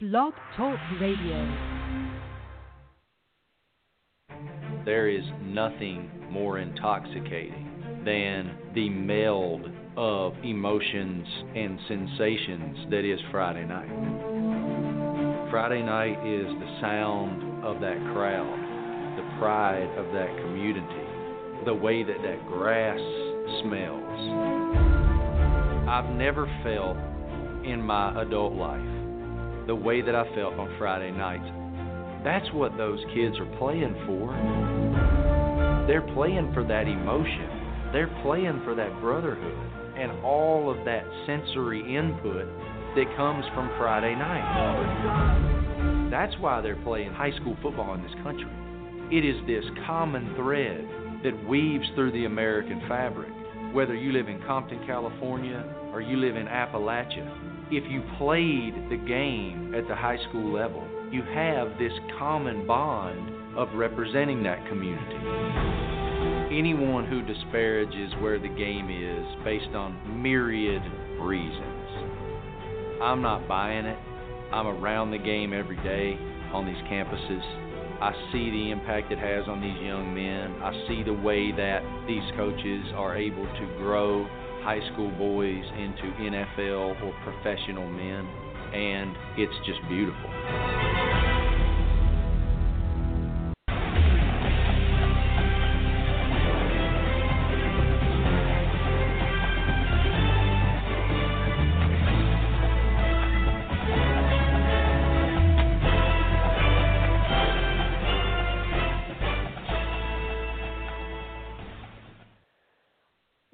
Blog Talk Radio. There is nothing more intoxicating than the meld of emotions and sensations that is Friday night. Friday night is the sound of that crowd, the pride of that community, the way that that grass smells. I've never felt in my adult life the way that I felt on Friday nights. That's what those kids are playing for. They're playing for that emotion. They're playing for that brotherhood and all of that sensory input that comes from Friday night. That's why they're playing high school football in this country. It is this common thread that weaves through the American fabric. Whether you live in Compton, California, or you live in Appalachia, if you played the game at the high school level, you have this common bond of representing that community. Anyone who disparages where the game is based on myriad reasons, I'm not buying it. I'm around the game every day on these campuses. I see the impact it has on these young men. I see the way that these coaches are able to grow high school boys into NFL or professional men, and it's just beautiful.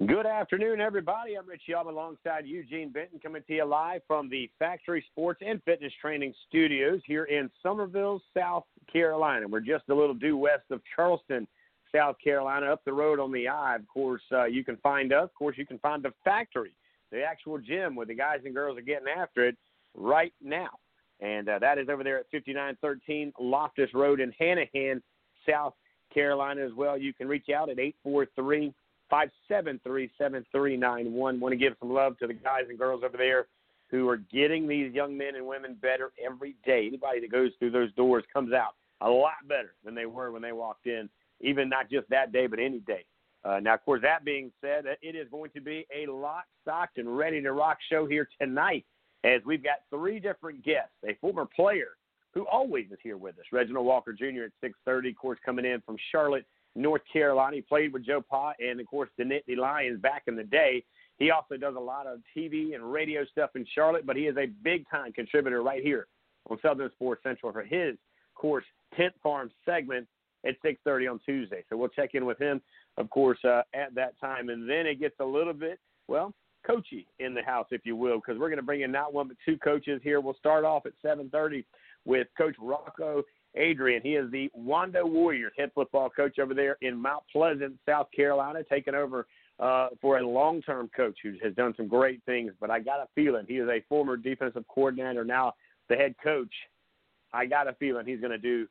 Good afternoon, everybody. I'm Rich Yalb alongside Eugene Benton, coming to you live from the Factory Sports and Fitness Training Studios here in Summerville, South Carolina. We're just a little due west of Charleston, South Carolina, up the road on the I. Of course, you can find us. Of course, you can find the Factory, the actual gym where the guys and girls are getting after it right now. And that is over there at 5913 Loftus Road in Hanahan, South Carolina as well. You can reach out at 843-573-7391. Want to give some love to the guys and girls over there who are getting these young men and women better every day. Anybody that goes through those doors comes out a lot better than they were when they walked in, even not just that day, but any day. Now, of course, that being said, it is going to be a locked, stocked, and ready-to-rock show here tonight, as we've got three different guests, a former player who always is here with us, Reginald Walker Jr. at 6:30, of course, coming in from Charlotte, North Carolina. He played with Joe Pa and, of course, the Nittany Lions back in the day. He also does a lot of TV and radio stuff in Charlotte, but he is a big-time contributor right here on Southern Sports Central for his, of course, Tent Farm segment at 6:30 on Tuesday. So we'll check in with him, of course, at that time. And then it gets a little bit, well, coachy in the house, if you will, because we're going to bring in not one but two coaches here. We'll start off at 7:30 with Coach Rocco Adrian. He is the Wando Warriors head football coach over there in Mount Pleasant, South Carolina, taking over for a long-term coach who has done some great things. But I got a feeling he is a former defensive coordinator, now the head coach. I got a feeling he's going to do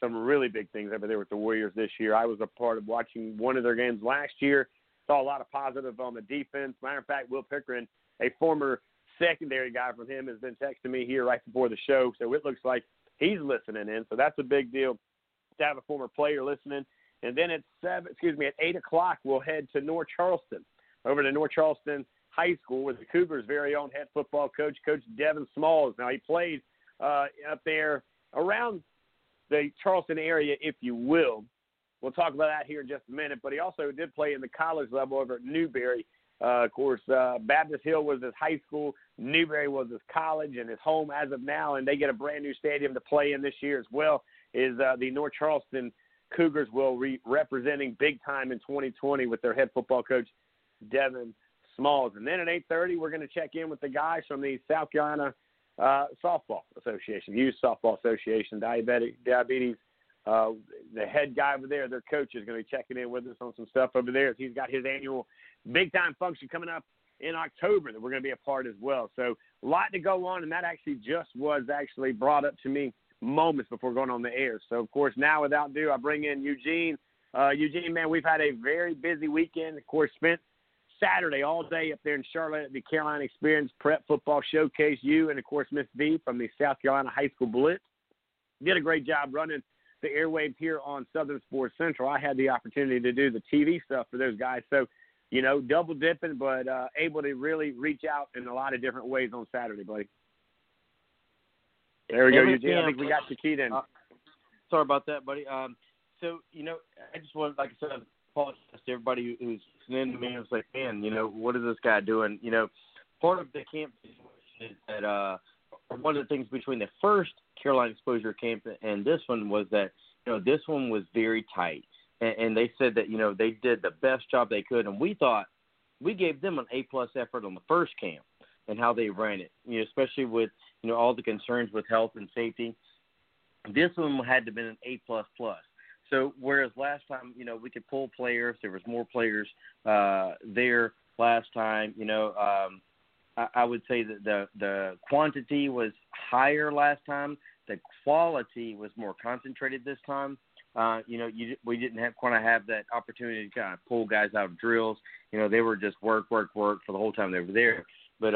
some really big things over there with the Warriors this year. I was a part of watching one of their games last year. Saw a lot of positive on the defense. Matter of fact, Will Pickering, a former secondary guy from him, has been texting me here right before the show. So it looks like he's listening in, so that's a big deal to have a former player listening. And then at 8 o'clock, we'll head to North Charleston, over to North Charleston High School with the Cougars' very own head football coach, Coach Devin Smalls. Now, he played up there around the Charleston area, if you will. We'll talk about that here in just a minute, but he also did play in the college level over at Newberry. Of course, Baptist Hill was his high school, Newberry was his college, and his home as of now, and they get a brand-new stadium to play in this year as well, is the North Charleston Cougars will be representing big time in 2020 with their head football coach, Devin Smalls. And then at 8:30, we're going to check in with the guys from the South Carolina Youth Softball Association, Diabetes. The head guy over there, their coach, is going to be checking in with us on some stuff over there. He's got his annual big-time function coming up in October that we're going to be a part as well. So a lot to go on, and that actually just was actually brought up to me moments before going on the air. So, of course, now without ado, I bring in Eugene. Eugene, man, we've had a very busy weekend. Of course, spent Saturday all day up there in Charlotte at the Carolina Experience Prep Football Showcase. You and, of course, Miss V from the South Carolina High School Blitz did a great job running the airwaves here on Southern Sports Central. I had the opportunity to do the TV stuff for those guys. So, you know, double dipping, but able to really reach out in a lot of different ways on Saturday, buddy. There we go, Eugene. I think we got your key then. Sorry about that, buddy. So, you know, I just want, like I said, apologize to everybody who's listening to me. I was like, man, you know, what is this guy doing? You know, part of the camp situation is that one of the things between the first Carolina Exposure camp and this one was that, you know, this one was very tight. And they said that, you know, they did the best job they could. And we thought we gave them an A-plus effort on the first camp and how they ran it, you know, especially with, you know, all the concerns with health and safety. This one had to have been an A++. So whereas last time, you know, we could pull players, there was more players there last time. You know, I would say that the quantity was higher last time. The quality was more concentrated this time. You know, we didn't have that opportunity to kind of pull guys out of drills. You know, they were just work for the whole time they were there. But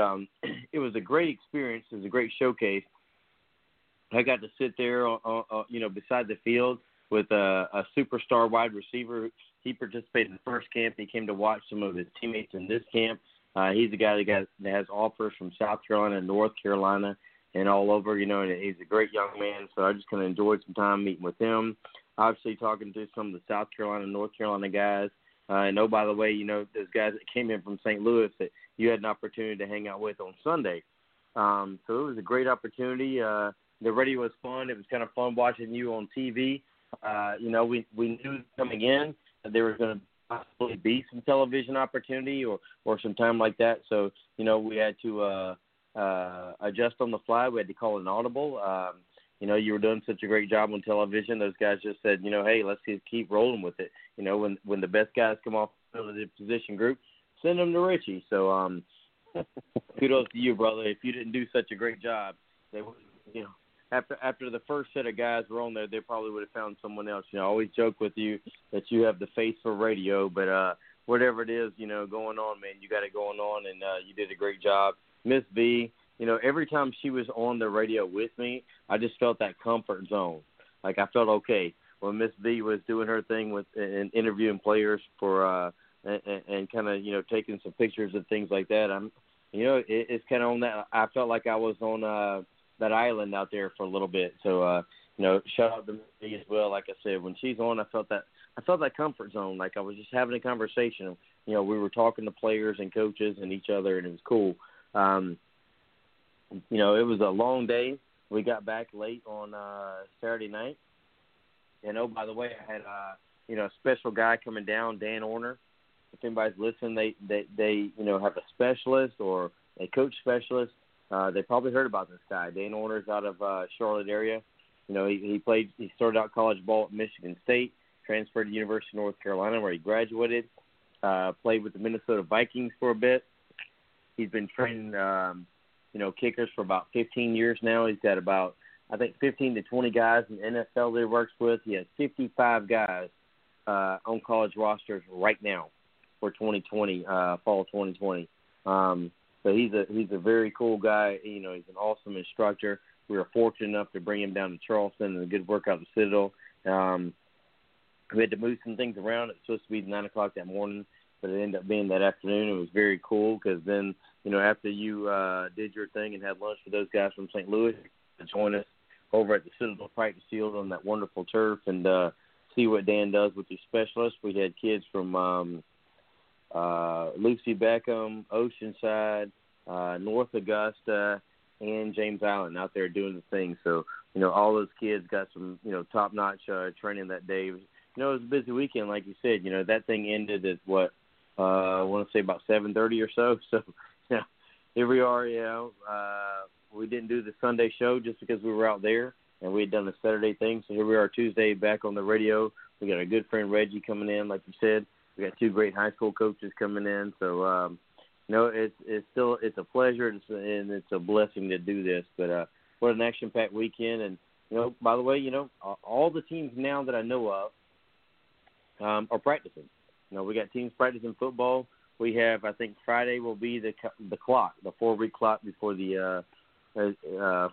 it was a great experience. It was a great showcase. I got to sit there, you know, beside the field with a superstar wide receiver. He participated in the first camp. He came to watch some of his teammates in this camp. He's a guy that has offers from South Carolina, North Carolina, and all over. You know, and he's a great young man. So I just kind of enjoyed some time meeting with him. Obviously talking to some of the South Carolina, North Carolina guys. And oh, by the way, you know, those guys that came in from St. Louis that you had an opportunity to hang out with on Sunday. So it was a great opportunity. The radio was fun. It was kind of fun watching you on TV. You know, we knew coming in that there was going to possibly be some television opportunity or some time like that. So, you know, we had to adjust on the fly. We had to call an audible. You know, you were doing such a great job on television. Those guys just said, you know, hey, let's just keep rolling with it. You know, when the best guys come off the position group, send them to Richie. So kudos to you, brother. If you didn't do such a great job, they would, you know. After the first set of guys were on there, they probably would have found someone else. You know, I always joke with you that you have the face for radio, but whatever it is, you know, going on, man, you got it going on, and you did a great job. Miss V, you know, every time she was on the radio with me, I just felt that comfort zone. Like I felt okay. When Miss V was doing her thing with and interviewing players for and kind of, you know, taking some pictures and things like that, I'm, you know, it's kind of on that. I felt like I was on that island out there for a little bit. So, you know, shout out to me as well. Like I said, when she's on, I felt that comfort zone. Like I was just having a conversation. You know, we were talking to players and coaches and each other, and it was cool. You know, it was a long day. We got back late on Saturday night. And, oh, by the way, I had, you know, a special guy coming down, Dan Orner. If anybody's listening, they you know, have a specialist or a coach specialist. They probably heard about this guy. Dan Orner's out of Charlotte area. You know, he started out college ball at Michigan State, transferred to University of North Carolina where he graduated, played with the Minnesota Vikings for a bit. He's been training, you know, kickers for about 15 years now. He's got about, I think, 15 to 20 guys in the NFL that he works with. He has 55 guys on college rosters right now for 2020, fall 2020. So he's a very cool guy. You know, he's an awesome instructor. We were fortunate enough to bring him down to Charleston and a good workout at the Citadel. We had to move some things around. It was supposed to be 9 o'clock that morning, but it ended up being that afternoon. It was very cool because then, you know, after you did your thing and had lunch with those guys from St. Louis, to join us over at the Citadel practice field on that wonderful turf and see what Dan does with your specialists. We had kids from Lucy Beckham, Oceanside, North Augusta, and James Island out there doing the thing. So, you know, all those kids got some, you know, top-notch training that day. You know, it was a busy weekend, like you said. You know, that thing ended at, what, I want to say about 7:30 or so. So, you know, here we are, you know. We didn't do the Sunday show just because we were out there, and we had done the Saturday thing. So here we are Tuesday back on the radio. We got our good friend Reggie coming in, like you said. We got two great high school coaches coming in, so you know, it's still a pleasure and it's a blessing to do this. But what an action-packed weekend! And you know, by the way, you know, all the teams now that I know of are practicing. You know, we got teams practicing football. we have, I think Friday will be the clock, the 4-week clock before the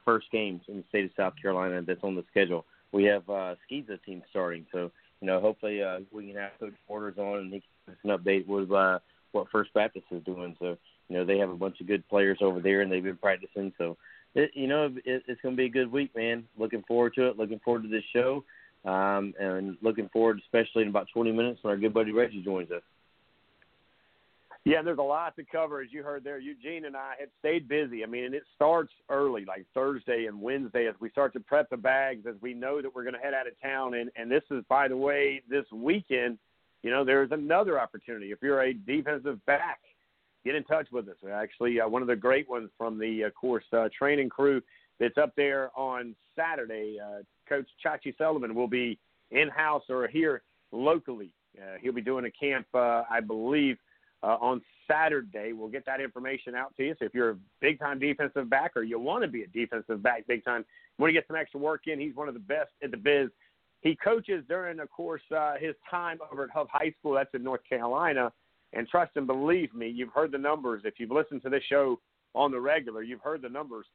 first games in the state of South Carolina that's on the schedule. We have Skeeza team starting, so hopefully we can have Coach Porter's on and he can give us an update with what First Baptist is doing. So they have a bunch of good players over there and they've been practicing. So it's going to be a good week, man. Looking forward to it. Looking forward to this show, and looking forward especially in about 20 minutes when our good buddy Reggie joins us. Yeah, there's a lot to cover, as you heard there. Eugene and I have stayed busy. I mean, and it starts early, like Thursday and Wednesday, as we start to prep the bags, as we know that we're going to head out of town. And this is, by the way, this weekend, there's another opportunity. If you're a defensive back, get in touch with us. Actually, one of the great ones from the, of course, training crew that's up there on Saturday, Coach Chachi Sullivan will be in-house or here locally. He'll be doing a camp, I believe, on Saturday. We'll get that information out to you. So if you're a big-time defensive back or you want to be a defensive back big-time, you want to get some extra work in, he's one of the best at the biz. He coaches during, of course, his time over at Hub High School. That's in North Carolina. And trust and believe me, you've heard the numbers. If you've listened to this show on the regular, you've heard the numbers.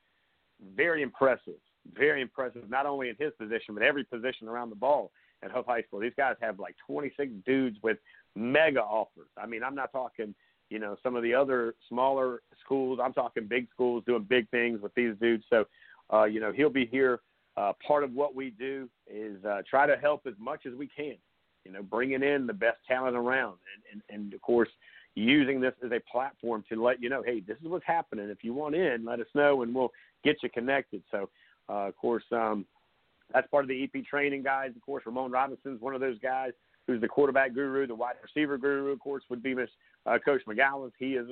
Very impressive. Very impressive, not only in his position, but every position around the ball at Hub High School. These guys have like 26 dudes with mega offers. I mean, I'm not talking, some of the other smaller schools. I'm talking big schools doing big things with these dudes. So, he'll be here. Part of what we do is try to help as much as we can, bringing in the best talent around. And of course, using this as a platform to let you know, hey, this is what's happening. If you want in, let us know, and we'll get you connected. So, of course, that's part of the EP training, guys. Of course, Ramon Robinson's one of those guys who's the quarterback guru, the wide receiver guru, of course, would be Coach McGowan. He is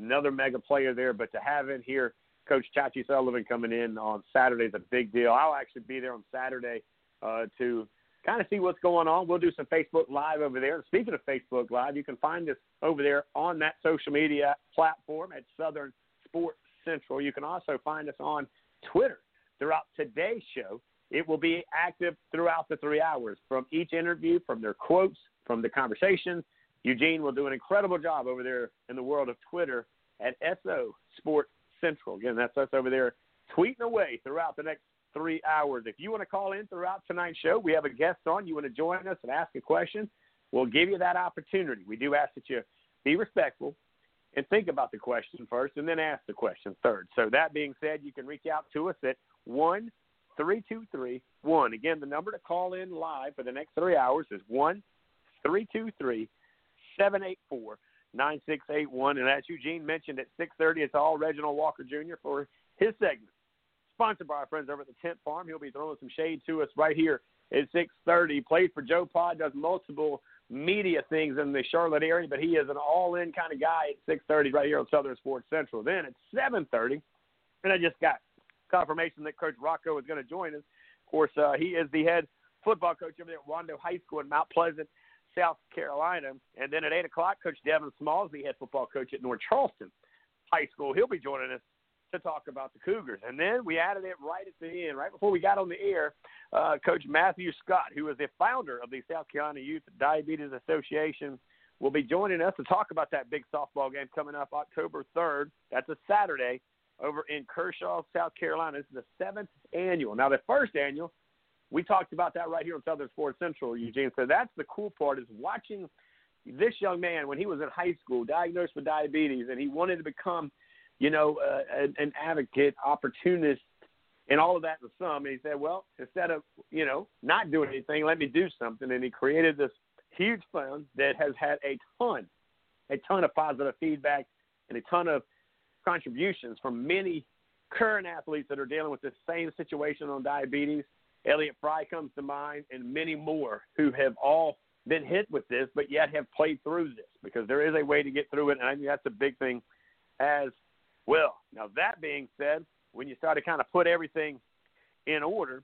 another mega player there. But to have in here Coach Chachi Sullivan coming in on Saturday is a big deal. I'll actually be there on Saturday to kind of see what's going on. We'll do some Facebook Live over there. And speaking of Facebook Live, you can find us over there on that social media platform at Southern Sports Central. You can also find us on Twitter throughout today's show. It will be active throughout the 3 hours, from each interview, from their quotes, from the conversation. Eugene will do an incredible job over there in the world of Twitter at SO Sports Central. Again, that's us over there tweeting away throughout the next 3 hours. If you want to call in throughout tonight's show, we have a guest on. You want to join us and ask a question, we'll give you that opportunity. We do ask that you be respectful and think about the question first and then ask the question third. So that being said, you can reach out to us at 1-323-1. Again, the number to call in live for the next 3 hours is 1-323-784-9681. And as Eugene mentioned, at 6:30, it's all Reginald Walker Jr. for his segment, sponsored by our friends over at the Tent Farm. He'll be throwing some shade to us right here at 6:30. Plays for Joe Pod, does multiple media things in the Charlotte area, but he is an all-in kind of guy at 6:30 right here on Southern Sports Central. Then at 7:30, and I just got confirmation that Coach Rocco is going to join us. Of course, he is the head football coach over there at Wando High School in Mount Pleasant, South Carolina. And then at 8 o'clock, Coach Devin Smalls, the head football coach at North Charleston High School. He'll be joining us to talk about the Cougars. And then we added it right at the end, right before we got on the air, Coach Matthew Scott, who is the founder of the South Carolina Youth Diabetes Association, will be joining us to talk about that big softball game coming up October 3rd. That's a Saturday, over in Kershaw, South Carolina. This is the 7th annual. Now, the first annual, we talked about that right here on Southern Sports Central, Eugene. So that's the cool part, is watching this young man when he was in high school, diagnosed with diabetes, and he wanted to become, an advocate, opportunist, and all of that for some. And he said, well, instead of, not doing anything, let me do something. And he created this huge fund that has had a ton of positive feedback and a ton of contributions from many current athletes that are dealing with the same situation on diabetes. Elliot Fry comes to mind, and many more who have all been hit with this, but yet have played through this, because there is a way to get through it, and I think that's a big thing as well. Now, that being said, when you start to kind of put everything in order,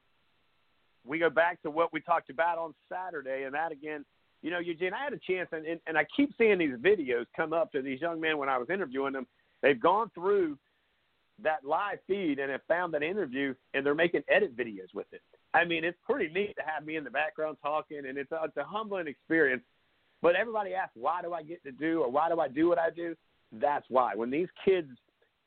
we go back to what we talked about on Saturday, and that, again, Eugene, I had a chance, and I keep seeing these videos come up to these young men when I was interviewing them. They've gone through that live feed and have found that interview, and they're making edit videos with it. I mean, it's pretty neat to have me in the background talking, and it's a humbling experience But everybody asks, why do I get to do, or why do I do what I do? That's why. When these kids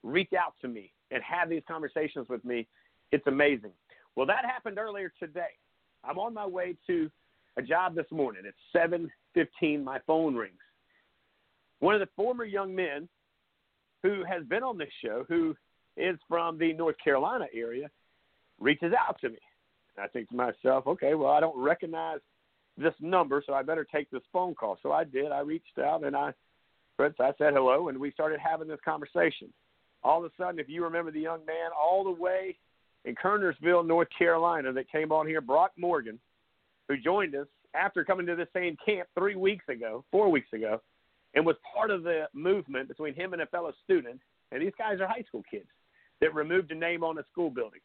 reach out to me and have these conversations with me, it's amazing. Well, that happened earlier today. I'm on my way to a job this morning. It's 7:15. My phone rings. One of the former young men who has been on this show, who is from the North Carolina area, reaches out to me. And I think to myself, okay, well, I don't recognize this number, so I better take this phone call. So I did. I reached out, and I said hello, and we started having this conversation. All of a sudden, if you remember the young man all the way in Kernersville, North Carolina, that came on here, Brock Morgan, who joined us after coming to this same camp 4 weeks ago, and was part of the movement between him and a fellow student, and these guys are high school kids, that removed a name on a school building.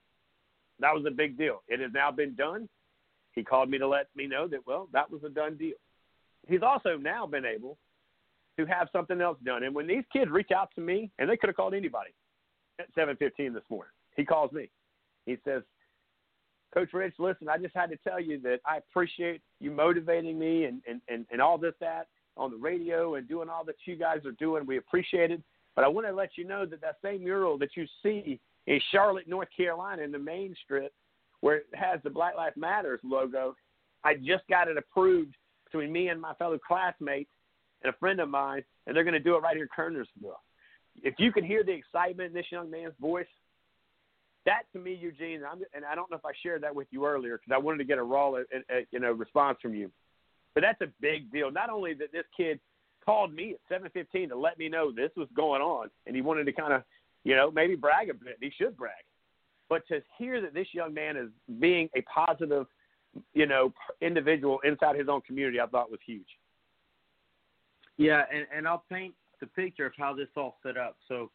That was a big deal. It has now been done. He called me to let me know that, well, that was a done deal. He's also now been able to have something else done. And when these kids reach out to me, and they could have called anybody at 7:15 this morning, he calls me. He says, Coach Rich, listen, I just had to tell you that I appreciate you motivating me and all this, that, on the radio and doing all that you guys are doing. We appreciate it. But I want to let you know that that same mural that you see in Charlotte, North Carolina, in the main strip where it has the Black Lives Matters logo, I just got it approved between me and my fellow classmates and a friend of mine, and they're going to do it right here in Kernersville. If you can hear the excitement in this young man's voice, that to me, Eugene, and I don't know if I shared that with you earlier because I wanted to get a raw response from you, but that's a big deal. Not only that this kid called me at 7:15 to let me know this was going on, and he wanted to kind of, maybe brag a bit. He should brag. But to hear that this young man is being a positive, individual inside his own community, I thought was huge. Yeah, and I'll paint the picture of how this all set up. So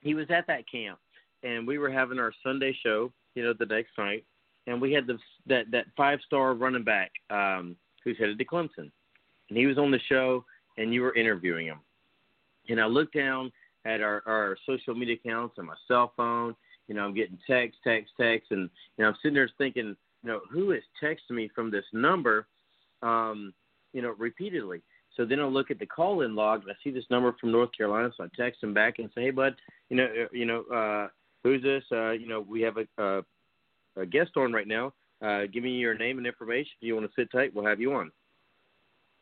he was at that camp, and we were having our Sunday show, the next night, and we had that five-star running back who's headed to Clemson. And he was on the show, and you were interviewing him. And I looked down at our social media accounts and my cell phone. I'm getting text, and, I'm sitting there thinking, who is texting me from this number, repeatedly. So then I look at the call-in log, and I see this number from North Carolina, so I text him back and say, hey, bud, who's this? We have a guest on right now. Give me your name and information. If you want to sit tight, we'll have you on.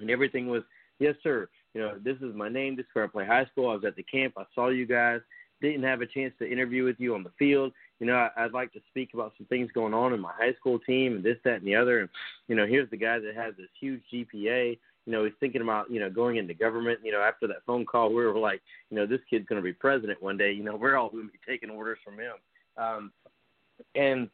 And everything was, yes, sir. This is my name. This is where I play high school. I was at the camp. I saw you guys. Didn't have a chance to interview with you on the field. I'd like to speak about some things going on in my high school team and this, that, and the other. And, here's the guy that has this huge GPA. He's thinking about, going into government. After that phone call, we were like, this kid's going to be president one day. We're all going to be taking orders from him. And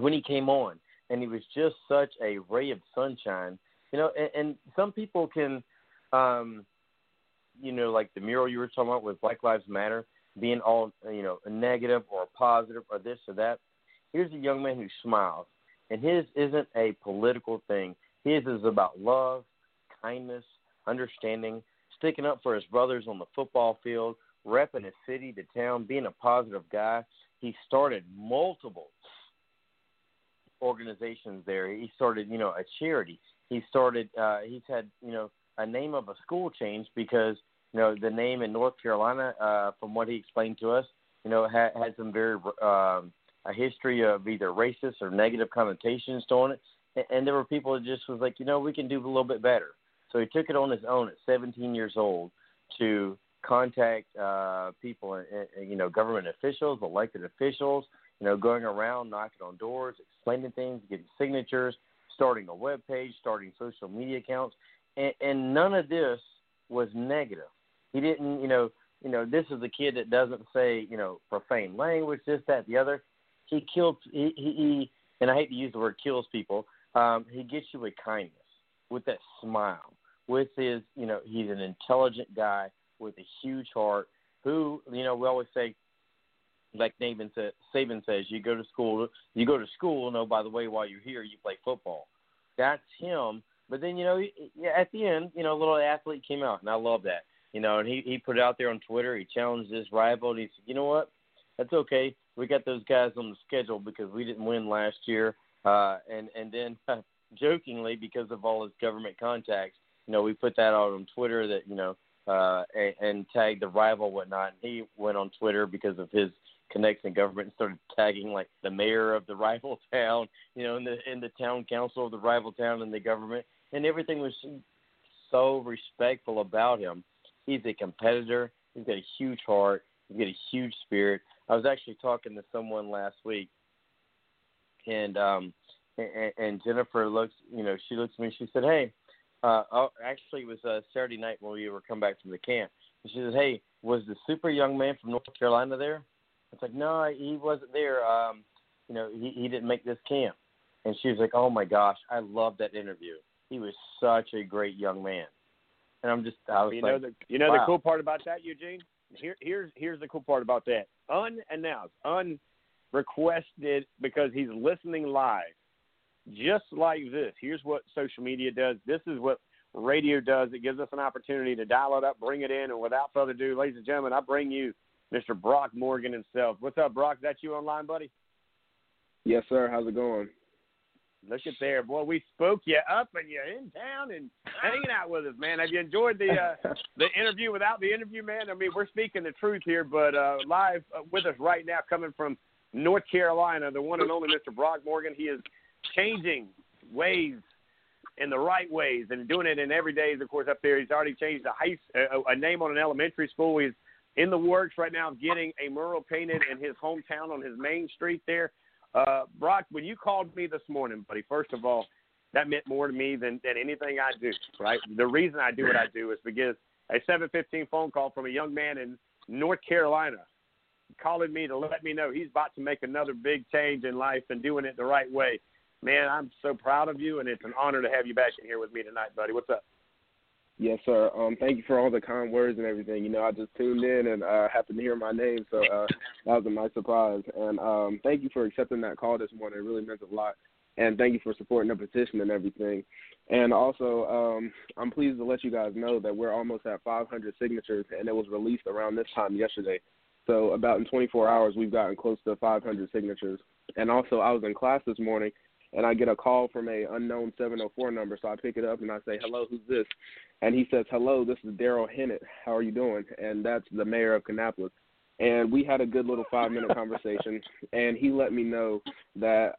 when he came on, and he was just such a ray of sunshine, and some people can, like the mural you were talking about with Black Lives Matter, being all, a negative or a positive or this or that. Here's a young man who smiles, and his isn't a political thing. His is about love, kindness, understanding, sticking up for his brothers on the football field, repping his city, the town, being a positive guy. He started multiple organizations there. He started, a charity. He started, he's had, a name of a school change because, the name in North Carolina, from what he explained to us, had some very a history of either racist or negative connotations to it. And there were people that just was like, we can do a little bit better. So he took it on his own at 17 years old to contact people, government officials, elected officials, going around, knocking on doors, explaining things, getting signatures, starting a web page, starting social media accounts. And none of this was negative. He didn't, this is a kid that doesn't say, profane language, this, that, the other. He kills, and I hate to use the word kills people. He gets you with kindness, with that smile, with his, he's an intelligent guy with a huge heart who, we always say, like Saban says, you go to school, and oh, by the way, while you're here, you play football. That's him. But then, at the end, a little athlete came out, and I love that. And he put it out there on Twitter. He challenged his rival, and he said, you know what? That's okay. We got those guys on the schedule because we didn't win last year. And then, jokingly, because of all his government contacts, you know, we put that out on Twitter that, you know, and tagged the rival and whatnot. And he went on Twitter because of his connects in government and started tagging like the mayor of the rival town, you know, and the town council of the rival town and the government. And everything was so respectful about him. He's a competitor. He's got a huge heart. He's got a huge spirit. I was actually talking to someone last week, and Jennifer looks, you know, she looks at me. She said, "Hey, actually, it was Saturday night when we were come back from the camp." And she said, "Hey, was the super young man from North Carolina there?" It's like, "No, he wasn't there. You know, he didn't make this camp." And she was like, "Oh my gosh, I love that interview. He was such a great young man." And I'm just, I was wow. The cool part about that, Eugene. Here's the cool part about that. Unannounced, unrequested, because he's listening live, just like this. Here's what social media does. This is what radio does. It gives us an opportunity to dial it up, bring it in, and without further ado, ladies and gentlemen, I bring you Mr. Brock Morgan himself. What's up, Brock? Is that you online, buddy? Yes, sir. How's it going? Look at there, boy. We spoke you up, and you're in town and hanging out with us, man. Have you enjoyed the interview without the interview, man? I mean, we're speaking the truth here, but live with us right now, coming from North Carolina, the one and only Mr. Brock Morgan. He is changing ways in the right ways and doing it in every day. Of course, up there, he's already changed a name on an elementary school. He's in the works right now of getting a mural painted in his hometown on his main street there. Brock, when you called me this morning, buddy, first of all, that meant more to me than anything I do, right? The reason I do what I do is because a 7:15 phone call from a young man in North Carolina calling me to let me know he's about to make another big change in life and doing it the right way. Man, I'm so proud of you, and it's an honor to have you back in here with me tonight, buddy. What's up? Yes, sir. Thank you for all the kind words and everything. You know, I just tuned in and happened to hear my name, so that was a nice surprise. And thank you for accepting that call this morning. It really meant a lot. And thank you for supporting the petition and everything. And also, I'm pleased to let you guys know that we're almost at 500 signatures, and it was released around this time yesterday. So about in 24 hours, we've gotten close to 500 signatures. And also, I was in class this morning, and I get a call from a unknown 704 number, so I pick it up and I say, "Hello, who's this?" And he says, "Hello, this is Daryl Hennett. How are you doing?" And that's the mayor of Kannapolis. And we had a good little 5-minute conversation, and he let me know that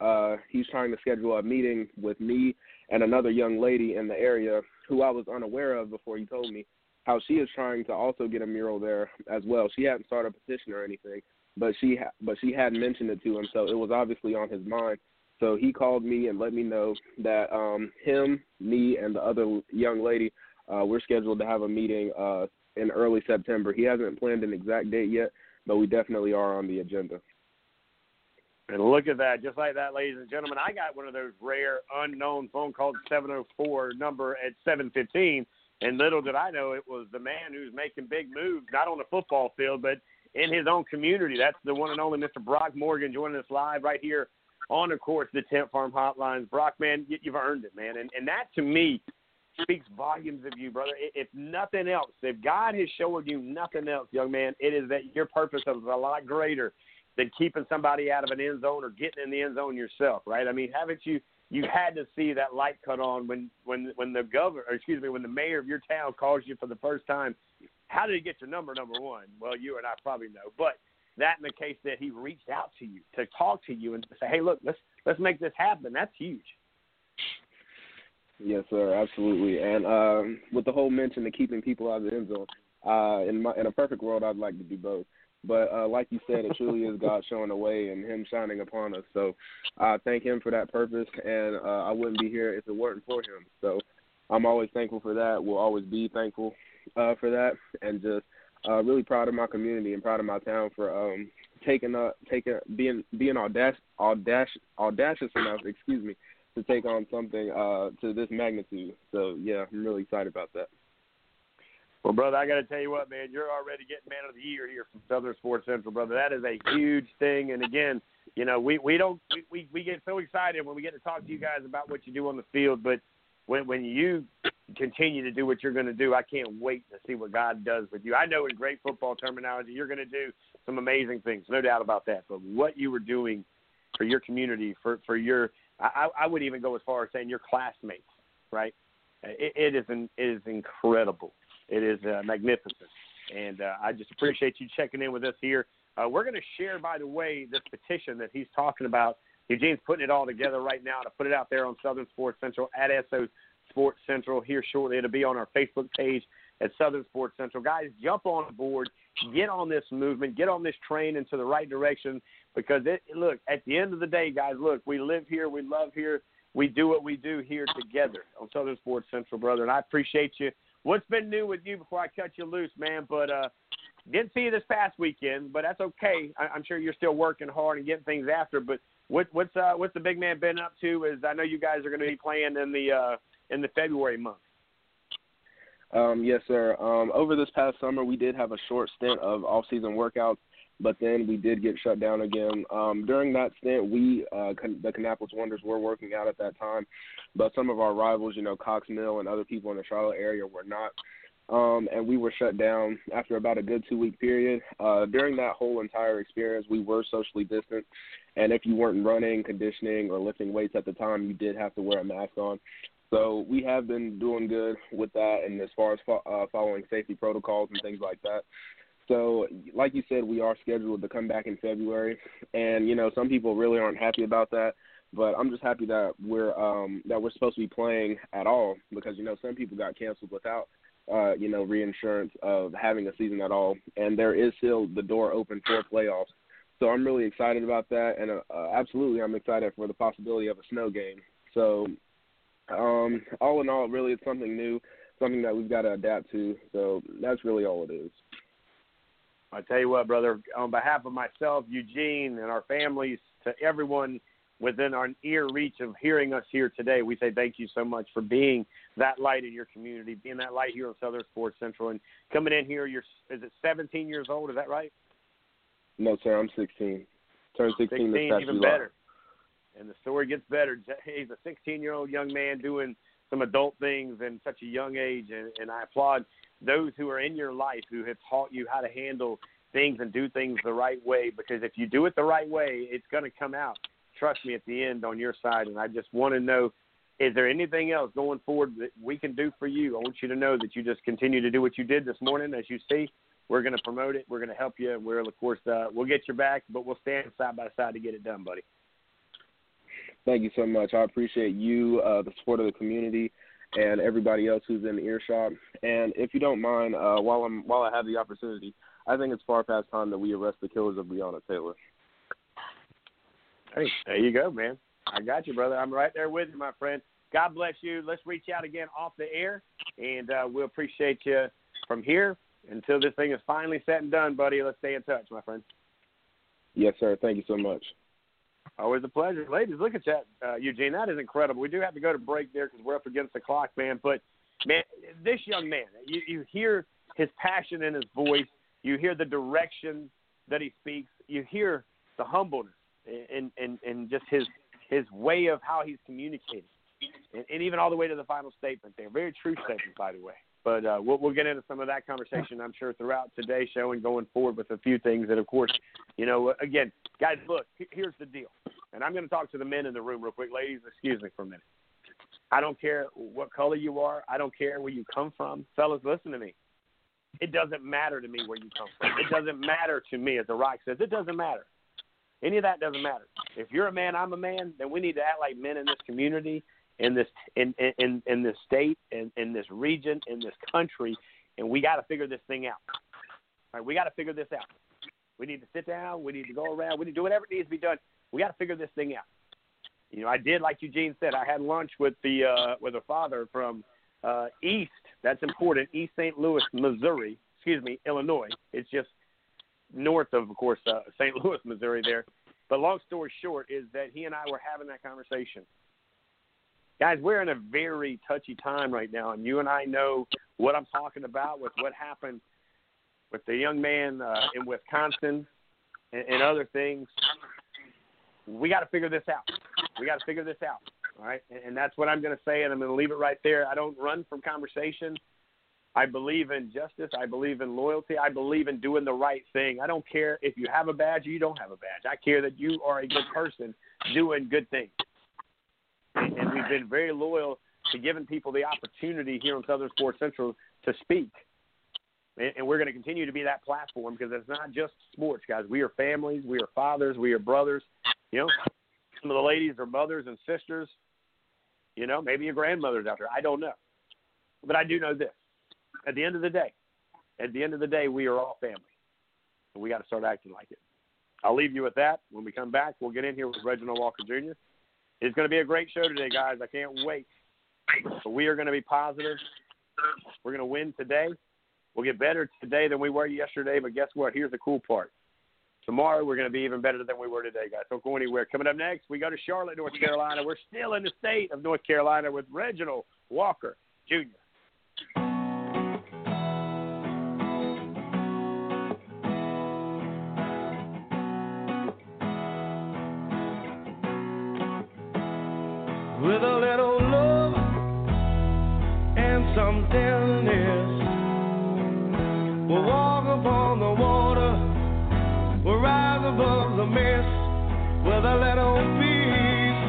he's trying to schedule a meeting with me and another young lady in the area who I was unaware of before he told me, how she is trying to also get a mural there as well. She hadn't started a petition or anything, but she had mentioned it to him, so it was obviously on his mind. So he called me and let me know that him, me, and the other young lady, we're scheduled to have a meeting in early September. He hasn't planned an exact date yet, but we definitely are on the agenda. And look at that. Just like that, ladies and gentlemen, I got one of those rare unknown phone calls, 704 number at 7:15, and little did I know it was the man who's making big moves, not on the football field, but in his own community. That's the one and only Mr. Brock Morgan joining us live right here on, of course, the Tent Farm Hotlines. Brock, man, you've earned it, man. And that, to me, speaks volumes of you, brother. If nothing else, if God has shown you nothing else, young man, it is that your purpose is a lot greater than keeping somebody out of an end zone or getting in the end zone yourself, right? I mean, haven't you had to see that light cut on when the mayor of your town calls you for the first time? How did he get your number, number one? Well, you and I probably know, but that in the case that he reached out to you to talk to you and say, "Hey, look, let's make this happen." That's huge. Yes, sir, absolutely. And with the whole mention of keeping people out of the end zone, in a perfect world, I'd like to do both. But like you said, it truly is God showing the way and him shining upon us. So I thank him for that purpose, and I wouldn't be here if it weren't for him. So I'm always thankful for that. We'll always be thankful for that, and just really proud of my community and proud of my town for being audacious enough, to take on something to this magnitude. So yeah, I'm really excited about that. Well, brother, I got to tell you what, man, you're already getting Man of the Year here from Southern Sports Central, brother. That is a huge thing. And again, you know, we get so excited when we get to talk to you guys about what you do on the field, but when you continue to do what you're going to do, I can't wait to see what God does with you. I know in great football terminology, you're going to do some amazing things, no doubt about that. But what you were doing for your community, for your, I would even go as far as saying your classmates, right? It is incredible. It is magnificent. And I just appreciate you checking in with us here. We're going to share, by the way, this petition that he's talking about. Eugene's putting it all together right now to put it out there on Southern Sports Central at SO Sports Central here shortly. It'll be on our Facebook page at Southern Sports Central. Guys, jump on board. Get on this movement. Get on this train into the right direction because, look, at the end of the day, guys, look, we live here. We love here. We do what we do here together on Southern Sports Central, brother, and I appreciate you. What's been new with you before I cut you loose, man? But didn't see you this past weekend, but that's okay. I'm sure you're still working hard and getting things after. But what's the big man been up to? Is I know you guys are going to be playing in the February month. Yes, sir. Over this past summer, we did have a short stint of off-season workouts, but then we did get shut down again. During that stint, we, the Kannapolis Wonders, were working out at that time, but some of our rivals, you know, Cox Mill and other people in the Charlotte area were not, and we were shut down after about a good 2-week period. During that whole entire experience, we were socially distant, and if you weren't running, conditioning, or lifting weights at the time, you did have to wear a mask on. So we have been doing good with that and as far as following safety protocols and things like that. So like you said, we are scheduled to come back in February. And, you know, some people really aren't happy about that. But I'm just happy that we're supposed to be playing at all because, you know, some people got canceled without, you know, reinsurance of having a season at all. And there is still the door open for playoffs. So I'm really excited about that. And absolutely I'm excited for the possibility of a snow game. So – all in all, really, it's something new, something that we've got to adapt to. So that's really all it is. I tell you what, brother, on behalf of myself, Eugene, and our families, to everyone within our ear reach of hearing us here today, we say thank you so much for being that light in your community, being that light here on Southern Sports Central. And coming in here, is it 17 years old? Is that right? No, sir, I'm 16. Turned 16 this past July. Even better. And the story gets better. He's a 16-year-old young man doing some adult things in such a young age, and I applaud those who are in your life who have taught you how to handle things and do things the right way, because if you do it the right way, it's going to come out, trust me, at the end on your side. And I just want to know, is there anything else going forward that we can do for you? I want you to know that you just continue to do what you did this morning. As you see, we're going to promote it. We're going to help you. We're, of course, we'll get your back, but we'll stand side by side to get it done, buddy. Thank you so much. I appreciate you, the support of the community, and everybody else who's in the earshot. And if you don't mind, while I have the opportunity, I think it's far past time that we arrest the killers of Breonna Taylor. Hey, there you go, man. I got you, brother. I'm right there with you, my friend. God bless you. Let's reach out again off the air, and we'll appreciate you from here until this thing is finally said and done, buddy. Let's stay in touch, my friend. Yes, sir. Thank you so much. Always a pleasure. Ladies, look at that, Eugene. That is incredible. We do have to go to break there because we're up against the clock, man. But, man, this young man, you hear his passion in his voice. You hear the direction that he speaks. You hear the humbleness and just his way of how he's communicating, and even all the way to the final statement there. Very true statement, by the way. But we'll get into some of that conversation, I'm sure, throughout today's show and going forward with a few things. And, of course, you know, again, guys, look, here's the deal. And I'm going to talk to the men in the room real quick. Ladies, excuse me for a minute. I don't care what color you are. I don't care where you come from. Fellas, listen to me. It doesn't matter to me where you come from. It doesn't matter to me, as The Rock says. It doesn't matter. Any of that doesn't matter. If you're a man, I'm a man, then we need to act like men in this community, in this state, in this region, in this country, and we got to figure this thing out. All right, we got to figure this out. We need to sit down. We need to go around. We need to do whatever needs to be done. We got to figure this thing out. You know, I did, like Eugene said, I had lunch with a father from East. That's important. East St. Louis, Missouri. Excuse me, Illinois. It's just north of course, St. Louis, Missouri there. But long story short is that he and I were having that conversation. Guys, we're in a very touchy time right now, and you and I know what I'm talking about with what happened with the young man in Wisconsin and other things. We got to figure this out. We got to figure this out, all right? And that's what I'm going to say, and I'm going to leave it right there. I don't run from conversation. I believe in justice. I believe in loyalty. I believe in doing the right thing. I don't care if you have a badge or you don't have a badge. I care that you are a good person doing good things. And we've been very loyal to giving people the opportunity here on Southern Sports Central to speak. And we're going to continue to be that platform because it's not just sports, guys. We are families. We are fathers. We are brothers. You know, some of the ladies are mothers and sisters. You know, maybe your grandmother's out there. I don't know. But I do know this. At the end of the day, we are all family. And we got to start acting like it. I'll leave you with that. When we come back, we'll get in here with Reginald Walker Jr. It's going to be a great show today, guys. I can't wait. But we are going to be positive. We're going to win today. We'll get better today than we were yesterday, but guess what? Here's the cool part. Tomorrow, we're going to be even better than we were today, guys. Don't go anywhere. Coming up next, we go to Charlotte, North Carolina. We're still in the state of North Carolina with Reginald Walker, Jr. With a little love and some tenderness, we'll walk upon the water, we'll rise above the mist, with a little peace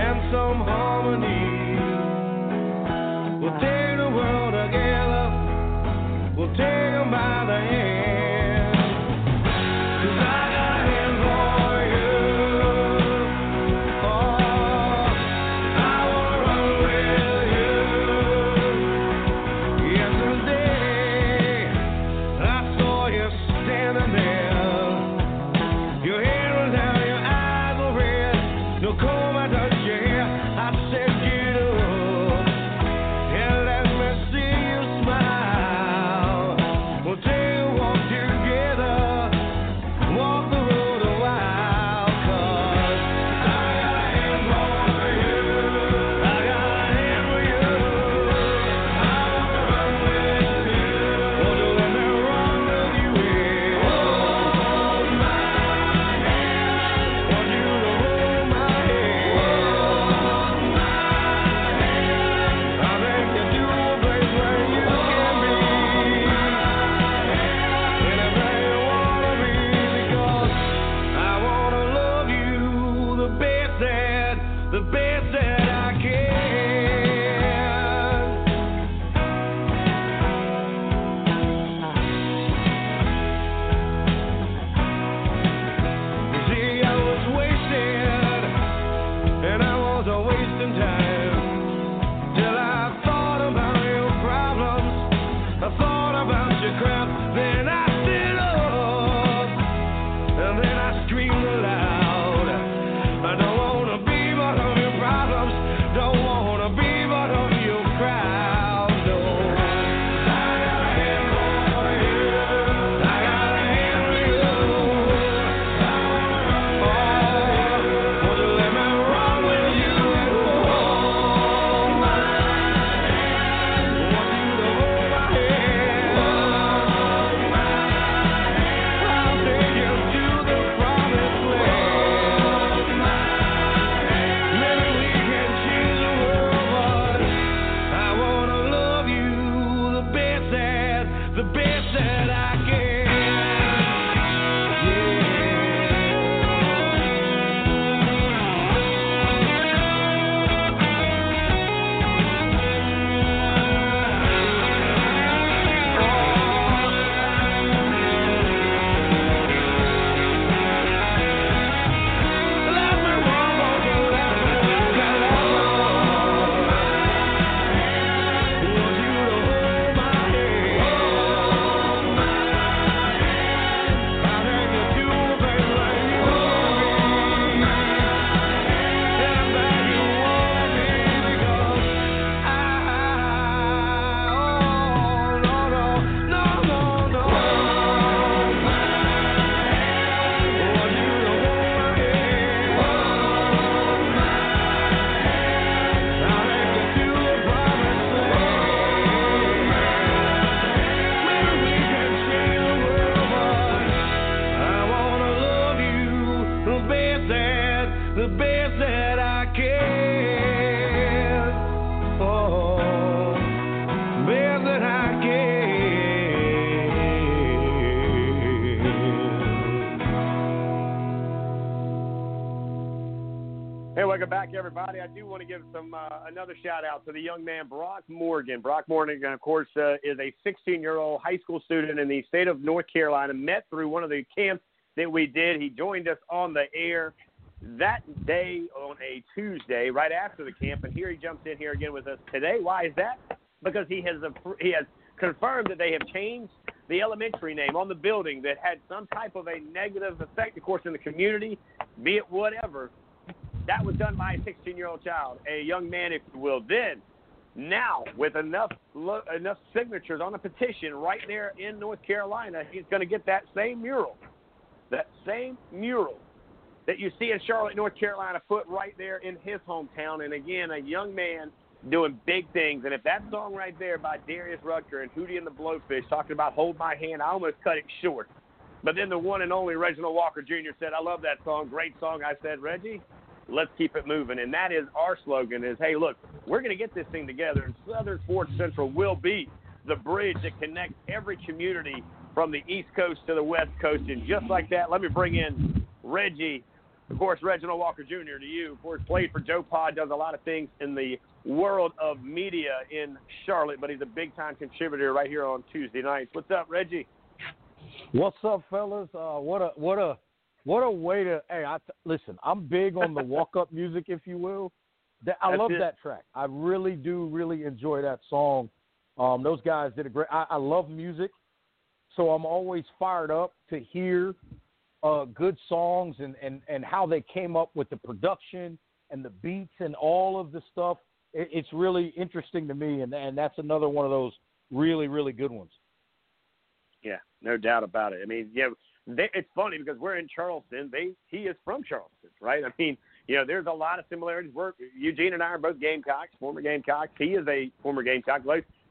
and some harmony. We'll take the world together, we'll take them by the hand. back, everybody. I do want to give some another shout-out to the young man, Brock Morgan. Brock Morgan, of course, is a 16-year-old high school student in the state of North Carolina, met through one of the camps that we did. He joined us on the air that day on a Tuesday right after the camp, and here he jumps in here again with us today. Why is that? Because he has confirmed that they have changed the elementary name on the building that had some type of a negative effect, of course, in the community, be it whatever. That was done by a 16-year-old child, a young man, if you will. Then, now, with enough signatures on a petition right there in North Carolina, he's going to get that same mural that you see in Charlotte, North Carolina, put right there in his hometown. And, again, a young man doing big things. And if that song right there by Darius Rucker and Hootie and the Blowfish talking about Hold My Hand, I almost cut it short. But then the one and only Reginald Walker Jr. said, I love that song, great song. I said, Reggie, let's keep it moving. And that is our slogan is, hey, look, we're going to get this thing together. And Southern Sports Central will be the bridge that connects every community from the East Coast to the West Coast. And just like that, let me bring in Reggie, of course, Reginald Walker Jr. to you. Of course, played for Joe Pod, does a lot of things in the world of media in Charlotte, but he's a big-time contributor right here on Tuesday nights. What's up, Reggie? What's up, fellas? What a way to – hey, listen, I'm big on the walk-up music, if you will. I love that track. I really do really enjoy that song. Those guys did a great – I love music, so I'm always fired up to hear good songs and how they came up with the production and the beats and all of the stuff. It's really interesting to me, and that's another one of those really, really good ones. Yeah, no doubt about it. I mean, yeah, it's funny because we're in Charleston. He is from Charleston, right? I mean, you know, there's a lot of similarities. Eugene and I are both Gamecocks, former Gamecocks. He is a former Gamecock.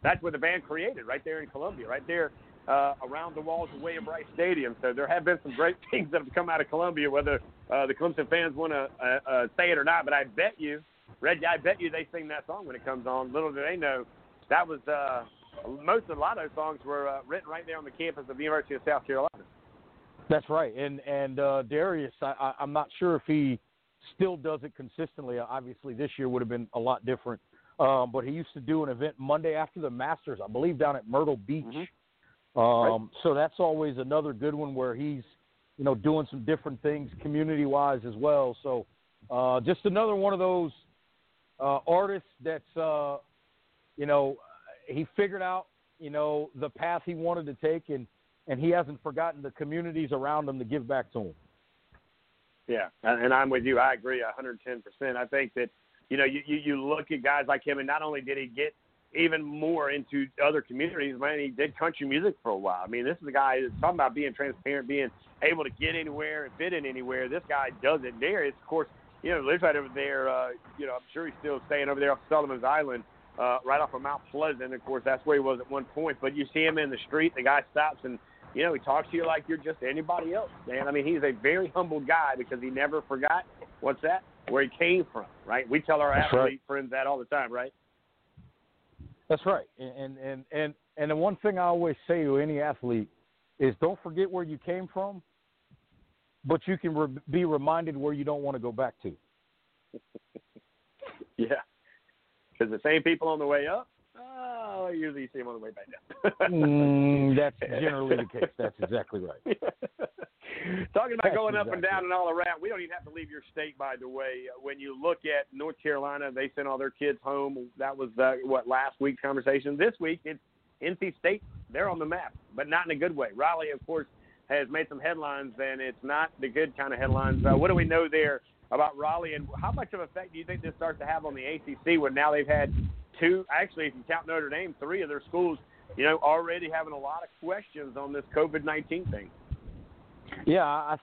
That's where the band created, right there in Columbia, right there around the walls of William Rice Stadium. So there have been some great things that have come out of Columbia, whether the Clemson fans want to say it or not. But I bet you, Reggie, they sing that song when it comes on. Little do they know, that was a lot of those songs were written right there on the campus of the University of South Carolina. That's right, and Darius, I'm not sure if he still does it consistently. Obviously, this year would have been a lot different, but he used to do an event Monday after the Masters, I believe, down at Myrtle Beach. Mm-hmm. Right. So that's always another good one where he's, you know, doing some different things community-wise as well. So just another one of those artists that's, you know, he figured out, you know, the path he wanted to take, and he hasn't forgotten the communities around him to give back to him. Yeah, and I'm with you. I agree 110%. I think that, you know, you look at guys like him, and not only did he get even more into other communities, man, he did country music for a while. I mean, this is a guy that's talking about being transparent, being able to get anywhere and fit in anywhere. This guy does it there. It's, of course, you know, lives right over there. You know, I'm sure he's still staying over there off Sullivan's Island. Right off of Mount Pleasant, of course, that's where he was at one point. But you see him in the street, the guy stops and, you know, he talks to you like you're just anybody else, man. I mean, he's a very humble guy because he never forgot, where he came from, right? We tell our athlete friends that all the time, right? That's right. And the one thing I always say to any athlete is don't forget where you came from, but you can be reminded where you don't want to go back to. Yeah. Because the same people on the way up, usually you see them on the way back down. That's generally the case. That's exactly right. Talking about going up and down and all around, we don't even have to leave your state, by the way. When you look at North Carolina, they sent all their kids home. That was, last week's conversation. This week, it's NC State. They're on the map, but not in a good way. Raleigh, of course, has made some headlines, and it's not the good kind of headlines. What do we know there about Raleigh, and how much of an effect do you think this starts to have on the ACC when now they've had actually, if you count Notre Dame, three of their schools, you know, already having a lot of questions on this COVID-19 thing? Yeah, I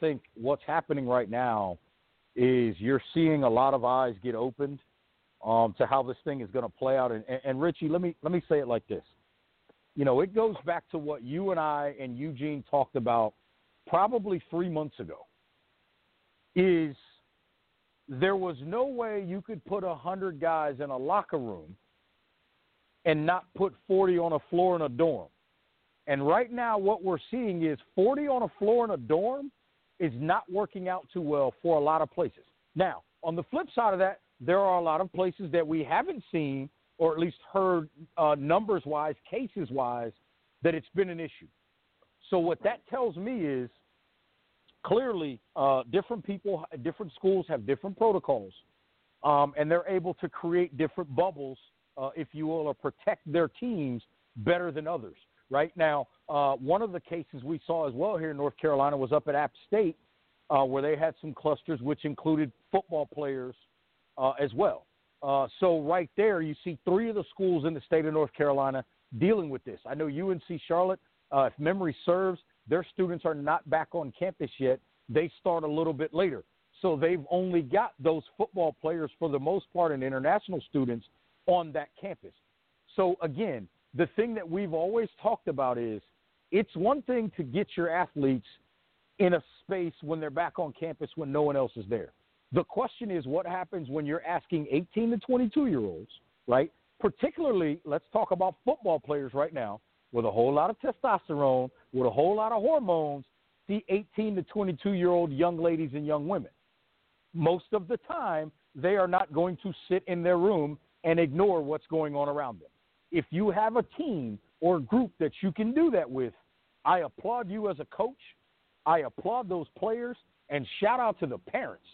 think what's happening right now is you're seeing a lot of eyes get opened to how this thing is going to play out. And Richie, let me say it like this. You know, it goes back to what you and I and Eugene talked about probably 3 months ago. Is there was no way you could put 100 guys in a locker room and not put 40 on a floor in a dorm. And right now what we're seeing is 40 on a floor in a dorm is not working out too well for a lot of places. Now, On the flip side of that, there are a lot of places that we haven't seen, or at least heard numbers-wise, cases-wise, that it's been an issue. So what that tells me is clearly different people, different schools have different protocols, and they're able to create different bubbles, if you will, or protect their teams better than others. Right now, one of the cases we saw as well here in North Carolina was up at App State, where they had some clusters, which included football players as well. So right there, you see three of the schools in the state of North Carolina dealing with this. I know UNC Charlotte, if memory serves, their students are not back on campus yet. They start a little bit later. So they've only got those football players, for the most part, and international students on that campus. So, again, the thing that we've always talked about is it's one thing to get your athletes in a space when they're back on campus when no one else is there. The question is what happens when you're asking 18 to 22-year-olds, right? Particularly, let's talk about football players right now, with a whole lot of testosterone, with a whole lot of hormones, see 18 to 22-year-old young ladies and young women. Most of the time, they are not going to sit in their room and ignore what's going on around them. If you have a team or group that you can do that with, I applaud you as a coach. I applaud those players, and shout out to the parents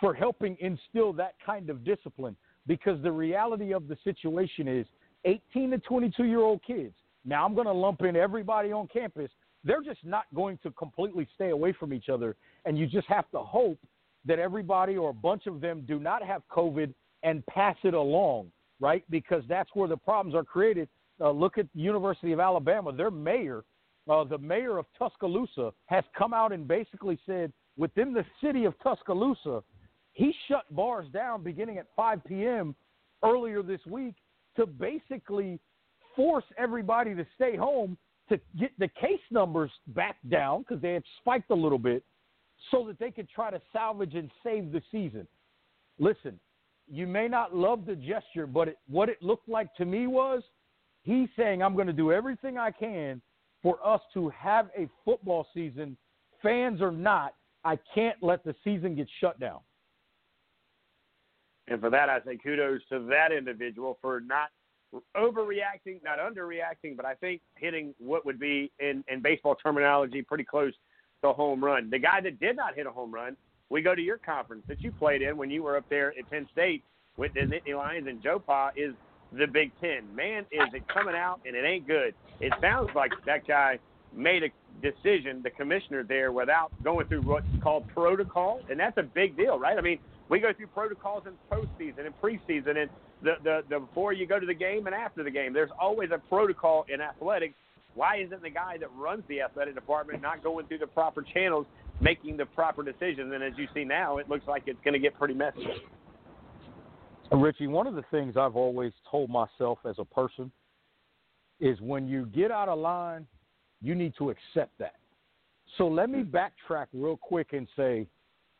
for helping instill that kind of discipline, because the reality of the situation is 18 to 22-year-old kids, now I'm going to lump in everybody on campus, they're just not going to completely stay away from each other, and you just have to hope that everybody or a bunch of them do not have COVID and pass it along, right, because that's where the problems are created. Look at the University of Alabama. Their mayor, the mayor of Tuscaloosa, has come out and basically said within the city of Tuscaloosa, he shut bars down beginning at 5 p.m. earlier this week to basically force everybody to stay home to get the case numbers back down, because they had spiked a little bit, so that they could try to salvage and save the season. Listen, you may not love the gesture, but what it looked like to me was he's saying, I'm going to do everything I can for us to have a football season, fans or not. I can't let the season get shut down. And for that, I say kudos to that individual for not overreacting, not underreacting, but I think hitting what would be, in baseball terminology, pretty close to a home run. The guy that did not hit a home run, we go to your conference that you played in when you were up there at Penn State with the Nittany Lions and Joe Pa, is the Big Ten. Man, is it coming out, and it ain't good. It sounds like that guy made a decision, the commissioner there, without going through what's called protocol, and that's a big deal, right? I mean, we go through protocols in postseason and preseason and the before you go to the game and after the game. There's always a protocol in athletics. Why isn't the guy that runs the athletic department not going through the proper channels, making the proper decisions? And as you see now, it looks like it's going to get pretty messy. Richie, one of the things I've always told myself as a person is when you get out of line, you need to accept that. So let me backtrack real quick and say,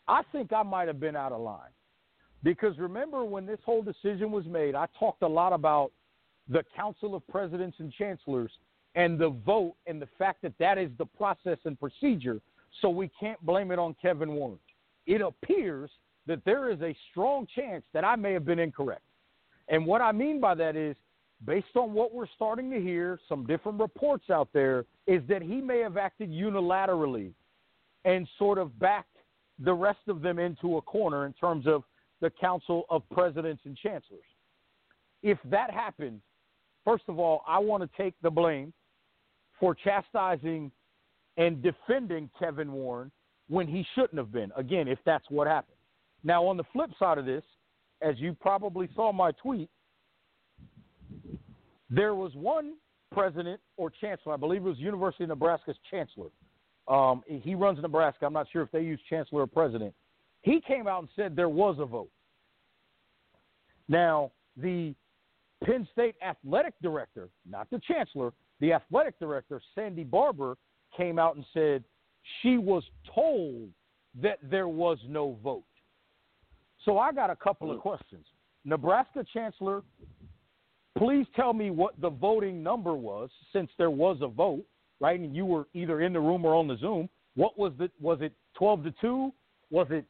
I think I might have been out of line, because remember when this whole decision was made, I talked a lot about the Council of Presidents and Chancellors and the vote and the fact that that is the process and procedure, so we can't blame it on Kevin Warren. It appears that there is a strong chance that I may have been incorrect. And what I mean by that is, based on what we're starting to hear, some different reports out there, is that he may have acted unilaterally and sort of backed the rest of them into a corner in terms of the Council of Presidents and Chancellors. If that happens, first of all, I want to take the blame for chastising and defending Kevin Warren when he shouldn't have been, again, if that's what happened. Now, on the flip side of this, as you probably saw my tweet, there was one president or chancellor, I believe it was University of Nebraska's chancellor. He runs Nebraska. I'm not sure if they use chancellor or president. He came out and said there was a vote. Now, the Penn State athletic director, not the chancellor, the athletic director, Sandy Barber, came out and said she was told that there was no vote. So I got a couple of questions. Nebraska chancellor, please tell me what the voting number was, since there was a vote, right? And you were either in the room or on the Zoom. What was it? Was it 12 to 2? Was it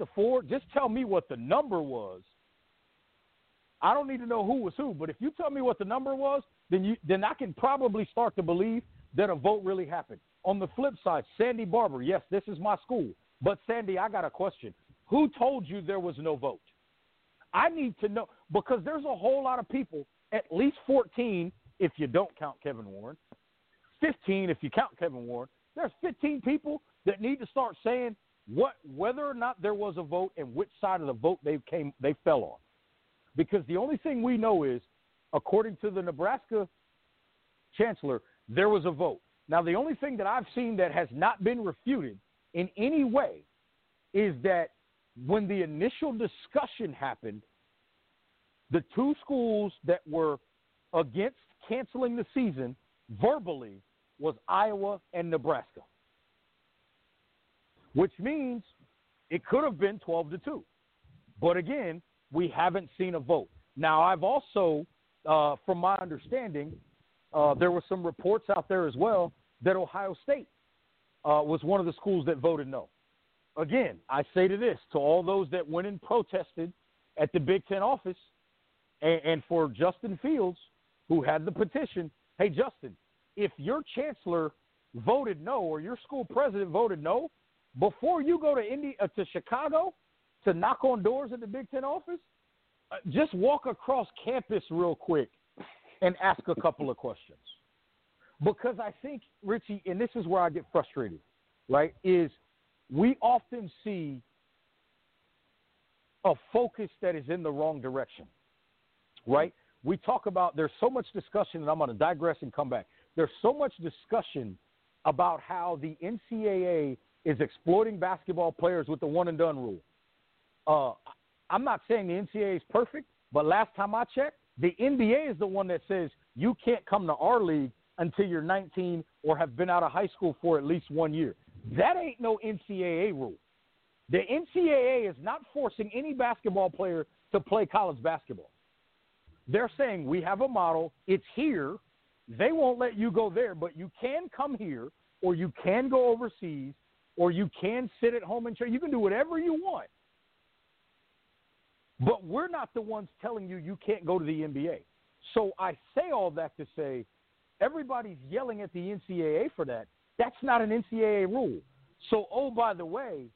8-4? Just tell me what the number was. I don't need to know who was who, but if you tell me what the number was, then I can probably start to believe that a vote really happened. On the flip side, Sandy Barber, yes, this is my school. But, Sandy, I got a question. Who told you there was no vote? I need to know, because there's a whole lot of people, at least 14 if you don't count Kevin Warren, 15 if you count Kevin Warren. There's 15 people that need to start saying whether or not there was a vote and which side of the vote they fell on. Because the only thing we know is, according to the Nebraska chancellor, there was a vote. Now, the only thing that I've seen that has not been refuted in any way is that when the initial discussion happened, the two schools that were against canceling the season verbally was Iowa and Nebraska, which means it could have been 12-2. But again, we haven't seen a vote. Now, I've also, from my understanding, there were some reports out there as well that Ohio State was one of the schools that voted no. Again, I say to this, to all those that went and protested at the Big Ten office, and for Justin Fields, who had the petition, hey, Justin, if your chancellor voted no or your school president voted no, before you go to Chicago to knock on doors at the Big Ten office, just walk across campus real quick and ask a couple of questions. Because I think, Richie, and this is where I get frustrated, right, is we often see a focus that is in the wrong direction, right? We talk about there's so much discussion, and I'm going to digress and come back. There's so much discussion about how the NCAA is exploiting basketball players with the one-and-done rule. I'm not saying the NCAA is perfect, but last time I checked, the NBA is the one that says you can't come to our league until you're 19 or have been out of high school for at least 1 year. That ain't no NCAA rule. The NCAA is not forcing any basketball player to play college basketball. They're saying we have a model. It's here. They won't let you go there, but you can come here or you can go overseas or you can sit at home and train. You can do whatever you want. But we're not the ones telling you you can't go to the NBA. So I say all that to say everybody's yelling at the NCAA for that. That's not an NCAA rule. So, oh, by the way,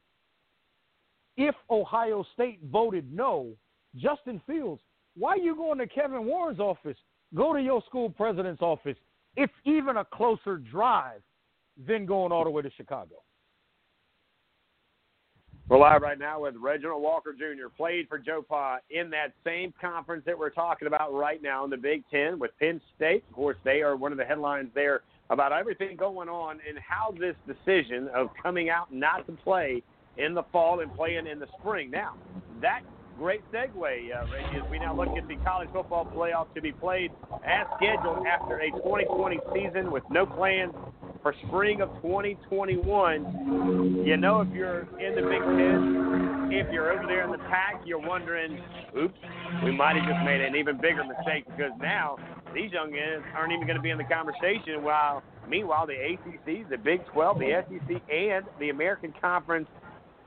if Ohio State voted no, Justin Fields, why are you going to Kevin Warren's office? Go to your school president's office. It's even a closer drive than going all the way to Chicago. We're live right now with Reginald Walker Jr., played for Joe Pa in that same conference that we're talking about right now in the Big Ten with Penn State. Of course, they are one of the headlines there about everything going on and how this decision of coming out not to play in the fall and playing in the spring. Now, that great segue, Reggie, as we now look at the college football playoff to be played as scheduled after a 2020 season with no plans for spring of 2021. You know, if you're in the Big Ten, if you're over there in the Pac, you're wondering, oops, we might have just made an even bigger mistake because now these young guys aren't even going to be in the conversation, while meanwhile the ACC, the Big 12, the SEC, and the American Conference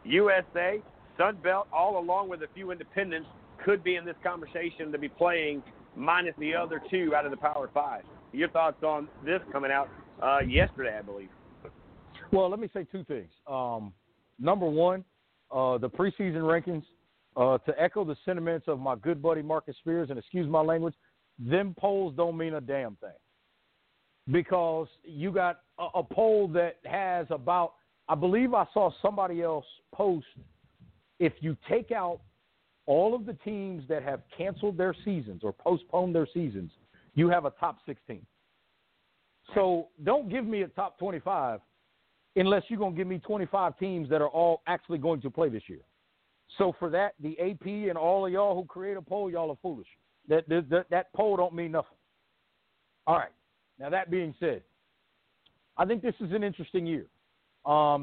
USA, Sun Belt, all along with a few independents, could be in this conversation to be playing minus the other two out of the Power Five. Your thoughts on this coming out yesterday, I believe? Well, let me say two things. Number one, the preseason rankings, to echo the sentiments of my good buddy Marcus Spears, and excuse my language, them polls don't mean a damn thing. Because you got a poll that has about, I believe I saw somebody else post, if you take out all of the teams that have canceled their seasons or postponed their seasons, you have a top 16. So don't give me a top 25 unless you're going to give me 25 teams that are all actually going to play this year. So for that, the AP and all of y'all who create a poll, y'all are foolish. That poll don't mean nothing. All right. Now, that being said, I think this is an interesting year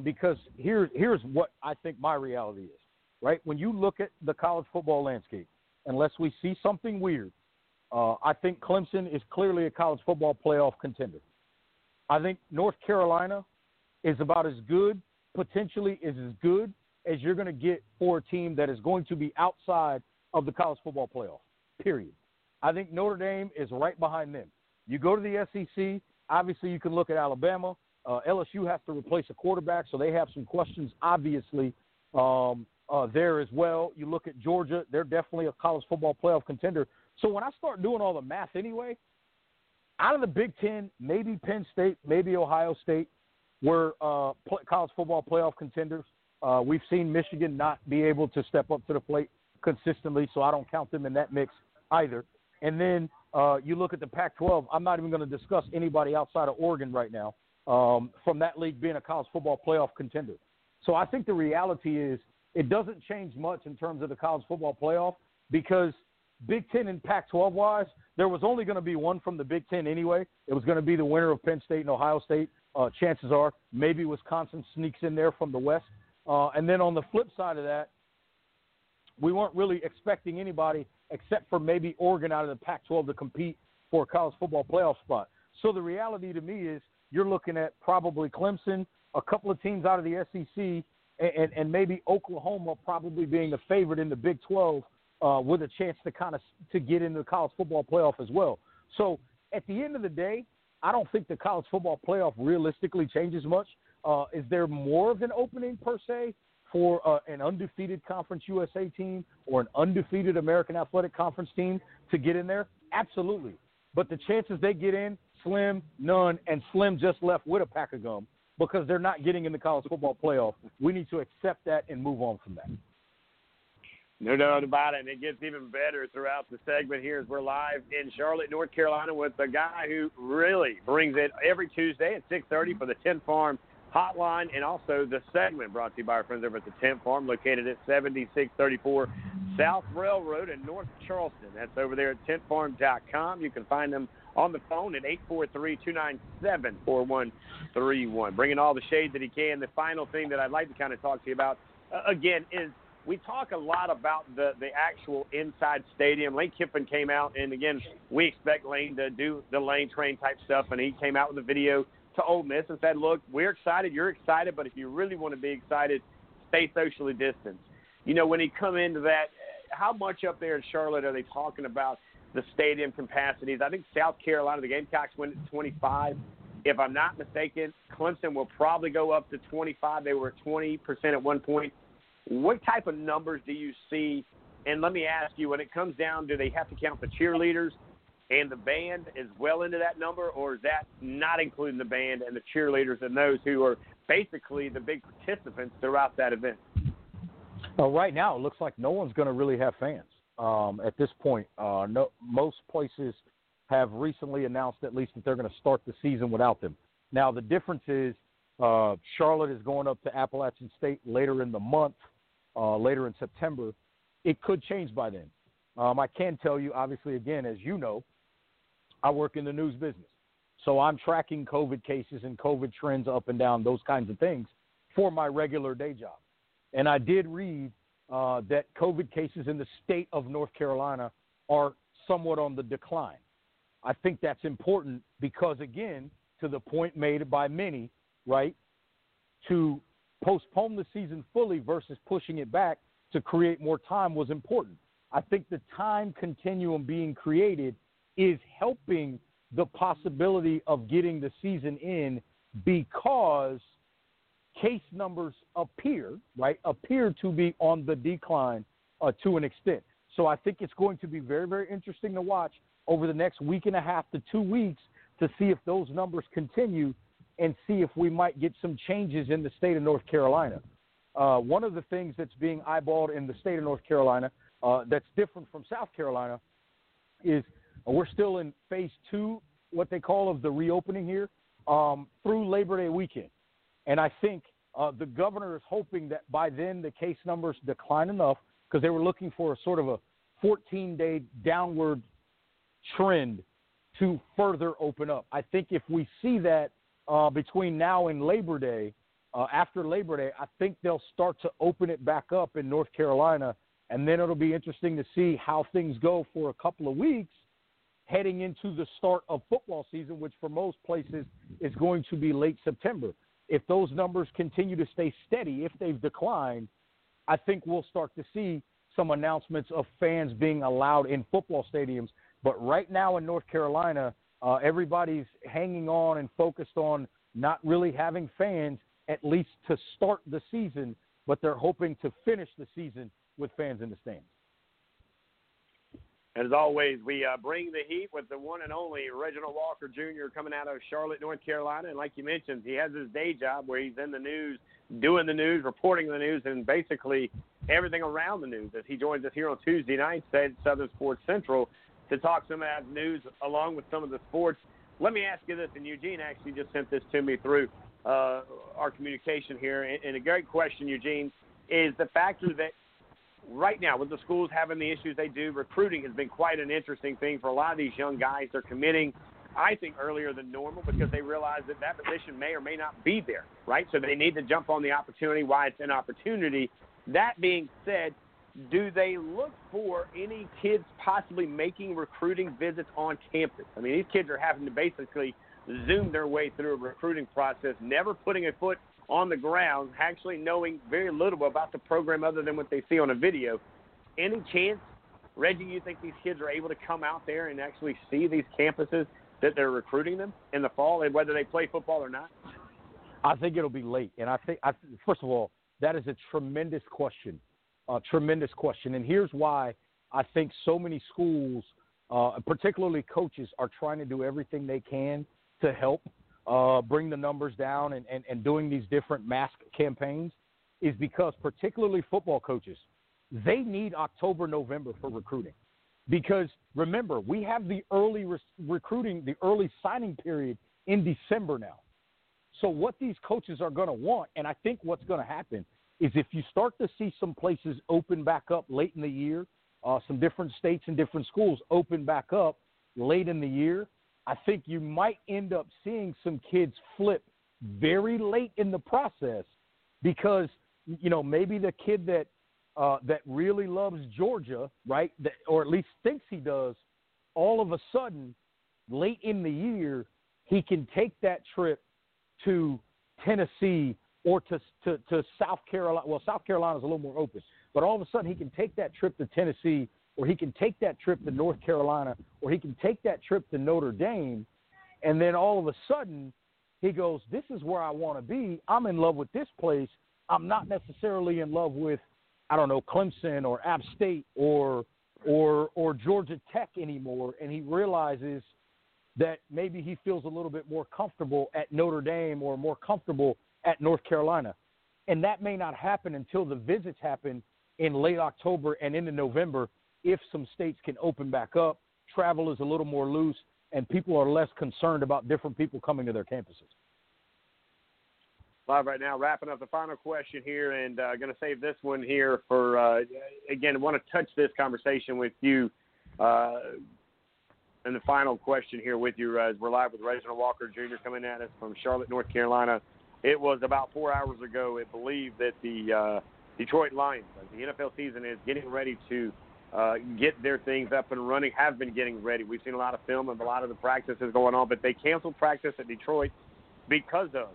because here's what I think my reality is. Right? When you look at the college football landscape, unless we see something weird, I think Clemson is clearly a college football playoff contender. I think North Carolina is about as good, potentially is as good as you're going to get for a team that is going to be outside of the college football playoff, period. I think Notre Dame is right behind them. You go to the SEC, obviously you can look at Alabama. LSU has to replace a quarterback, so they have some questions, obviously, there as well. You look at Georgia, they're definitely a college football playoff contender. So when I start doing all the math anyway, out of the Big Ten, maybe Penn State, maybe Ohio State were college football playoff contenders. We've seen Michigan not be able to step up to the plate consistently, so I don't count them in that mix either. And then you look at the Pac-12. I'm not even going to discuss anybody outside of Oregon right now from that league being a college football playoff contender. So I think the reality is it doesn't change much in terms of the college football playoff because Big Ten and Pac-12-wise, there was only going to be one from the Big Ten anyway. It was going to be the winner of Penn State and Ohio State. Chances are maybe Wisconsin sneaks in there from the West. And then on the flip side of that, we weren't really expecting anybody except for maybe Oregon out of the Pac-12 to compete for a college football playoff spot. So the reality to me is you're looking at probably Clemson, a couple of teams out of the SEC, and maybe Oklahoma probably being the favorite in the Big 12 with a chance to kind of to get into the college football playoff as well. So at the end of the day, I don't think the college football playoff realistically changes much. Is there more of an opening per se for an undefeated Conference USA team or an undefeated American Athletic Conference team to get in there? Absolutely. But the chances they get in, slim, none, and slim just left with a pack of gum because they're not getting in the college football playoff. We need to accept that and move on from that. No doubt about it, and it gets even better throughout the segment here as we're live in Charlotte, North Carolina with the guy who really brings it every Tuesday at 6:30 for the Tent Farm Hotline, and also the segment brought to you by our friends over at the Tent Farm, located at 7634 South Railroad in North Charleston. That's over there at tentfarm.com. You can find them on the phone at 843-297-4131. Bringing all the shade that he can. The final thing that I'd like to kind of talk to you about, again, is we talk a lot about the actual inside stadium. Lane Kiffin came out, and again, we expect Lane to do the Lane Train type stuff, and he came out with a video to Ole Miss and said, look, we're excited, you're excited, but if you really want to be excited, stay socially distanced. You know, when he come into that, how much up there in Charlotte are they talking about the stadium capacities? I think South Carolina, the Gamecocks went to 25. If I'm not mistaken, Clemson will probably go up to 25. They were at 20% at one point. What type of numbers do you see? And let me ask you, when it comes down, do they have to count the cheerleaders and the band is well into that number, or is that not including the band and the cheerleaders and those who are basically the big participants throughout that event? Well, right now, it looks like no one's going to really have fans at this point. Most places have recently announced at least that they're going to start the season without them. Now, the difference is Charlotte is going up to Appalachian State later in the month, later in September. It could change by then. I can tell you, obviously, again, as you know, I work in the news business. So I'm tracking COVID cases and COVID trends up and down, those kinds of things for my regular day job. And I did read that COVID cases in the state of North Carolina are somewhat on the decline. I think that's important because, again, to the point made by many, right, to postpone the season fully versus pushing it back to create more time was important. I think the time continuum being created is helping the possibility of getting the season in because case numbers appear to be on the decline to an extent. So I think it's going to be very, very interesting to watch over the next week and a half to 2 weeks to see if those numbers continue and see if we might get some changes in the state of North Carolina. One of the things that's being eyeballed in the state of North Carolina that's different from South Carolina is we're still in phase 2, what they call of the reopening here, through Labor Day weekend. And I think the governor is hoping that by then the case numbers decline enough because they were looking for a sort of a 14-day downward trend to further open up. I think if we see that between now and Labor Day, after Labor Day, I think they'll start to open it back up in North Carolina, and then it'll be interesting to see how things go for a couple of weeks heading into the start of football season, which for most places is going to be late September. If those numbers continue to stay steady, if they've declined, I think we'll start to see some announcements of fans being allowed in football stadiums. But right now in North Carolina, everybody's hanging on and focused on not really having fans, at least to start the season, but they're hoping to finish the season with fans in the stands. As always, we bring the heat with the one and only Reginald Walker Jr. coming out of Charlotte, North Carolina. And like you mentioned, he has his day job where he's in the news, doing the news, reporting the news, and basically everything around the news. As he joins us here on Tuesday nights at Southern Sports Central to talk some of that news along with some of the sports. Let me ask you this, and Eugene actually just sent this to me through our communication here. And a great question, Eugene, is the factor that right now, with the schools having the issues they do, recruiting has been quite an interesting thing for a lot of these young guys. They're committing, I think, earlier than normal because they realize that that position may or may not be there, right? So they need to jump on the opportunity while it's an opportunity. That being said, do they look for any kids possibly making recruiting visits on campus? I mean, these kids are having to basically zoom their way through a recruiting process, never putting a foot on the ground, actually knowing very little about the program other than what they see on a video. Any chance, Reggie, you think these kids are able to come out there and actually see these campuses that they're recruiting them in the fall, and whether they play football or not? I think it'll be late. And I think, first of all, that is a tremendous question, And here's why I think so many schools, particularly coaches, are trying to do everything they can to help bring the numbers down and doing these different mask campaigns, is because particularly football coaches, they need October, November for recruiting. Because remember, we have the early recruiting, the early signing period in December now. So what these coaches are going to want, and I think what's going to happen, is if you start to see some places open back up late in the year, some different states and different schools open back up late in the year, I think you might end up seeing some kids flip very late in the process because, you know, maybe the kid that that really loves Georgia, right, that, or at least thinks he does, all of a sudden, late in the year, he can take that trip to Tennessee or to South Carolina. Well, South Carolina is a little more open, but all of a sudden he can take that trip to Tennessee, or he can take that trip to North Carolina, or he can take that trip to Notre Dame, and then all of a sudden he goes, this is where I want to be. I'm in love with this place. I'm not necessarily in love with, I don't know, Clemson or App State or Georgia Tech anymore, and he realizes that maybe he feels a little bit more comfortable at Notre Dame or more comfortable at North Carolina. And that may not happen until the visits happen in late October and into November, if some states can open back up, travel is a little more loose, and people are less concerned about different people coming to their campuses. Live right now, wrapping up the final question here, and I'm going to save this one here for, again, I want to touch this conversation with you. And the final question here with you, as we're live with Reginald Walker Jr. coming at us from Charlotte, North Carolina. It was about 4 hours ago, I believe, that the Detroit Lions, the NFL season is getting ready to get their things up and running, have been getting ready. We've seen a lot of film of a lot of the practices going on, but they canceled practice at Detroit because of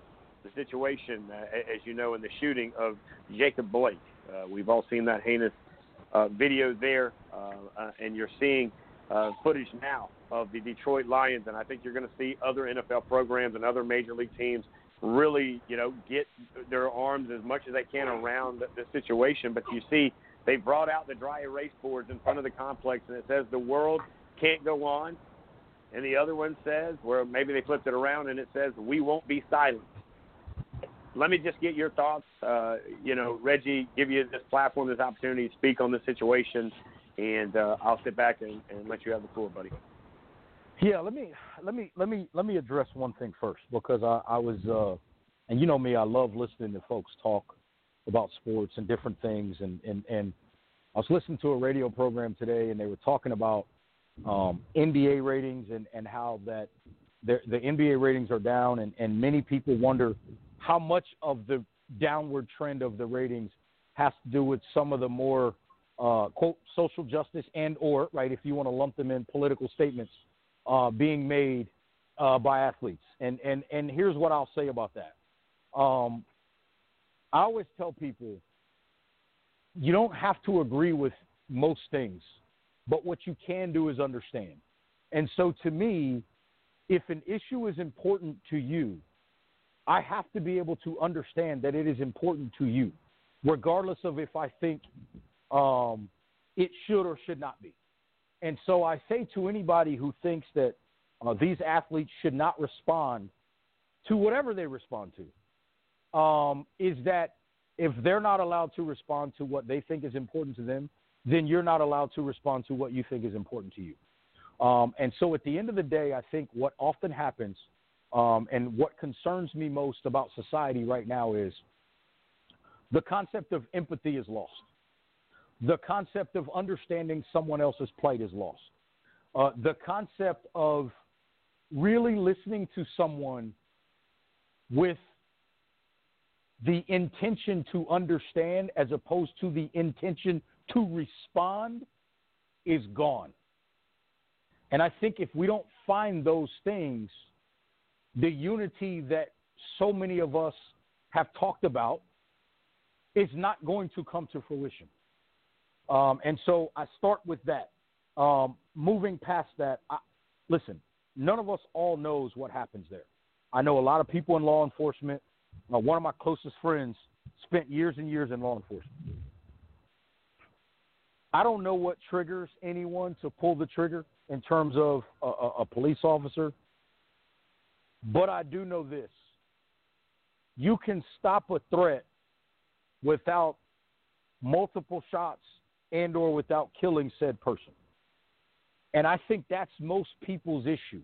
the situation, as you know, in the shooting of Jacob Blake. We've all seen that heinous video there, and you're seeing footage now of the Detroit Lions, and I think you're going to see other NFL programs and other major league teams really, you know, get their arms as much as they can around the situation. But you see, they brought out the dry erase boards in front of the complex, and it says the world can't go on. And the other one says, well, maybe they flipped it around, and it says we won't be silent. Let me just get your thoughts. You know, Reggie, give you this platform, this opportunity to speak on the situation, and I'll sit back and let you have the floor, buddy. Yeah, let me address one thing first, because I was, and you know me, I love listening to folks talk about sports and different things, and I was listening to a radio program today, and they were talking about NBA ratings and how that the NBA ratings are down, and many people wonder how much of the downward trend of the ratings has to do with some of the more, quote, social justice and or, right, if you want to lump them in, political statements being made by athletes. And here's what I'll say about that. I always tell people you don't have to agree with most things, but what you can do is understand. And so to me, if an issue is important to you, I have to be able to understand that it is important to you, regardless of if I think it should or should not be. And so I say to anybody who thinks that these athletes should not respond to whatever they respond to, is that if they're not allowed to respond to what they think is important to them, then you're not allowed to respond to what you think is important to you. And so at the end of the day, I think what often happens and what concerns me most about society right now is the concept of empathy is lost. The concept of understanding someone else's plight is lost. The concept of really listening to someone with the intention to understand as opposed to the intention to respond is gone. And I think if we don't find those things, the unity that so many of us have talked about is not going to come to fruition. And so I start with that. Moving past that, listen, none of us all knows what happens there. I know a lot of people in law enforcement. One of my closest friends spent years and years in law enforcement. I don't know what triggers anyone to pull the trigger in terms of a police officer, but I do know this. You can stop a threat without multiple shots and or without killing said person. And I think that's most people's issue.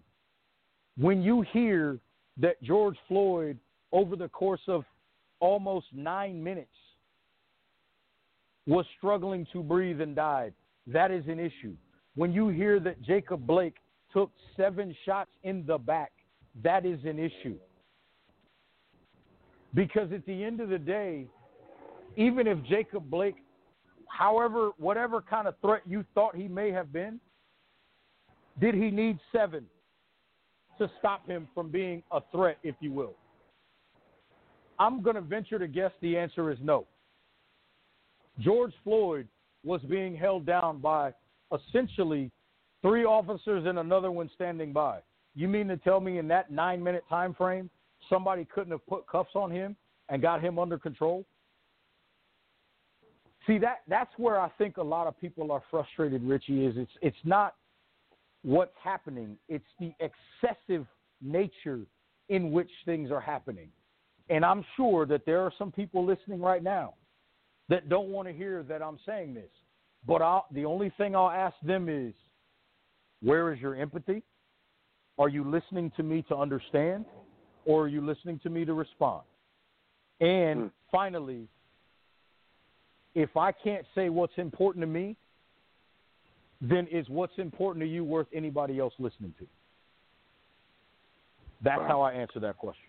When you hear that George Floyd, over the course of almost 9 minutes, was struggling to breathe and died, that is an issue. When you hear that Jacob Blake took 7 shots in the back, that is an issue. Because at the end of the day, even if Jacob Blake, however, whatever kind of threat you thought he may have been, did he need 7 to stop him from being a threat, if you will? I'm going to venture to guess the answer is no. George Floyd was being held down by essentially 3 officers and another one standing by. You mean to tell me in that 9-minute time frame, somebody couldn't have put cuffs on him and got him under control? See, that's where I think a lot of people are frustrated, Richie, is it's not what's happening. It's the excessive nature in which things are happening. And I'm sure that there are some people listening right now that don't want to hear that I'm saying this. But the only thing I'll ask them is, where is your empathy? Are you listening to me to understand, or are you listening to me to respond? And finally, if I can't say what's important to me, then is what's important to you worth anybody else listening to? That's how I answer that question.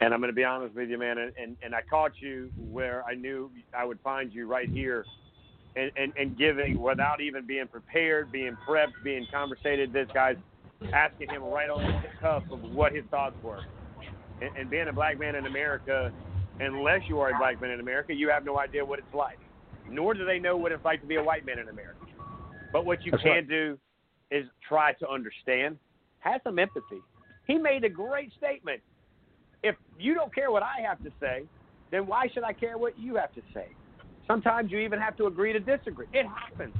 And I'm going to be honest with you, man, and I caught you where I knew I would find you right here and giving without even being prepared, being prepped, being conversated. This guy's asking him right on the cuff of what his thoughts were. And being a black man in America, unless you are a black man in America, you have no idea what it's like. Nor do they know what it's like to be a white man in America. But what you can do is try to understand. Have some empathy. He made a great statement. If you don't care what I have to say, then why should I care what you have to say? Sometimes you even have to agree to disagree. It happens.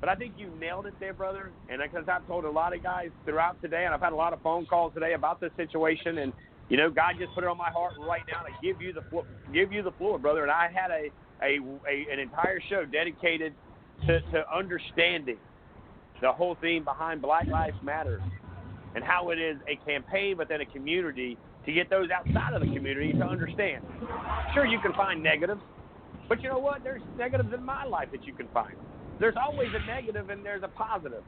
But I think you nailed it there, brother. And because I've told a lot of guys throughout today, and I've had a lot of phone calls today about this situation, and, you know, God just put it on my heart right now to give you the floor, brother. And I had an entire show dedicated to understanding the whole theme behind Black Lives Matter and how it is a campaign within a community to get those outside of the community to understand. Sure, you can find negatives, but you know what? There's negatives in my life that you can find. There's always a negative and there's a positive.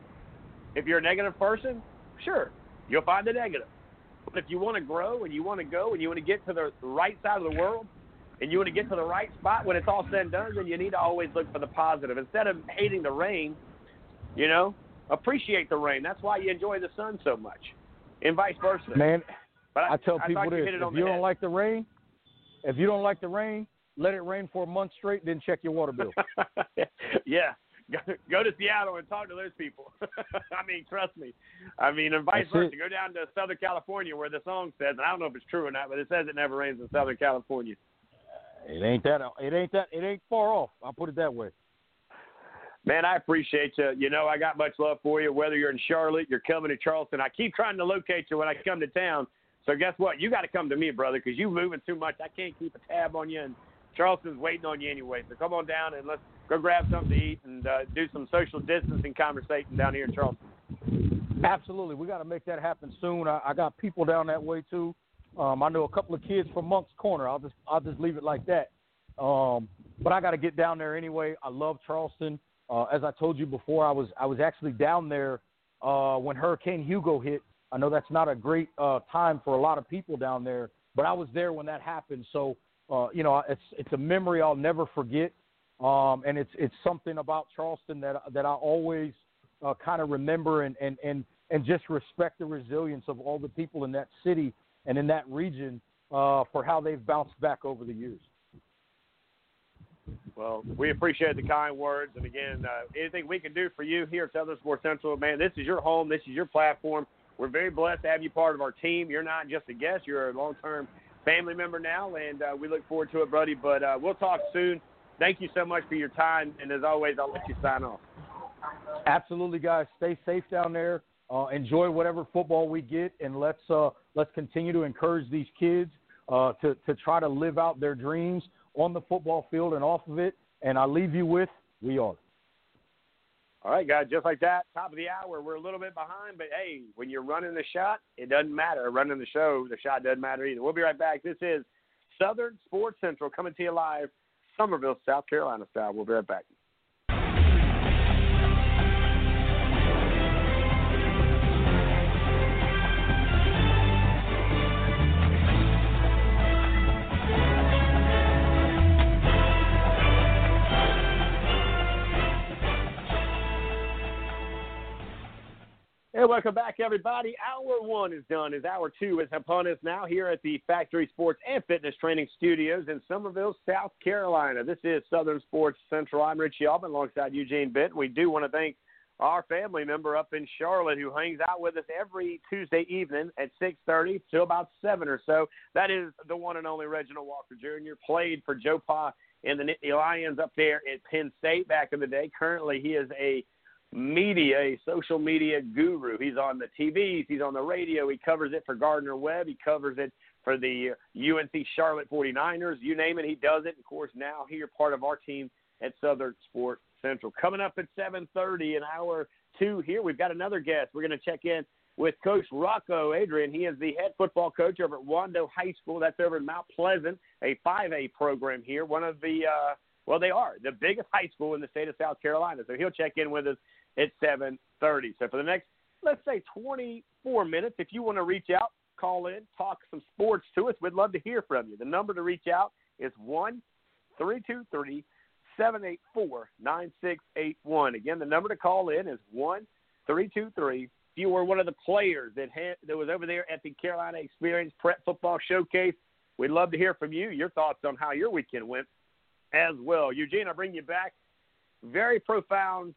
If you're a negative person, sure, you'll find a negative. But if you want to grow and you want to go and you want to get to the right side of the world and you want to get to the right spot when it's all said and done, then you need to always look for the positive. Instead of hating the rain, you know, appreciate the rain. That's why you enjoy the sun so much and vice versa. Man, but I tell people this, if you don't like the rain, let it rain for a month straight, then check your water bill. Yeah. Go to Seattle and talk to those people. I mean, trust me. I mean, and vice versa. Go down to Southern California where the song says, and I don't know if it's true or not, but it says it never rains in Southern California. It ain't far off. I'll put it that way. Man, I appreciate you. You know, I got much love for you. Whether you're in Charlotte, you're coming to Charleston. I keep trying to locate you when I come to town. So guess what? You got to come to me, brother, because you're moving too much. I can't keep a tab on you, and Charleston's waiting on you anyway. So come on down and let's go grab something to eat and do some social distancing conversation down here in Charleston. Absolutely. We got to make that happen soon. I got people down that way, too. I know a couple of kids from Monk's Corner. I'll just leave it like that. But I got to get down there anyway. I love Charleston. As I told you before, I was actually down there when Hurricane Hugo hit. I know that's not a great time for a lot of people down there, but I was there when that happened. So, you know, it's a memory I'll never forget, and it's something about Charleston that I always kind of remember and just respect the resilience of all the people in that city and in that region for how they've bounced back over the years. Well, we appreciate the kind words. And, again, anything we can do for you here at Southern Sports Central, man, this is your home. This is your platform. We're very blessed to have you part of our team. You're not just a guest. You're a long-term family member now, and we look forward to it, buddy. But we'll talk soon. Thank you so much for your time, and as always, I'll let you sign off. Absolutely, guys. Stay safe down there. Enjoy whatever football we get, and let's continue to encourage these kids to try to live out their dreams on the football field and off of it. And I leave you with, we are. All right, guys, just like that, top of the hour. We're a little bit behind, but, hey, when you're running the shot, it doesn't matter. Running the show, the shot doesn't matter either. We'll be right back. This is Southern Sports Central coming to you live, Summerville, South Carolina style. We'll be right back. Hey, welcome back, everybody. Hour one is done as hour two is upon us now here at the Factory Sports and Fitness Training Studios in Summerville, South Carolina. This is Southern Sports Central. I'm Richie Alban alongside Eugene Bitt. We do want to thank our family member up in Charlotte who hangs out with us every Tuesday evening at 6:30 till about 7 or so. That is the one and only Reginald Walker Jr. Played for Joe Pa and the Lions up there at Penn State back in the day. Currently, he is a social media guru. He's on the TVs. He's on the radio. He covers it for Gardner Webb. He covers it for the UNC Charlotte 49ers. You name it, he does it. Of course, now here part of our team at Southern Sports Central. Coming up at 7:30 in hour two here, we've got another guest. We're going to check in with Coach Rocco Adrian. He is the head football coach over at Wando High School. That's over in Mount Pleasant, a 5A program here. One of the, well, they are the biggest high school in the state of South Carolina. So he'll check in with us at 7:30. So for the next, let's say, 24 minutes, if you want to reach out, call in, talk some sports to us, we'd love to hear from you. The number to reach out is 1-323-784-9681. Again, the number to call in is 1-323. If you were one of the players that was over there at the Carolina Experience Prep Football Showcase, we'd love to hear from you, your thoughts on how your weekend went as well. Eugene, I bring you back. Very profound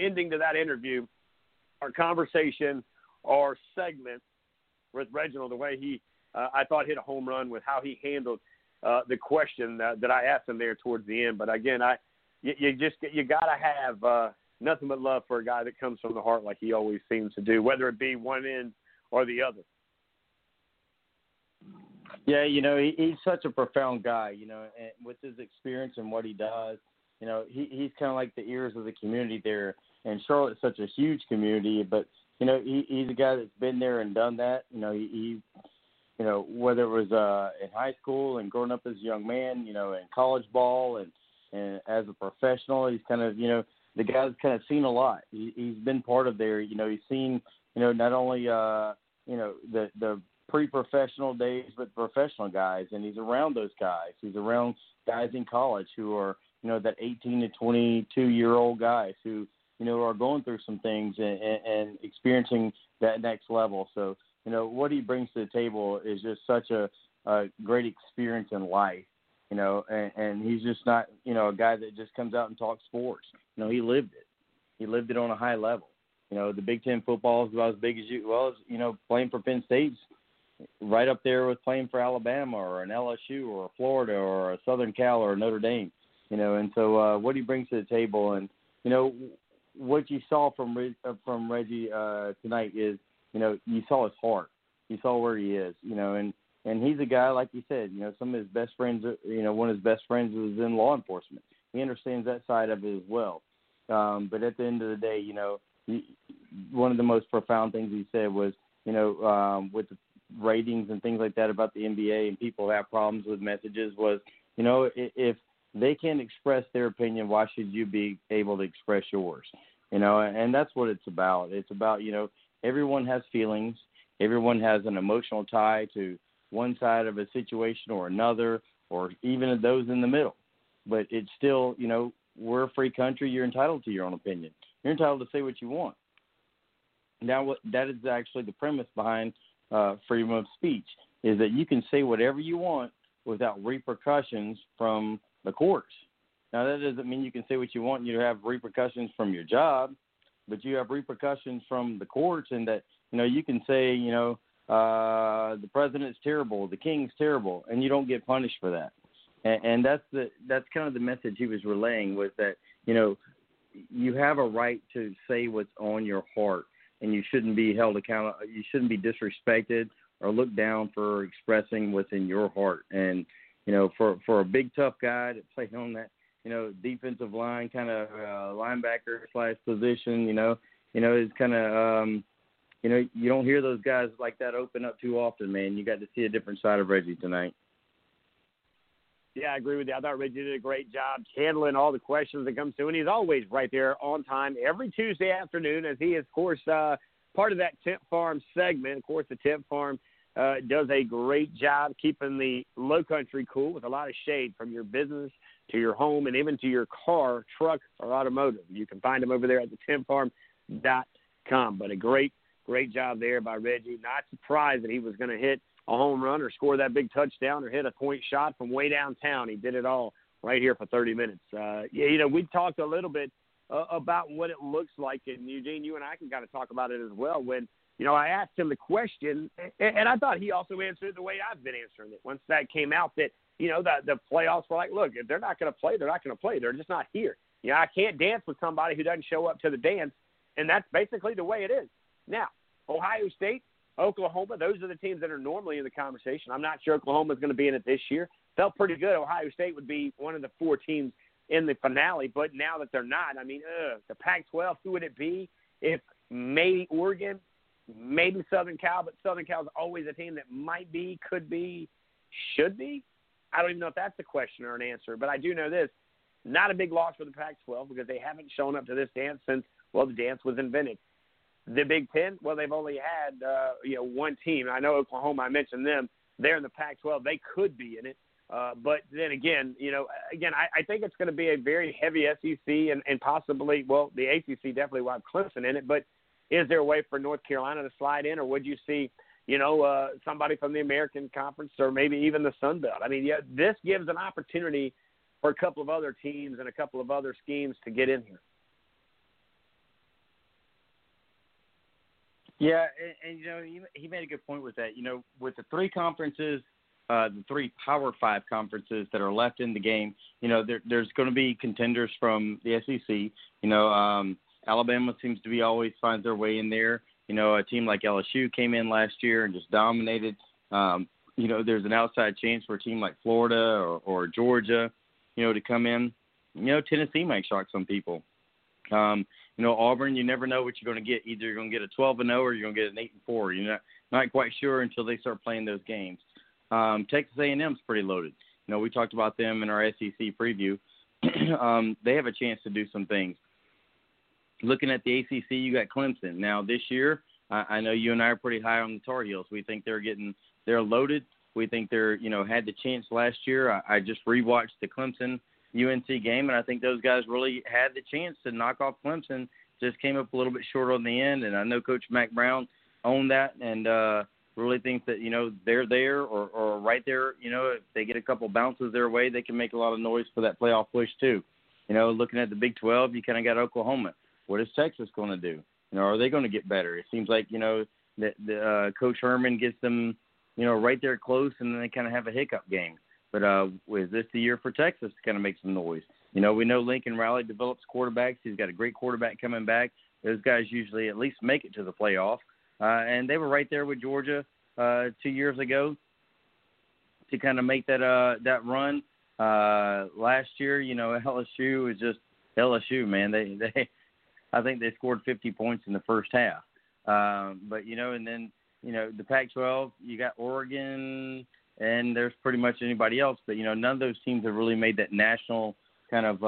ending to that interview, our conversation, our segment with Reginald, the way he, I thought, hit a home run with how he handled the question that I asked him there towards the end. But again, you gotta have nothing but love for a guy that comes from the heart, like he always seems to do, whether it be one end or the other. Yeah, you know, he's such a profound guy. You know, and with his experience and what he does. You know, he's kind of like the ears of the community there. And Charlotte's such a huge community, but, you know, he's a guy that's been there and done that. You know, you know, whether it was in high school and growing up as a young man, you know, in college ball and as a professional, he's kind of, you know, the guy's kind of seen a lot. He's been part of there. You know, he's seen, you know, not only, you know, the pre-professional days, but professional guys. And he's around those guys. He's around guys in college who are, you know, that 18 to 22-year-old guys who, you know, are going through some things and experiencing that next level. So, you know, what he brings to the table is just such a great experience in life. you know, and he's just not, you know, a guy that just comes out and talks sports. You know, he lived it. He lived it on a high level. You know, the Big Ten football is about as big as you, well, you know, playing for Penn State's right up there with playing for Alabama or an LSU or a Florida or a Southern Cal or Notre Dame, you know. And so what he brings to the table, and, you know, what you saw from Reggie tonight is, you know, you saw his heart. You saw where he is, you know, and he's a guy, like you said, you know, some of his best friends, you know, one of his best friends was in law enforcement. He understands that side of it as well. But at the end of the day, you know, one of the most profound things he said was, you know, with the ratings and things like that about the NBA and people have problems with messages was, you know, if they can't express their opinion, why should you be able to express yours? You know, and that's what it's about. It's about, you know, everyone has feelings. Everyone has an emotional tie to one side of a situation or another, or even those in the middle. But it's still, you know, we're a free country. You're entitled to your own opinion. You're entitled to say what you want. Now, that is actually the premise behind freedom of speech, is that you can say whatever you want without repercussions from the courts. Now, that doesn't mean you can say what you want and you have repercussions from your job, but you have repercussions from the courts, and that, you know, you can say, you know, the president's terrible, the king's terrible, and you don't get punished for that. And that's kind of the message he was relaying, was that, you know, you have a right to say what's on your heart, and you shouldn't be held accountable. You shouldn't be disrespected or looked down for expressing what's in your heart. And, you know, for a big, tough guy that played on that, you know, defensive line kind of linebacker / position, you know, is kind of you know, you don't hear those guys like that open up too often, man. You got to see a different side of Reggie tonight. Yeah, I agree with you. I thought Reggie did a great job handling all the questions that come through, and he's always right there on time every Tuesday afternoon, as he is, of course, part of that Tent Farm segment. Of course, the Tent Farm does a great job keeping the low country cool with a lot of shade, from your business to your home and even to your car, truck, or automotive. You can find them over there at the tentfarm.com. But a great job there by Reggie. Not surprised that he was going to hit a home run or score that big touchdown or hit a point shot from way downtown. He did it all right here for 30 minutes. Yeah, you know, we talked a little bit about what it looks like. And, Eugene, you and I can kind of talk about it as well. When, you know, I asked him the question, and I thought he also answered it the way I've been answering it. Once that came out that, you know, the playoffs were like, look, if they're not going to play, they're not going to play. They're just not here. You know, I can't dance with somebody who doesn't show up to the dance, and that's basically the way it is. Now, Ohio State, Oklahoma, those are the teams that are normally in the conversation. I'm not sure Oklahoma's going to be in it this year. Felt pretty good. Ohio State would be one of the four teams in the finale, but now that they're not, I mean, the Pac-12, who would it be? If maybe Oregon, maybe Southern Cal, but Southern Cal's always a team that might be, could be, should be. I don't even know if that's a question or an answer, but I do know this. Not a big loss for the Pac-12, because they haven't shown up to this dance since, well, the dance was invented. The Big Ten, well, they've only had, you know, one team. I know Oklahoma, I mentioned them. They're in the Pac-12. They could be in it. But then again, you know, I think it's going to be a very heavy SEC and possibly, well, the ACC definitely will have Clemson in it. But is there a way for North Carolina to slide in, or would you see, you know, somebody from the American Conference or maybe even the Sun Belt? I mean, yeah, this gives an opportunity for a couple of other teams and a couple of other schemes to get in here. Yeah, and you know, he made a good point with that. You know, with the three conferences, the three Power Five conferences that are left in the game, you know, there's going to be contenders from the SEC. You know, Alabama seems to be always finds their way in there. You know, a team like LSU came in last year and just dominated. You know, there's an outside chance for a team like Florida or Georgia, you know, to come in. You know, Tennessee might shock some people. You know, Auburn, you never know what you're going to get. Either you're going to get a 12-0 or you're going to get an 8-4. You're not quite sure until they start playing those games. Texas A&M's pretty loaded. You know, we talked about them in our SEC preview. They have a chance to do some things. Looking at the ACC, you got Clemson. Now, this year, I know you and I are pretty high on the Tar Heels. We think they're loaded. We think they're, you know, had the chance last year. I just rewatched the Clemson UNC game, and I think those guys really had the chance to knock off Clemson, just came up a little bit short on the end, and I know Coach Mack Brown owned that, and really thinks that, you know, they're there or right there. You know, if they get a couple bounces their way, they can make a lot of noise for that playoff push too. You know, looking at the Big 12, you kind of got Oklahoma. What is Texas going to do? You know, are they going to get better? It seems like, you know, that the Coach Herman gets them, you know, right there close, and then they kind of have a hiccup game. But is this the year for Texas to kind of make some noise? You know, we know Lincoln Riley develops quarterbacks. He's got a great quarterback coming back. Those guys usually at least make it to the playoff. And they were right there with Georgia 2 years ago to kind of make that run. Last year, you know, LSU was just LSU, man. They I think they scored 50 points in the first half. But, you know, and then, you know, the Pac-12, you got Oregon, and there's pretty much anybody else. But, you know, none of those teams have really made that national kind of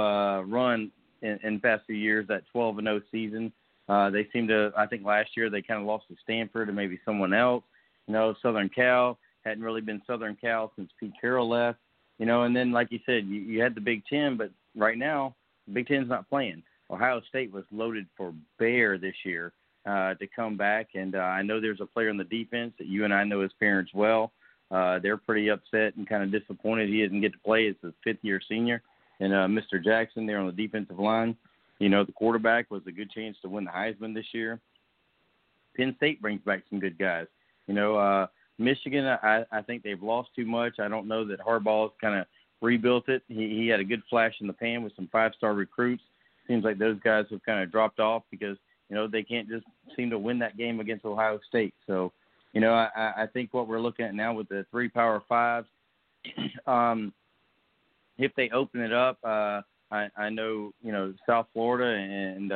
run in past few years, that 12-0 season. They seem to, I think last year they kind of lost to Stanford and maybe someone else. You know, Southern Cal hadn't really been Southern Cal since Pete Carroll left. You know, and then, like you said, you had the Big Ten, but right now the Big Ten's not playing. Ohio State was loaded for bear this year to come back, and I know there's a player on the defense that you and I know his parents well. They're pretty upset and kind of disappointed he didn't get to play as a fifth-year senior. And Mr. Jackson there on the defensive line, you know, the quarterback was a good chance to win the Heisman this year. Penn State brings back some good guys. You know, Michigan, I think they've lost too much. I don't know that Harbaugh's kind of rebuilt it. He had a good flash in the pan with some five-star recruits. Seems like those guys have kind of dropped off because, you know, they can't just seem to win that game against Ohio State. So, you know, I think what we're looking at now with the three Power Fives, if they open it up, I know, you know, South Florida and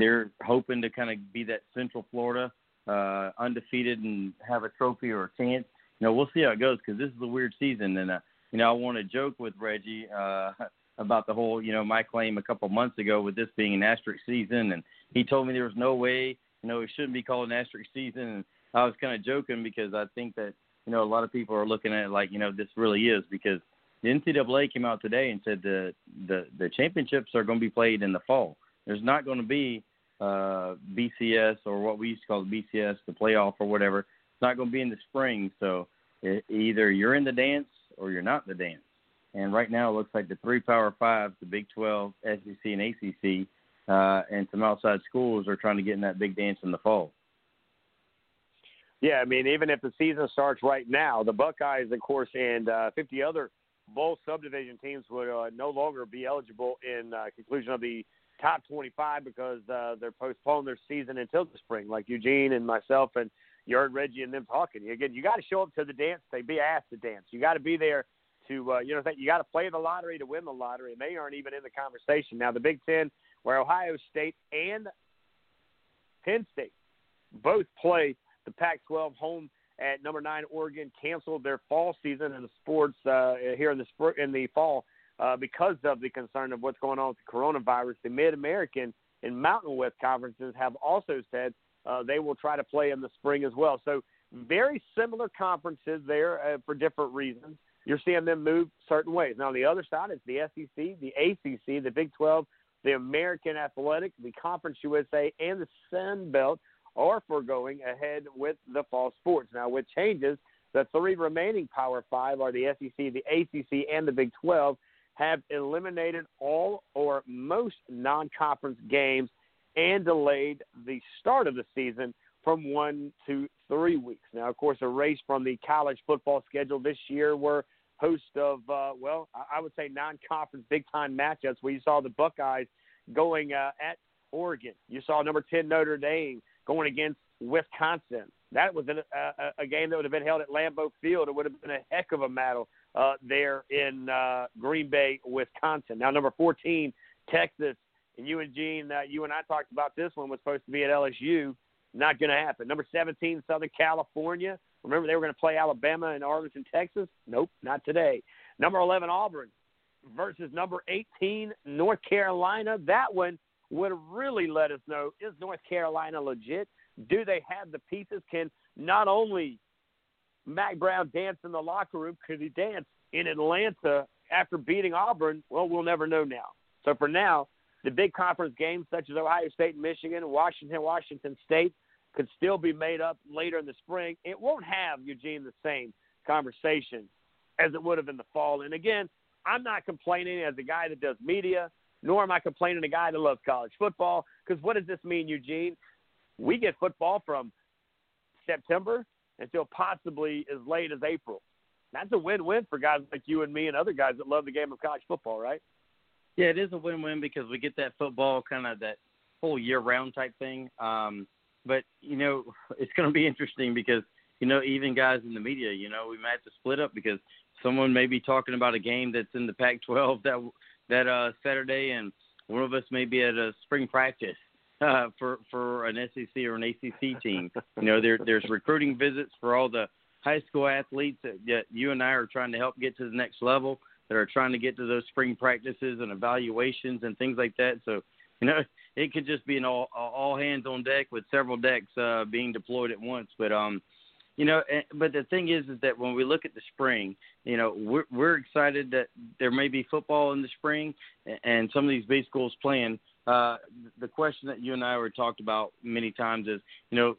they're hoping to kind of be that Central Florida undefeated and have a trophy or a chance. You know, we'll see how it goes because this is a weird season. And, you know, I want to joke with Reggie about the whole, you know, my claim a couple months ago with this being an asterisk season. And he told me there was no way, you know, it shouldn't be called an asterisk season. And I was kind of joking because I think that, you know, a lot of people are looking at it like, you know, this really is because the NCAA came out today and said the championships are going to be played in the fall. There's not going to be BCS or what we used to call the BCS, the playoff or whatever. It's not going to be in the spring. So either you're in the dance or you're not in the dance. And right now it looks like the three Power Fives, the Big 12, SEC, and ACC, and some outside schools are trying to get in that big dance in the fall. Yeah, I mean, even if the season starts right now, the Buckeyes, of course, and 50 other bowl subdivision teams would no longer be eligible in conclusion of the top 25 because they're postponed their season until the spring, like Eugene and myself and you heard Reggie and them talking. Again, you got to show up to the dance. They be asked to dance. You got to be there to, you know, you got to play the lottery to win the lottery, and they aren't even in the conversation. Now, the Big Ten, where Ohio State and Penn State both play the Pac-12 home at number 9, Oregon canceled their fall season in the sports here in the fall because of the concern of what's going on with the coronavirus. The Mid-American and Mountain West conferences have also said they will try to play in the spring as well. So very similar conferences there for different reasons. You're seeing them move certain ways. Now, on the other side, it's the SEC, the ACC, the Big 12, the American Athletic, the Conference USA, and the Sun Belt are foregoing ahead with the fall sports. Now, with changes, the three remaining Power Five are the SEC, the ACC, and the Big 12 have eliminated all or most non-conference games and delayed the start of the season from 1 to 3 weeks. Now, of course, erased from the college football schedule this year were host of, I would say non-conference big-time matchups where you saw the Buckeyes going at Oregon. You saw number 10 Notre Dame going against Wisconsin. That was a game that would have been held at Lambeau Field. It would have been a heck of a battle there in Green Bay, Wisconsin. Now, number 14, Texas. And you and Gene, you and I talked about this one was supposed to be at LSU. Not going to happen. Number 17, Southern California. Remember, they were going to play Alabama and Arlington, Texas? Nope, not today. Number 11, Auburn versus number 18, North Carolina. That one would really let us know, is North Carolina legit? Do they have the pieces? Can not only Mack Brown dance in the locker room, could he dance in Atlanta after beating Auburn? Well, we'll never know now. So for now, the big conference games such as Ohio State and Michigan, Washington, Washington State, could still be made up later in the spring, it won't have, Eugene, the same conversation as it would have in the fall. And again, I'm not complaining as a guy that does media, nor am I complaining a guy that loves college football, because what does this mean, Eugene? We get football from September until possibly as late as April. That's a win-win for guys like you and me and other guys that love the game of college football, right? Yeah, it is a win-win because we get that football, kind of that whole year-round type thing. But, you know, it's going to be interesting because, you know, even guys in the media, you know, we might have to split up because someone may be talking about a game that's in the Pac-12 that Saturday, and one of us may be at a spring practice for an SEC or an ACC team. You know, there's recruiting visits for all the high school athletes that you and I are trying to help get to the next level, that are trying to get to those spring practices and evaluations and things like that. So, you know, it could just be an all hands on deck with several decks being deployed at once. But, you know, but the thing is that when we look at the spring, you know, we're excited that there may be football in the spring and some of these big schools playing. The question that you and I were talked about many times is, you know,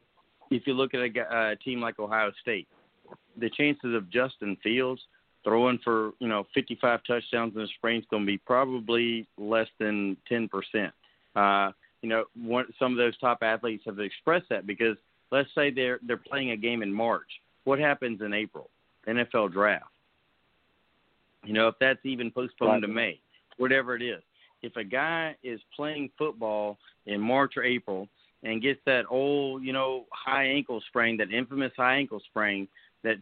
if you look at a team like Ohio State, the chances of Justin Fields throwing for, you know, 55 touchdowns in the spring is going to be probably less than 10%. You know, some of those top athletes have expressed that because let's say they're playing a game in March. What happens in April? NFL draft. You know, if that's even postponed to May, whatever it is. If a guy is playing football in March or April and gets that old, you know, high ankle sprain, that infamous high ankle sprain that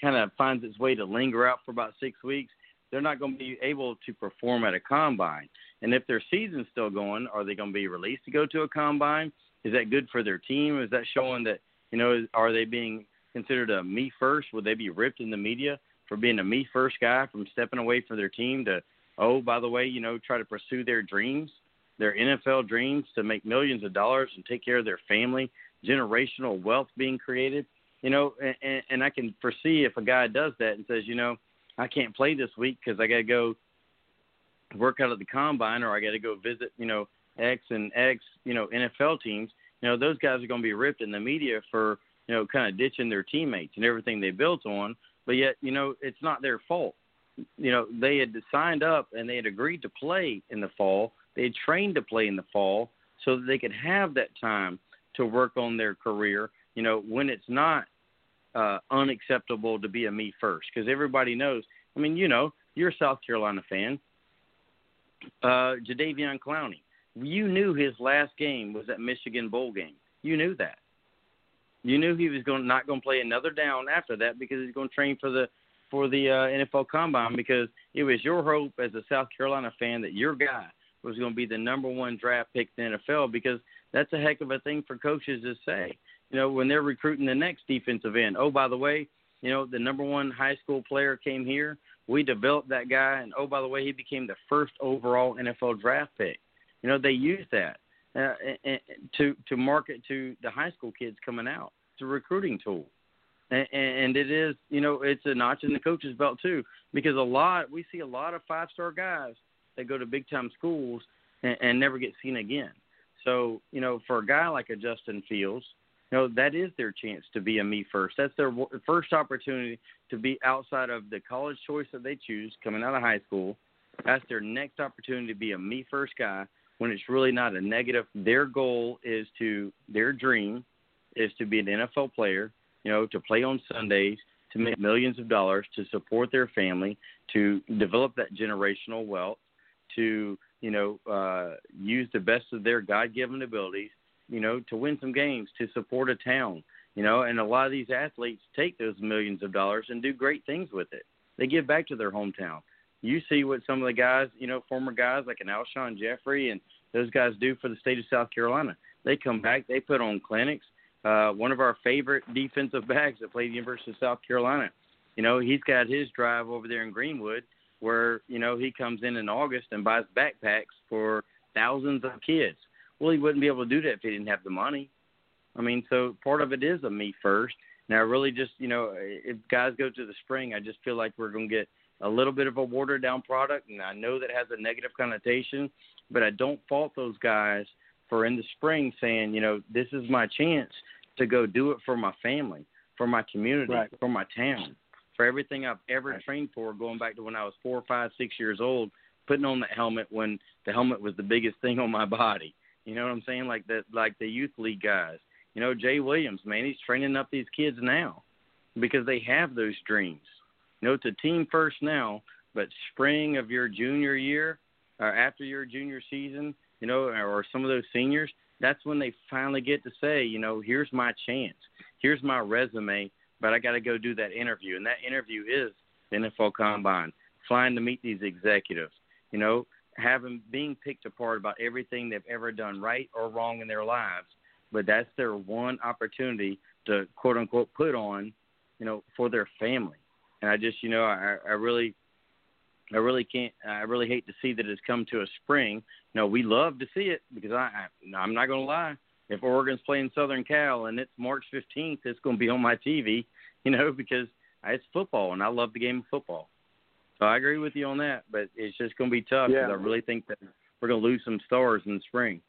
kind of finds its way to linger out for about 6 weeks, they're not going to be able to perform at a combine. And if their season's still going, are they going to be released to go to a combine? Is that good for their team? Is that showing that, you know, are they being considered a me first? Would they be ripped in the media for being a me first guy, from stepping away from their team to, oh, by the way, you know, try to pursue their dreams, their NFL dreams, to make millions of dollars and take care of their family, generational wealth being created? You know, and I can foresee if a guy does that and says, you know, I can't play this week because I got to go work out at the combine, or I got to go visit, you know, X and X, you know, NFL teams, you know, those guys are going to be ripped in the media for, you know, kind of ditching their teammates and everything they built on. But yet, you know, it's not their fault. You know, they had signed up and they had agreed to play in the fall. They had trained to play in the fall so that they could have that time to work on their career, you know, when it's not unacceptable to be a me first. Because everybody knows, I mean, you know, you're a South Carolina fan. Jadeveon Clowney, you knew his last game was that Michigan bowl game. You knew that. You knew he was not going to play another down after that because he's going to train for the NFL Combine, because it was your hope as a South Carolina fan that your guy was going to be the number one draft pick in the NFL, because that's a heck of a thing for coaches to say. You know, when they're recruiting the next defensive end, oh, by the way, you know, the number one high school player came here. We developed that guy, and oh, by the way, he became the first overall NFL draft pick. You know, they use that to market to the high school kids coming out. It's a recruiting tool. And it is, you know, it's a notch in the coach's belt too, because we see a lot of five-star guys that go to big-time schools and never get seen again. So, you know, for a guy like a Justin Fields, you know, that is their chance to be a me first. That's their first opportunity to be outside of the college choice that they choose coming out of high school. That's their next opportunity to be a me first guy, when it's really not a negative. Their goal is their dream is to be an NFL player, you know, to play on Sundays, to make millions of dollars, to support their family, to develop that generational wealth, to, you know, use the best of their God-given abilities, you know, to win some games, to support a town, you know. And a lot of these athletes take those millions of dollars and do great things with it. They give back to their hometown. You see what some of the guys, you know, former guys like an Alshon Jeffrey and those guys do for the state of South Carolina. They come back. They put on clinics. One of our favorite defensive backs that played the University of South Carolina, you know, he's got his drive over there in Greenwood where, you know, he comes in August and buys backpacks for thousands of kids. Well, he wouldn't be able to do that if he didn't have the money. I mean, so part of it is a me first. Now, really just, you know, if guys go to the spring, I just feel like we're going to get a little bit of a watered-down product, and I know that has a negative connotation, but I don't fault those guys for in the spring saying, you know, this is my chance to go do it for my family, for my community, right, for my town, for everything I've ever right trained for, going back to when I was 4, 5, 6 years old, putting on that helmet when the helmet was the biggest thing on my body. You know what I'm saying? Like the youth league guys. You know, Jay Williams, man, he's training up these kids now because they have those dreams. You know, it's a team first now, but spring of your junior year or after your junior season, you know, or some of those seniors, that's when they finally get to say, you know, here's my chance. Here's my resume, but I got to go do that interview. And that interview is the NFL Combine, flying to meet these executives, you know, being picked apart about everything they've ever done right or wrong in their lives. But that's their one opportunity to, quote, unquote, put on, you know, for their family. And I just, you know, I really hate to see that it's come to a spring. You know, we love to see it because I'm not going to lie. If Oregon's playing Southern Cal and it's March 15th, it's going to be on my TV, you know, because it's football and I love the game of football. So I agree with you on that, but it's just going to be tough because I really think that we're going to lose some stars in the spring.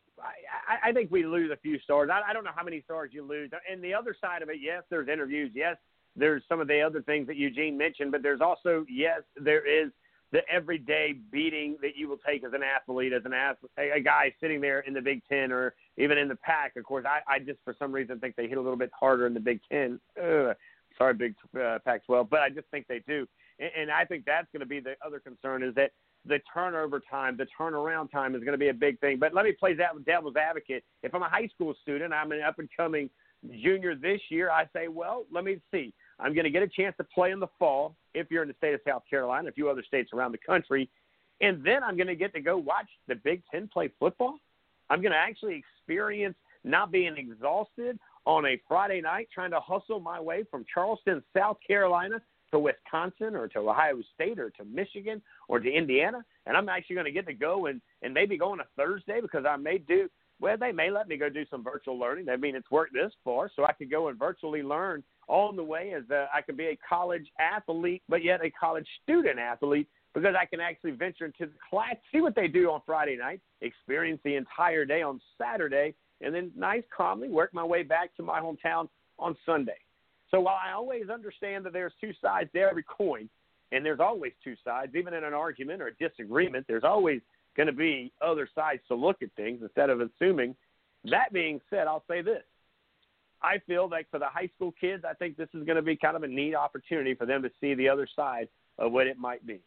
I think we lose a few stars. I don't know how many stars you lose. And the other side of it, yes, there's interviews. Yes, there's some of the other things that Eugene mentioned, but there's also, yes, there is the everyday beating that you will take as an athlete, a guy sitting there in the Big Ten or even in the Pac. Of course, I just for some reason think they hit a little bit harder in the Big Ten. Sorry, Pac-12, but I just think they do. And I think that's going to be the other concern is that the turnover time, the turnaround time is going to be a big thing. But let me play that devil's advocate. If I'm a high school student, I'm an up-and-coming junior this year, I say, well, let me see. I'm going to get a chance to play in the fall if you're in the state of South Carolina, a few other states around the country, and then I'm going to get to go watch the Big Ten play football. I'm going to actually experience not being exhausted on a Friday night trying to hustle my way from Charleston, South Carolina, to Wisconsin or to Ohio State or to Michigan or to Indiana, and I'm actually going to get to go and maybe go on a Thursday because I may do – well, they may let me go do some virtual learning. I mean, it's worked this far, so I could go and virtually learn on the way as I could be a college athlete but yet a college student athlete because I can actually venture into the class, see what they do on Friday night, experience the entire day on Saturday, and then nice, calmly work my way back to my hometown on Sunday. So while I always understand that there's two sides to every coin, and there's always two sides, even in an argument or a disagreement, there's always going to be other sides to look at things instead of assuming. That being said, I'll say this. I feel like for the high school kids, I think this is going to be kind of a neat opportunity for them to see the other side of what it might be.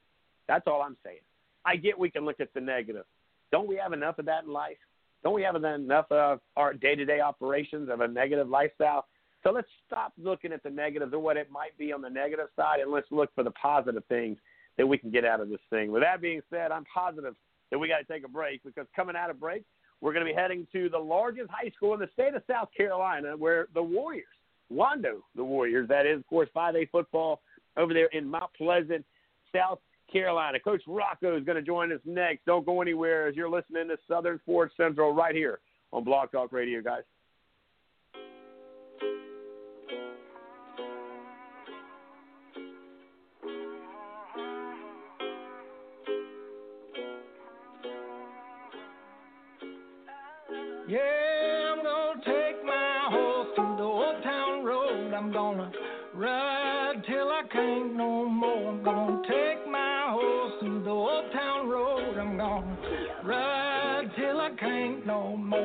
That's all I'm saying. I get we can look at the negative. Don't we have enough of that in life? Don't we have enough of our day-to-day operations of a negative lifestyle? So let's stop looking at the negatives or what it might be on the negative side, and let's look for the positive things that we can get out of this thing. With that being said, I'm positive that we got to take a break because coming out of break, we're going to be heading to the largest high school in the state of South Carolina where the Warriors, the Warriors, that is, of course, 5A football over there in Mount Pleasant, South Carolina. Coach Rocco is going to join us next. Don't go anywhere as you're listening to Southern Sports Central right here on Blog Talk Radio, guys.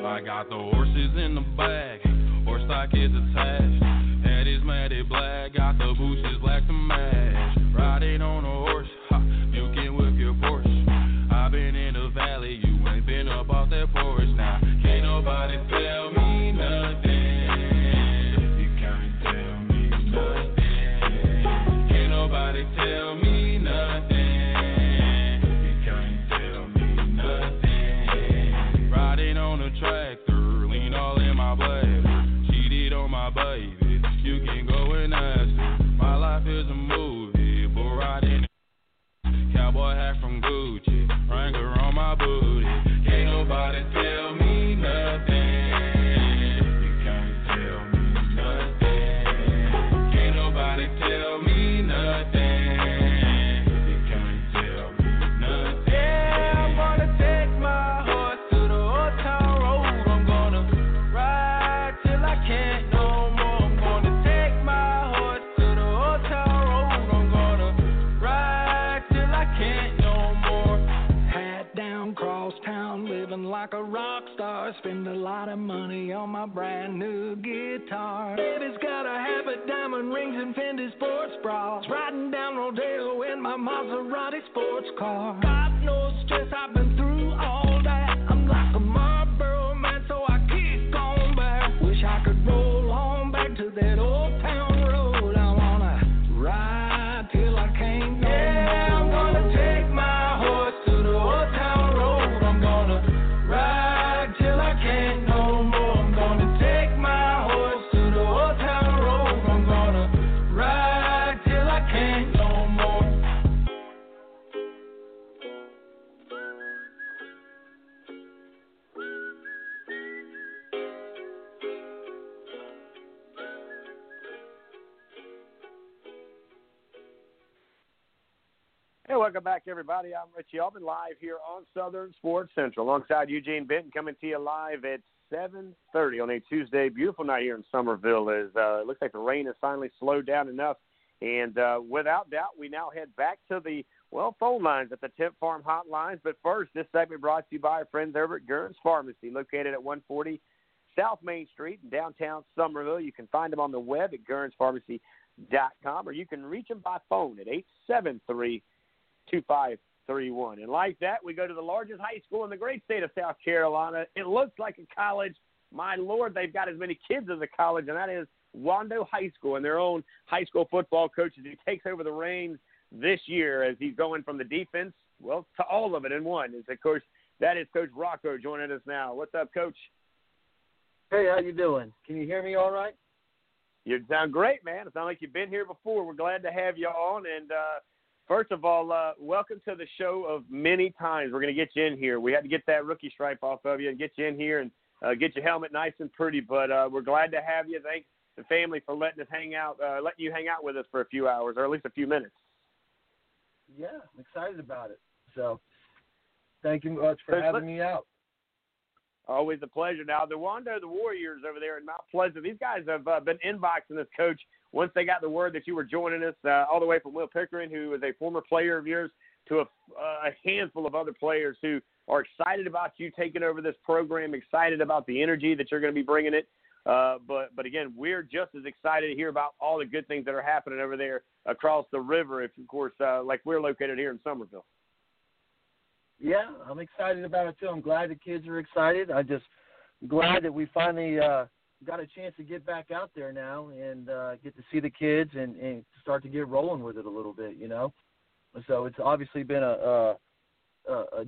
I got the horses in the back, horse stock is attached. Head is matted black, got the boots is black to match. Riding on a horse, ha, you can whip your Porsche. I've been in the valley, you ain't been up off that porch. Now, can't nobody tell me nothing. You can't tell me nothing. Can't nobody tell me. Cowboy hat from Gucci, Wrangler on. a lot of money on my brand new guitar. Baby's got a habit, diamond rings and Fendi sports bras. Riding down Rodeo in my Maserati sports car. God knows stress, I've been through all that. I'm like a Marlboro man, so I keep going back. Wish I could roll on back to that old town road. I wanna ride till I can't go. Yeah, I'm gonna take my horse to the old town road. I'm gonna ride till I can't no more. I'm gonna take my horse to the old town road. I'm gonna ride till I can't no more. Hey, welcome back, everybody. I'm Richie Albin, live here on Southern Sports Central, alongside Eugene Benton, coming to you live at 7:30 on a Tuesday. Beautiful night here in Summerville. As it looks like the rain has finally slowed down enough, and without doubt, we now head back to the phone lines at the Tent Farm hotlines. But first, this segment brought to you by our friends over at Gurns Pharmacy, located at 140 South Main Street in downtown Summerville. You can find them on the web at GurnsPharmacy.com, or you can reach them by phone at 873-2531. And like that, we go to the largest high school in the great state of South Carolina. It looks like a college. My Lord, they've got as many kids as a college, and that is Wando High School, and their own high school football coach who takes over the reins this year as he's going from the defense, well, to all of it in one. And of course, that is Coach Rocco joining us now. What's up, Coach? Hey, how you doing? Can you hear me all right? You sound great, man. It sounds like you've been here before. We're glad to have you on, and first of all, welcome to the show of many times. We're going to get you in here. We had to get that rookie stripe off of you and get you in here and get your helmet nice and pretty. But we're glad to have you. Thanks the family for letting us hang out, letting you hang out with us for a few hours or at least a few minutes. Yeah, I'm excited about it. So thank you much for having me out. Always a pleasure. Now, the Wando, the Warriors over there in Mount Pleasant, these guys have been inboxing this, Coach, once they got the word that you were joining us, all the way from Will Pickering, who is a former player of yours, to a handful of other players who are excited about you taking over this program, excited about the energy that you're going to be bringing it. But again, we're just as excited to hear about all the good things that are happening over there across the river, if, of course, like we're located here in Summerville. Yeah, I'm excited about it, too. I'm glad the kids are excited. I'm just glad that we finally got a chance to get back out there now and get to see the kids and start to get rolling with it a little bit, you know. So it's obviously been a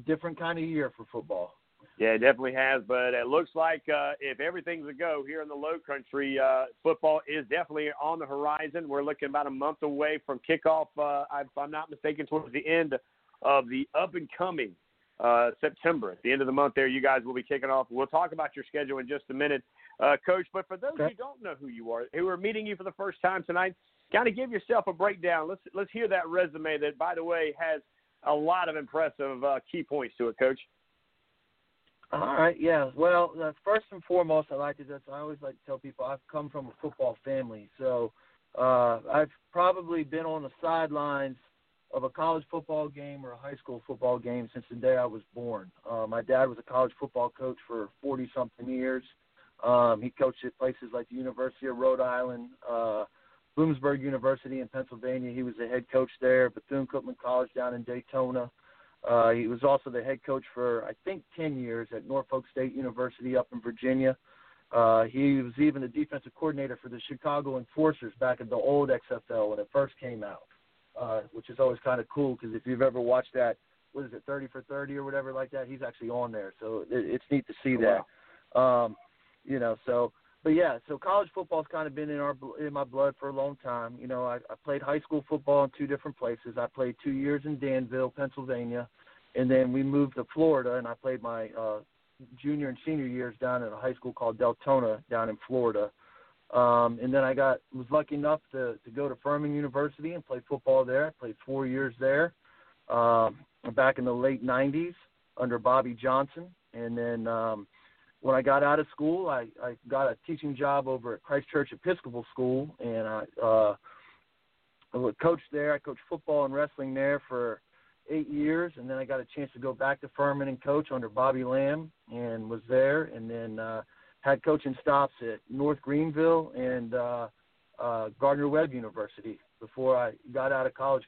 different kind of year for football. Yeah, it definitely has. But it looks like if everything's a go here in the Low Country, football is definitely on the horizon. We're looking about a month away from kickoff, if I'm not mistaken, towards the end of the up-and-coming September. At the end of the month there, you guys will be kicking off. We'll talk about your schedule in just a minute, Coach. But for those who don't know who you are, who are meeting you for the first time tonight, kind of give yourself a breakdown. Let's hear that resume that, by the way, has a lot of impressive key points to it, Coach. All right, yeah. Well, first and foremost, I always like to tell people I've come from a football family. So I've probably been on the sidelines of a college football game or a high school football game since the day I was born. My dad was a college football coach for 40-something years. He coached at places like the University of Rhode Island, Bloomsburg University in Pennsylvania. He was the head coach there, Bethune-Cookman College down in Daytona. He was also the head coach for, 10 years at Norfolk State University up in Virginia. He was even the defensive coordinator for the Chicago Enforcers back in the old XFL when it first came out. Which is always kind of cool because if you've ever watched that, 30 for 30 or whatever like that, he's actually on there. So it's neat to see that. Wow. So college football's kind of been in my blood for a long time. You know, I played high school football in two different places. I played 2 years in Danville, Pennsylvania, and then we moved to Florida, and I played my junior and senior years down at a high school called Deltona down in Florida. And then was lucky enough to go to Furman University and play football there. I played 4 years there back in the late 90s under Bobby Johnson. And then when I got out of school, I got a teaching job over at Christ Church Episcopal School, and I coached there. I coached football and wrestling there for 8 years, and then I got a chance to go back to Furman and coach under Bobby Lamb, and was there, and then had coaching stops at North Greenville and Gardner-Webb University before I got out of college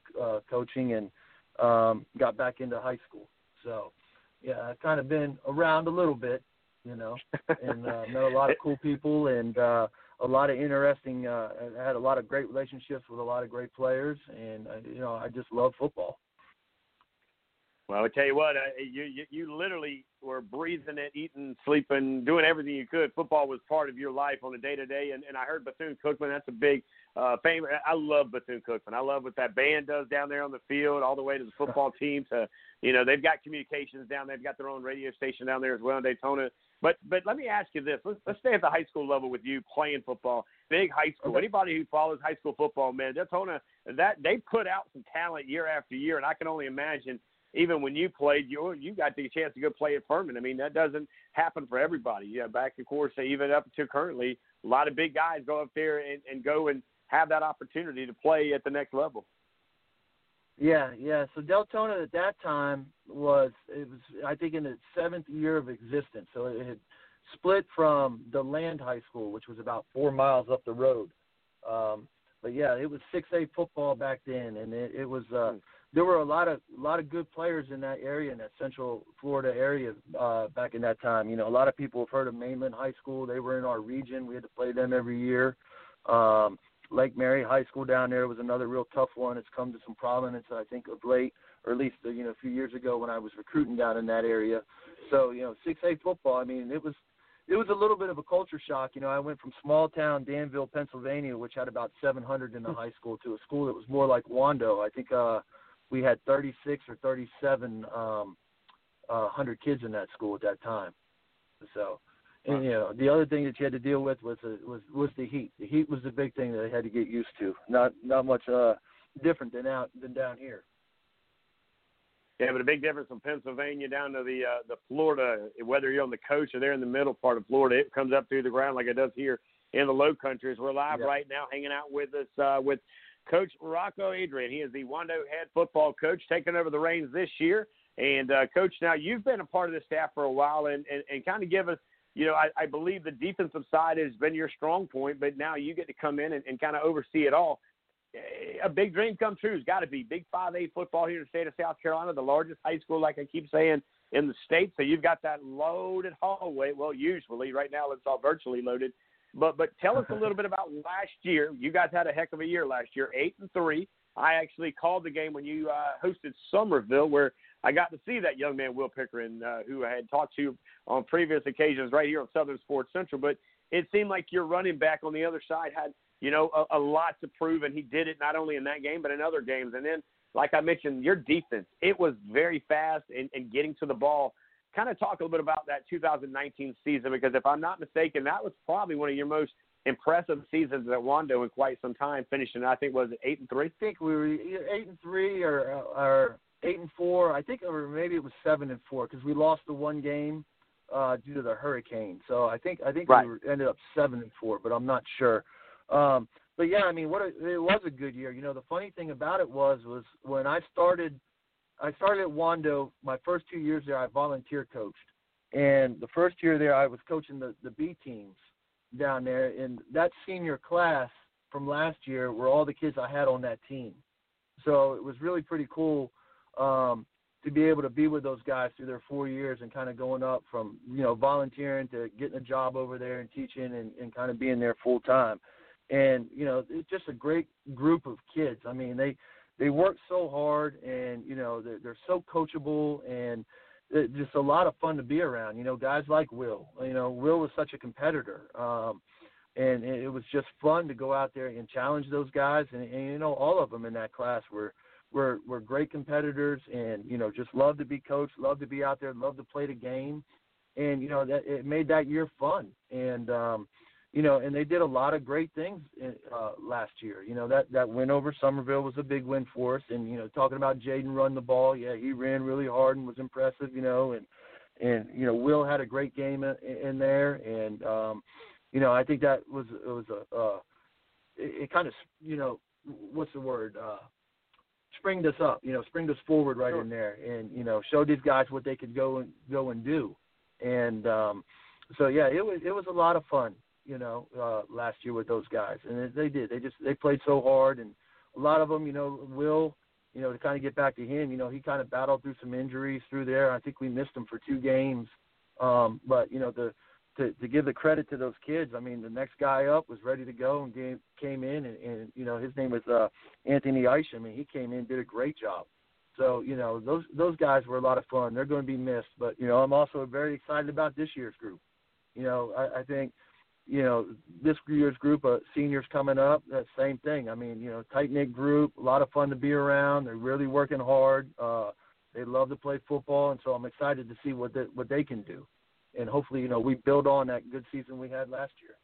coaching and got back into high school. So, yeah, I've kind of been around a little bit, you know, and met a lot of cool people and a lot of interesting had a lot of great relationships with a lot of great players, and, you know, I just love football. Well, I tell you what, you literally were breathing it, eating, sleeping, doing everything you could. Football was part of your life on a day-to-day, and I heard Bethune-Cookman, that's a big favorite. I love Bethune-Cookman. I love what that band does down there on the field all the way to the football team. To, you know, they've got communications down there. They've got their own radio station down there as well in Daytona. But let me ask you this. Let's stay at the high school level with you playing football, big high school. Okay. Anybody who follows high school football, man, Daytona, that they put out some talent year after year, and I can only imagine – even when you played, you got the chance to go play at Furman. I mean, that doesn't happen for everybody. Yeah, back, of course, even up to currently, a lot of big guys go up there and go and have that opportunity to play at the next level. Yeah. So Deltona at that time was I think in its seventh year of existence. So it had split from the Land High School, which was about 4 miles up the road. But yeah, it was 6A football back then, and it was. There were a lot of good players in that area, in that Central Florida area back in that time. You know, a lot of people have heard of Mainland High School. They were in our region. We had to play them every year. Lake Mary High School down there was another real tough one. It's come to some prominence, I think, of late, or at least, you know, a few years ago when I was recruiting down in that area. So, you know, 6A football, I mean, it was a little bit of a culture shock. You know, I went from small town Danville, Pennsylvania, which had about 700 in the high school, to a school that was more like Wando. I think we had 36 or 37 100 kids in that school at that time. So, and, you know, the other thing that you had to deal with was the heat. The heat was the big thing that I had to get used to. Not much different than down here. Yeah, but a big difference from Pennsylvania down to the Florida. Whether you're on the coast or there in the middle part of Florida, it comes up through the ground like it does here in the Low Countries. We're live right now, hanging out with us with Coach Rocco Adrian. He is the Wando head football coach, taking over the reins this year. And, Coach, now you've been a part of the staff for a while and kind of give us, you know, I believe the defensive side has been your strong point, but now you get to come in and kind of oversee it all. A big dream come true has got to be Big 5A football here in the state of South Carolina, the largest high school, like I keep saying, in the state. So you've got that loaded hallway. Well, usually right now it's all virtually loaded. But tell us a little bit about last year. You guys had a heck of a year last year, 8-3. I actually called the game when you hosted Summerville, where I got to see that young man, Will Pickering, who I had talked to on previous occasions right here on Southern Sports Central. But it seemed like your running back on the other side had, you know, a lot to prove, and he did it not only in that game but in other games. And then, like I mentioned, your defense, it was very fast and getting to the ball. Kind of talk a little bit about that 2019 season, because if I'm not mistaken, that was probably one of your most impressive seasons at Wando in quite some time, finishing, I think, was it 8-3? I think we were either 8-3 or 8-4. I think, or maybe it was 7-4, because we lost the one game due to the hurricane. So I think right. We ended up 7-4, but I'm not sure. But yeah, I mean, it was a good year. You know, the funny thing about it was when I started at Wando. My first 2 years there, I volunteer coached. And the first year there, I was coaching the B teams down there. And that senior class from last year were all the kids I had on that team. So it was really pretty cool to be able to be with those guys through their 4 years and kind of going up from, you know, volunteering to getting a job over there and teaching and kind of being there full time. And, you know, it's just a great group of kids. I mean, they work so hard, and, you know, they're so coachable, and just a lot of fun to be around. You know, guys like Will. You know, Will was such a competitor, and it was just fun to go out there and challenge those guys. And you know, all of them in that class were great competitors, and, you know, just loved to be coached, loved to be out there, loved to play the game. And, you know, it made that year fun. And, you know, and they did a lot of great things last year. You know, that win over Summerville was a big win for us. And, you know, talking about Jaden run the ball, yeah, he ran really hard and was impressive, you know. And you know, Will had a great game in there. And, you know, I think that was it kind of, you know, what's the word? spring this up, spring this forward right in there, and show these guys what they could go and do. And so yeah, it was a lot of fun, last year with those guys, and they played so hard, and a lot of them, Will, to kind of get back to him, he kind of battled through some injuries through there. I think we missed him for 2 games, but to give the credit to those kids, I mean, the next guy up was ready to go and came in, and his name was Anthony Isham. I mean, he came in, did a great job. So, those guys were a lot of fun. They're going to be missed. But, I'm also very excited about this year's group. I think, this year's group of seniors coming up, that same thing. I mean, tight-knit group, a lot of fun to be around. They're really working hard. They love to play football, and so I'm excited to see what they can do. And hopefully, we build on that good season we had last year.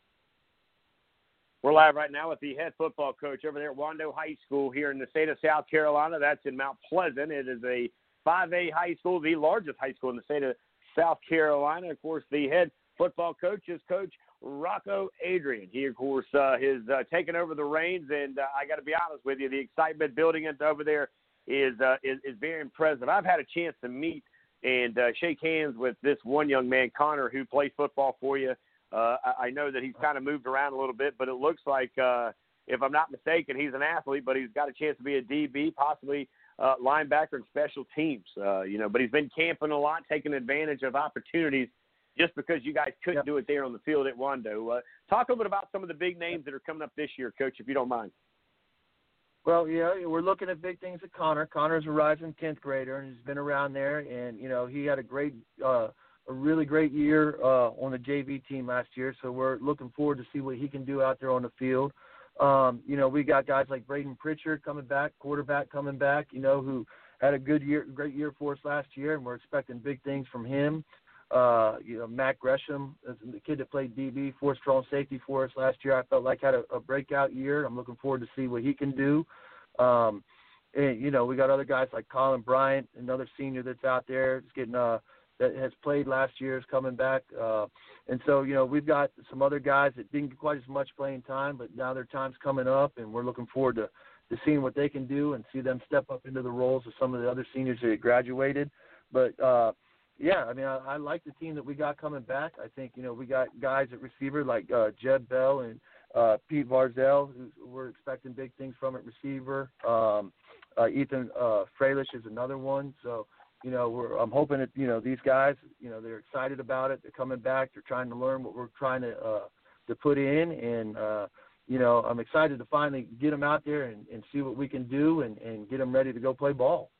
We're live right now with the head football coach over there at Wando High School here in the state of South Carolina. That's in Mount Pleasant. It is a 5A high school, the largest high school in the state of South Carolina. Of course, the head football coach is Coach Rocco Adrian. He, of course, has taken over the reins, and I got to be honest with you, the excitement building over there is very impressive. I've had a chance to meet and shake hands with this one young man, Connor, who plays football for you. I know that he's kind of moved around a little bit, but it looks like, if I'm not mistaken, he's an athlete, but he's got a chance to be a DB, possibly linebacker and special teams. But he's been camping a lot, taking advantage of opportunities just because you guys couldn't do it there on the field at Wando. Talk a little bit about some of the big names that are coming up this year, Coach, if you don't mind. Well, yeah, we're looking at big things at Connor. Connor's a rising 10th grader, and he's been around there. And, he had a really great year on the JV team last year. So we're looking forward to see what he can do out there on the field. We got guys like Braden Pritchard coming back, quarterback coming back, who had a great year for us last year, and we're expecting big things from him. Matt Gresham, the kid that played DB, strong safety for us last year, I felt like had a breakout year. I'm looking forward to see what he can do. We got other guys like Colin Bryant, another senior that's out there, just getting that has played last year, is coming back. And so, we've got some other guys that didn't get quite as much playing time, but now their time's coming up, and we're looking forward to seeing what they can do and see them step up into the roles of some of the other seniors that had graduated. But, yeah, I mean, I like the team that we got coming back. I think, we got guys at receiver like Jeb Bell and Pete Barzell, who we're expecting big things from at receiver. Ethan Fralish is another one. So, I'm hoping that, these guys, they're excited about it. They're coming back. They're trying to learn what we're trying to put in. And, I'm excited to finally get them out there and see what we can do and get them ready to go play ball.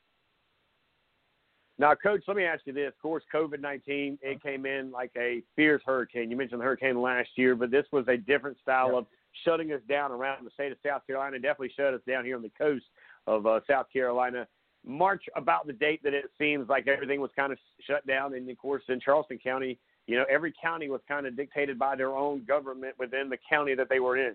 Now, Coach, let me ask you this. Of course, COVID-19, it came in like a fierce hurricane. You mentioned the hurricane last year, but this was a different style of shutting us down around the state of South Carolina. It definitely shut us down here on the coast of South Carolina. March, about the date that it seems like everything was kind of shut down. And, of course, in Charleston County, every county was kind of dictated by their own government within the county that they were in.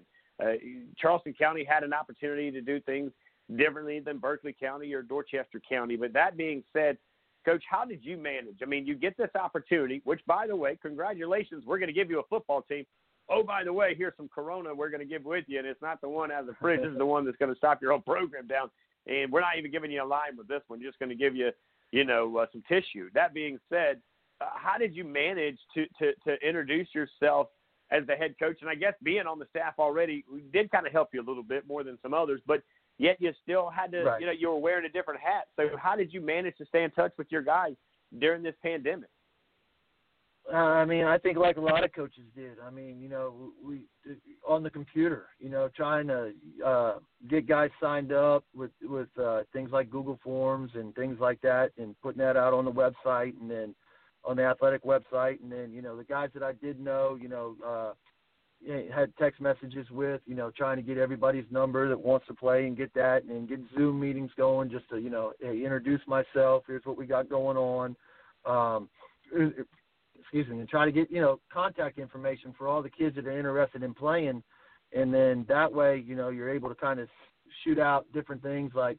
Charleston County had an opportunity to do things differently than Berkeley County or Dorchester County. But that being said, Coach, how did you manage? I mean, you get this opportunity, which, by the way, congratulations, we're going to give you a football team. Oh, by the way, here's some Corona we're going to give with you, and it's not the one out of the fridge. This is the one that's going to stop your whole program down, and we're not even giving you a lime with this one. We're just going to give you, some tissue. That being said, how did you manage to introduce yourself as the head coach? And I guess being on the staff already did kind of help you a little bit more than some others, but yet you still had to, you were wearing a different hat. So how did you manage to stay in touch with your guys during this pandemic? I mean, I think like a lot of coaches did. I mean, we on the computer, trying to get guys signed up with things like Google Forms and things like that, and putting that out on the website and then on the athletic website. And then, the guys that I did know, had text messages with, trying to get everybody's number that wants to play and get that and get Zoom meetings going just to, hey, introduce myself. Here's what we got going on. And try to get, contact information for all the kids that are interested in playing. And then that way, you're able to kind of shoot out different things like,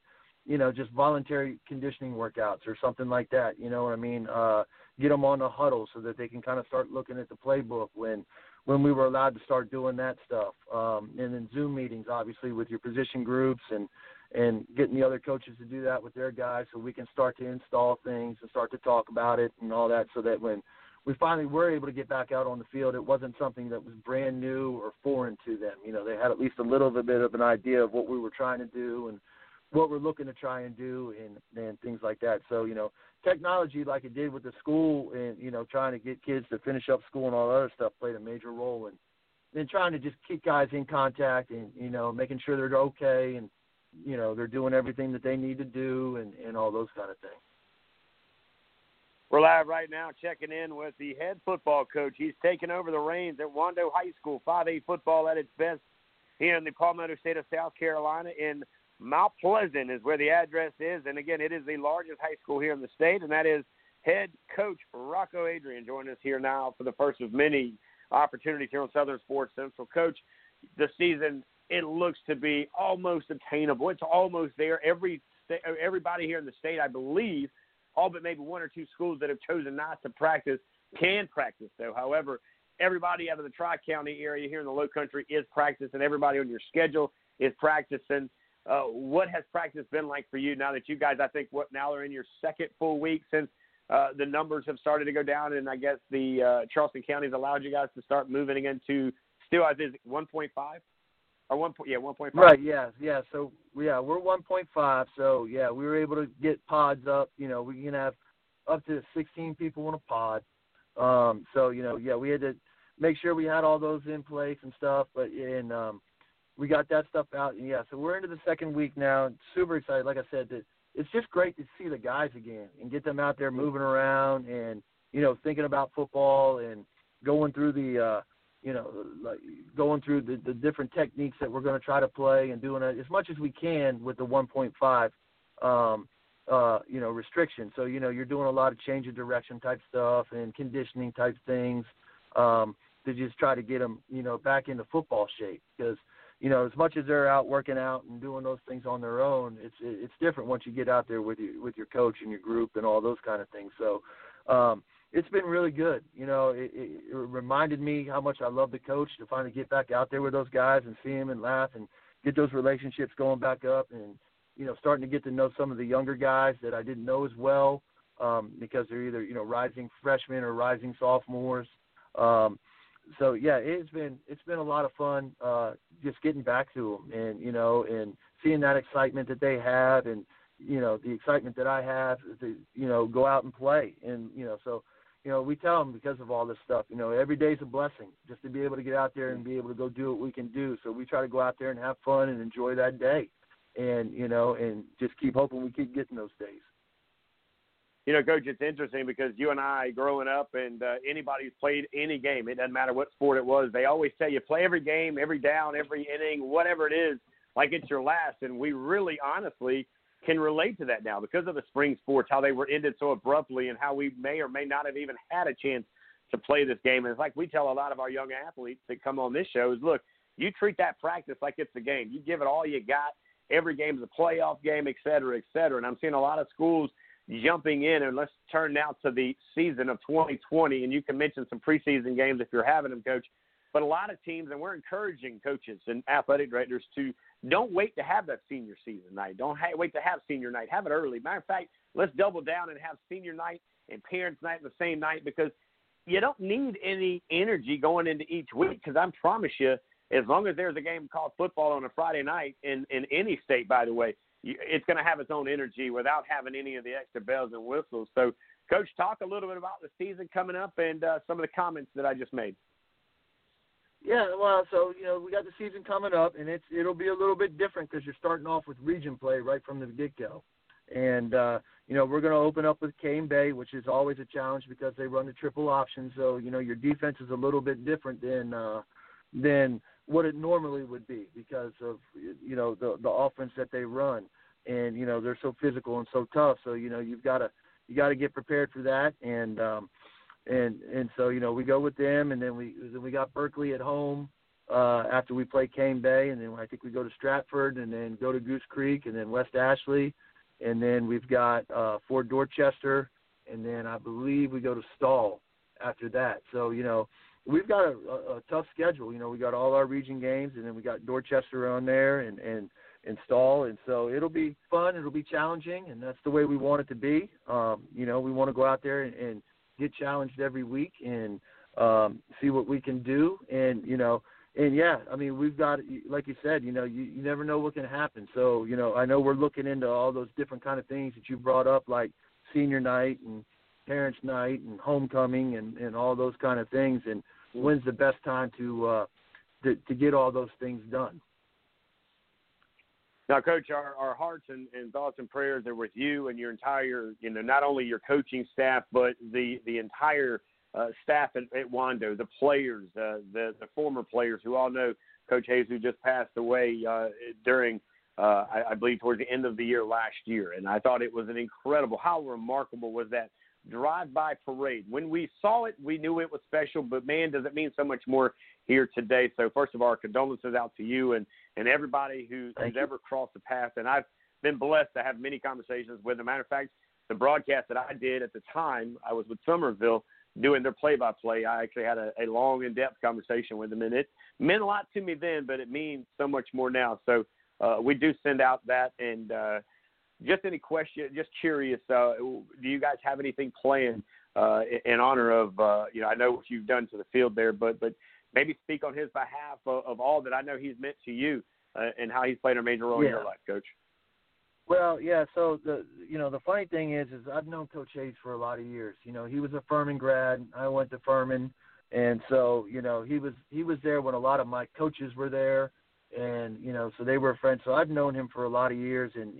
just voluntary conditioning workouts or something like that. You know what I mean? Get them on the huddle so that they can kind of start looking at the playbook when we were allowed to start doing that stuff. And then Zoom meetings, obviously, with your position groups and, and getting the other coaches to do that with their guys so we can start to install things and start to talk about it and all that, so that when we finally were able to get back out on the field, it wasn't something that was brand new or foreign to them. You know, they had at least a little bit of an idea of what we were trying to do and what we're looking to try and do and things like that. So, you know, technology, like it did with the school and, you know, trying to get kids to finish up school and all that other stuff, played a major role. And then trying to just keep guys in contact and, you know, making sure they're okay and, you know, they're doing everything that they need to do and all those kind of things. We're live right now checking in with the head football coach. He's taken over the reins at Wando High School, 5A football at its best here in the Palmetto State of South Carolina. In Mount Pleasant is where the address is. And, again, it is the largest high school here in the state, and that is head coach Rocco Adrian joining us here now for the first of many opportunities here on Southern Sports Central. Coach, the season, it looks to be almost obtainable. It's almost there. Everybody here in the state, I believe, all but maybe one or two schools that have chosen not to practice can practice, though. However, everybody out of the Tri-County area here in the Low Country is practicing. Everybody on your schedule is practicing. What has practice been like for you now that you guys, I think, now are in your second full week since the numbers have started to go down, and I guess the Charleston County's allowed you guys to start moving again to still, I think, 1.5? Or 1.5. Right, yeah. So, yeah, we're 1.5. So, yeah, we were able to get pods up. You know, we can have up to 16 people in a pod. So, you know, yeah, we had to make sure we had all those in place and stuff. But we got that stuff out. And, yeah, so we're into the second week now. Super excited. Like I said, it's just great to see the guys again and get them out there moving around and, you know, thinking about football and going through the the different techniques that we're going to try to play and doing as much as we can with the 1.5, restriction. So, you know, you're doing a lot of change of direction type stuff and conditioning type things to just try to get them, you know, back into football shape because, you know, as much as they're out working out and doing those things on their own, it's different once you get out there with your coach and your group and all those kind of things. So, it's been really good. You know, it reminded me how much I love the coach to finally get back out there with those guys and see them and laugh and get those relationships going back up and, you know, starting to get to know some of the younger guys that I didn't know as well because they're either, you know, rising freshmen or rising sophomores. So, yeah, it's been a lot of fun just getting back to them and, you know, and seeing that excitement that they have and, you know, the excitement that I have to, you know, go out and play. And, you know, so – you know, we tell them because of all this stuff, you know, every day's a blessing just to be able to get out there and be able to go do what we can do. So we try to go out there and have fun and enjoy that day and, you know, and just keep hoping we keep getting those days. You know, Coach, it's interesting because you and I growing up and anybody who's played any game, it doesn't matter what sport it was, they always tell you play every game, every down, every inning, whatever it is, like it's your last. And we really honestly can relate to that now because of the spring sports, how they were ended so abruptly and how we may or may not have even had a chance to play this game. And it's like we tell a lot of our young athletes that come on this show is, look, you treat that practice like it's a game. You give it all you got. Every game's a playoff game, et cetera, et cetera. And I'm seeing a lot of schools jumping in, and let's turn now to the season of 2020, and you can mention some preseason games if you're having them, Coach. But a lot of teams, and we're encouraging coaches and athletic directors to don't wait to have that senior season night. Don't wait to have senior night. Have it early. Matter of fact, let's double down and have senior night and parents night the same night because you don't need any energy going into each week because I promise you, as long as there's a game called football on a Friday night in any state, by the way, it's going to have its own energy without having any of the extra bells and whistles. So, Coach, talk a little bit about the season coming up and some of the comments that I just made. Yeah, well, so, you know, we got the season coming up, and it'll be a little bit different because you're starting off with region play right from the get-go. And, you know, we're going to open up with Cane Bay, which is always a challenge because they run the triple option. So, you know, your defense is a little bit different than what it normally would be because of, you know, the offense that they run. And, you know, they're so physical and so tough. So, you know, you got to get prepared for that. And, And so, you know, we go with them, and then we got Berkeley at home after we play Cane Bay, and then I think we go to Stratford and then go to Goose Creek and then West Ashley, and then we've got Fort Dorchester, and then I believe we go to Stahl after that. So, you know, we've got a tough schedule. You know, we got all our region games, and then we got Dorchester on there, and, and, install. And so it'll be fun. It'll be challenging, and that's the way we want it to be. We want to go out there and get challenged every week and see what we can do. And we've got, like you said, you never know what can happen. So, I know we're looking into all those different kind of things that you brought up, like senior night and parents night and homecoming and all those kind of things. And when's the best time to get all those things done. Now, Coach, our hearts and thoughts and prayers are with you and your entire, not only your coaching staff, but the entire staff at Wando, the players, the former players who all know Coach Hayes, who just passed away during, I believe, towards the end of the year last year. And I thought it was how remarkable was that drive-by parade. When we saw it, we knew it was special, but, man, does it mean so much more here today. So, first of all, our condolences out to you and everybody who's ever crossed the path. And I've been blessed to have many conversations with. As a matter of fact, the broadcast that I did at the time, I was with Summerville doing their play-by-play. I actually had a long, in-depth conversation with them, and it meant a lot to me then, but it means so much more now. So we do send out that. And just any question, just curious, do you guys have anything planned in honor of, I know what you've done to the field there, but maybe speak on his behalf of all that I know he's meant to you and how he's played a major role in your life, Coach. Well, yeah, so the funny thing is I've known Coach Hayes for a lot of years. He was a Furman grad. I went to Furman. And so, he was there when a lot of my coaches were there. And, so they were friends. So I've known him for a lot of years. And,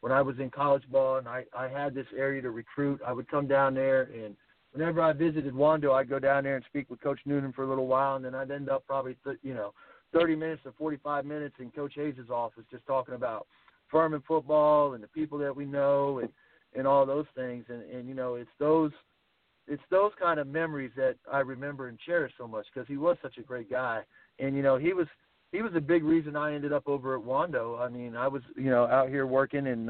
when I was in college ball and I had this area to recruit, I would come down there. And whenever I visited Wando, I'd go down there and speak with Coach Noonan for a little while. And then I'd end up probably, 30 minutes to 45 minutes in Coach Hayes' office just talking about Furman football and the people that we know and all those things. And it's those kind of memories that I remember and cherish so much because he was such a great guy. And, he was a big reason I ended up over at Wando. I mean, I was, out here working in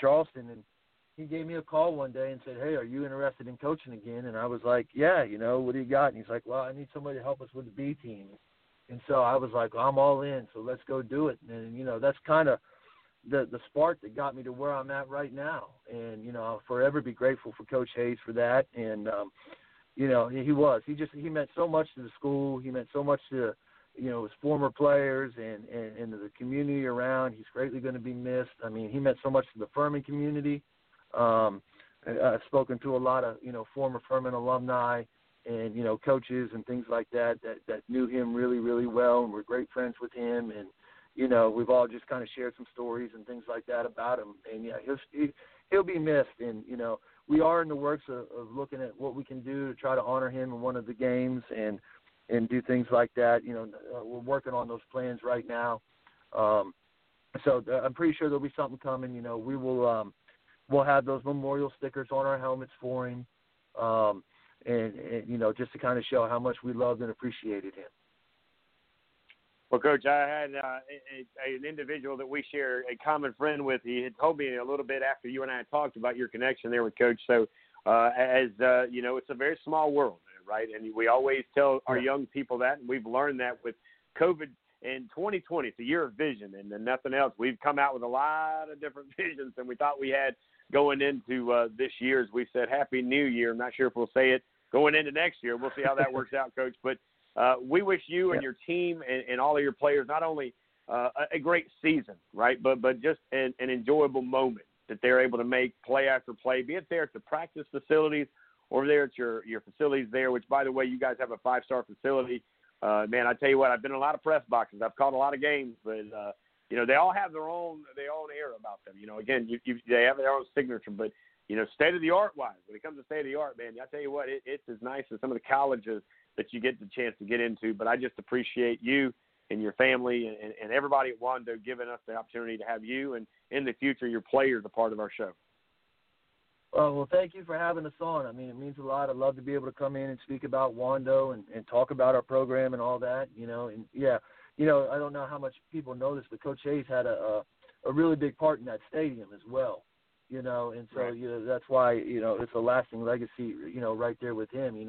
Charleston, and he gave me a call one day and said, "Hey, are you interested in coaching again?" And I was like, "Yeah, what do you got?" And he's like, "Well, I need somebody to help us with the B team." And so I was like, "I'm all in, so let's go do it." And, that's kind of the spark that got me to where I'm at right now. And, I'll forever be grateful for Coach Hayes for that. And, he meant so much to the school. He meant so much to, his former players and the community around. He's greatly going to be missed. I mean, he meant so much to the Furman community. I've spoken to a lot of, former Furman alumni and, coaches and things like that knew him really, really well and were great friends with him. And, we've all just kind of shared some stories and things like that about him. And, yeah, he'll be missed. And, we are in the works of looking at what we can do to try to honor him in one of the games and do things like that. We're working on those plans right now. So I'm pretty sure there'll be something coming. We will we'll have those memorial stickers on our helmets for him just to kind of show how much we loved and appreciated him. Well, Coach, I had an individual that we share a common friend with. He had told me a little bit after you and I had talked about your connection there with Coach. So, it's a very small world, right? And we always tell our young people that, and we've learned that with COVID in 2020. It's a year of vision and then nothing else. We've come out with a lot of different visions than we thought we had going into this year. As we said, Happy New Year. I'm not sure if we'll say it going into next year. We'll see how that works out, Coach. But we wish you and your team and all of your players not only a great season, right, but just an enjoyable moment that they're able to make play after play, be it there at the practice facilities or there at your facilities there, which, by the way, you guys have a 5-star facility. Man, I tell you what, I've been in a lot of press boxes. I've caught a lot of games, but, they all have their own air about them. Again, they have their own signature, but, state-of-the-art-wise, when it comes to state-of-the-art, man, I tell you what, it's as nice as some of the colleges that you get the chance to get into. But I just appreciate you and your family and everybody at Wando giving us the opportunity to have you and in the future your players a part of our show. Well, thank you for having us on. I mean, it means a lot. I'd love to be able to come in and speak about Wando and talk about our program and all that, And, I don't know how much people know this, but Coach Hayes had a really big part in that stadium as well, And so, that's why, it's a lasting legacy, right there with him.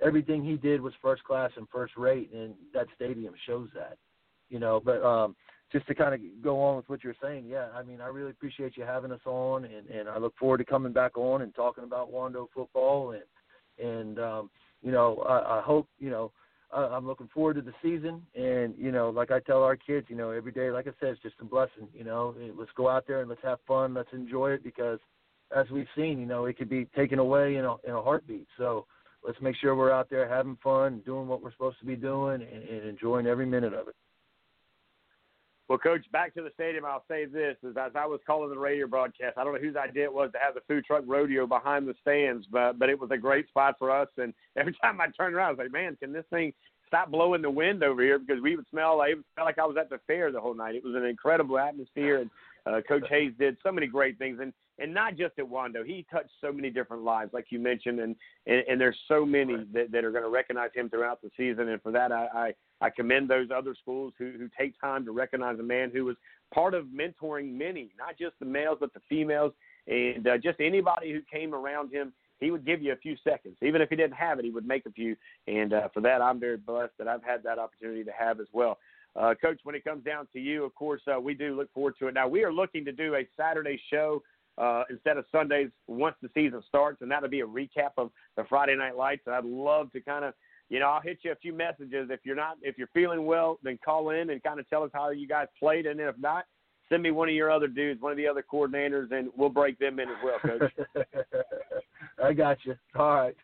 Everything he did was first class and first rate, and that stadium shows that. you know. But just to kind of go on with what you're saying, yeah, I mean, I really appreciate you having us on, and I look forward to coming back on and talking about Wando football, and you know, I hope, you know, I'm looking forward to the season, and, you know, like I tell our kids, you know, every day, like I said, it's just a blessing, you know. Let's go out there and let's have fun, let's enjoy it, because as we've seen, you know, it could be taken away in a heartbeat. So let's make sure we're out there having fun, doing what we're supposed to be doing, and enjoying every minute of it. Well, Coach, back to the stadium, I'll say this. As I was calling the radio broadcast, I don't know whose idea it was to have the food truck rodeo behind the stands, but it was a great spot for us. And every time I turned around, I was like, man, can this thing stop blowing the wind over here? Because it felt like I was at the fair the whole night. It was an incredible atmosphere, and Coach Hayes did so many great things. And not just at Wando. He touched so many different lives, like you mentioned, and there's so many that are going to recognize him throughout the season. And for that, I commend those other schools who take time to recognize a man who was part of mentoring many, not just the males, but the females, and just anybody who came around him. He would give you a few seconds. Even if he didn't have it, he would make a few. And for that, I'm very blessed that I've had that opportunity to have as well. Coach, when it comes down to you, of course, we do look forward to it. Now, we are looking to do a Saturday show instead of Sundays once the season starts, and that'll be a recap of the Friday Night Lights. And I'd love to kind of, you know, I'll hit you a few messages. If you're feeling well, then call in and kind of tell us how you guys played. And if not, send me one of your other dudes, one of the other coordinators, and we'll break them in as well, Coach. I got you. All right.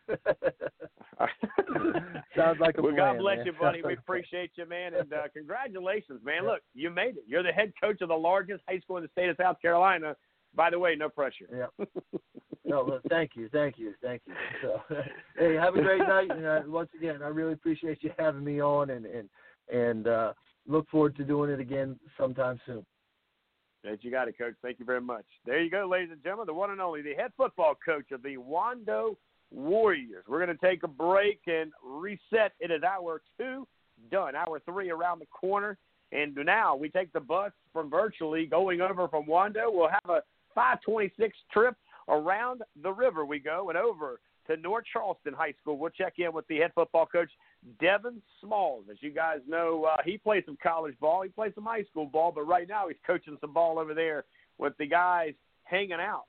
Sounds like a plan. Well, God bless you, buddy. We appreciate you, man. And congratulations, man. Yeah. Look, you made it. You're the head coach of the largest high school in the state of South Carolina. By the way, no pressure. Yeah. No, well, thank you. So, hey, have a great night. And once again, I really appreciate you having me on, and look forward to doing it again sometime soon. You got it, Coach. Thank you very much. There you go, ladies and gentlemen, the one and only, the head football coach of the Wando Warriors. We're going to take a break and reset. It is hour two done, hour three around the corner. And now we take the bus from virtually going over from Wando. We'll have a 526 trip around the river we go and over to North Charleston High School. We'll check in with the head football coach, Devin Smalls. As you guys know, he plays some college ball. He plays some high school ball, but right now he's coaching some ball over there with the guys hanging out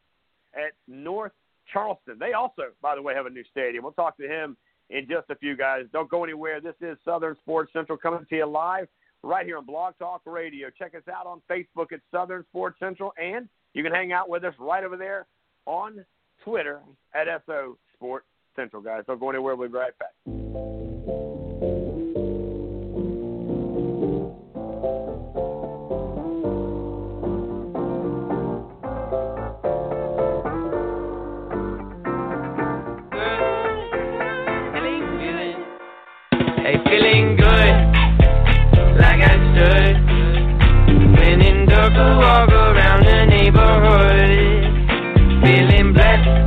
at North Charleston. They also, by the way, have a new stadium. We'll talk to him in just a few, guys. Don't go anywhere. This is Southern Sports Central coming to you live right here on Blog Talk Radio. Check us out on Facebook at Southern Sports Central, and you can hang out with us right over there on Twitter at SO Sports Central, guys. Don't go anywhere. We'll be right back. Hey, feeling good, like I stood, when in dark to walk around the neighborhood, feeling blessed.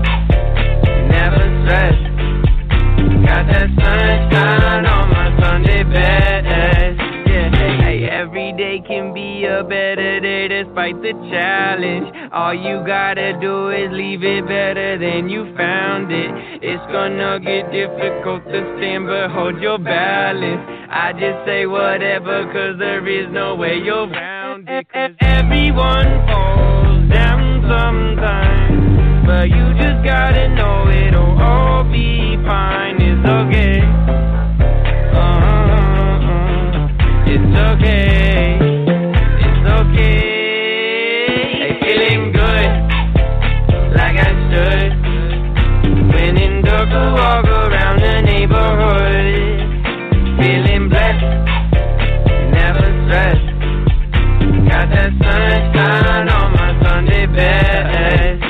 Got that sunshine on my Sunday best. Yeah, hey, every day can be a better day despite the challenge. All you gotta do is leave it better than you found it. It's gonna get difficult to stand, but hold your balance. I just say whatever, cause there is no way you're round it. Cause everyone falls down sometimes. But you just gotta know it'll all be fine. It's okay. It's okay. It's okay. Hey, feeling good, like I should. When in dark to walk around the neighborhood, feeling blessed, never stressed. Got that sunshine on my Sunday best.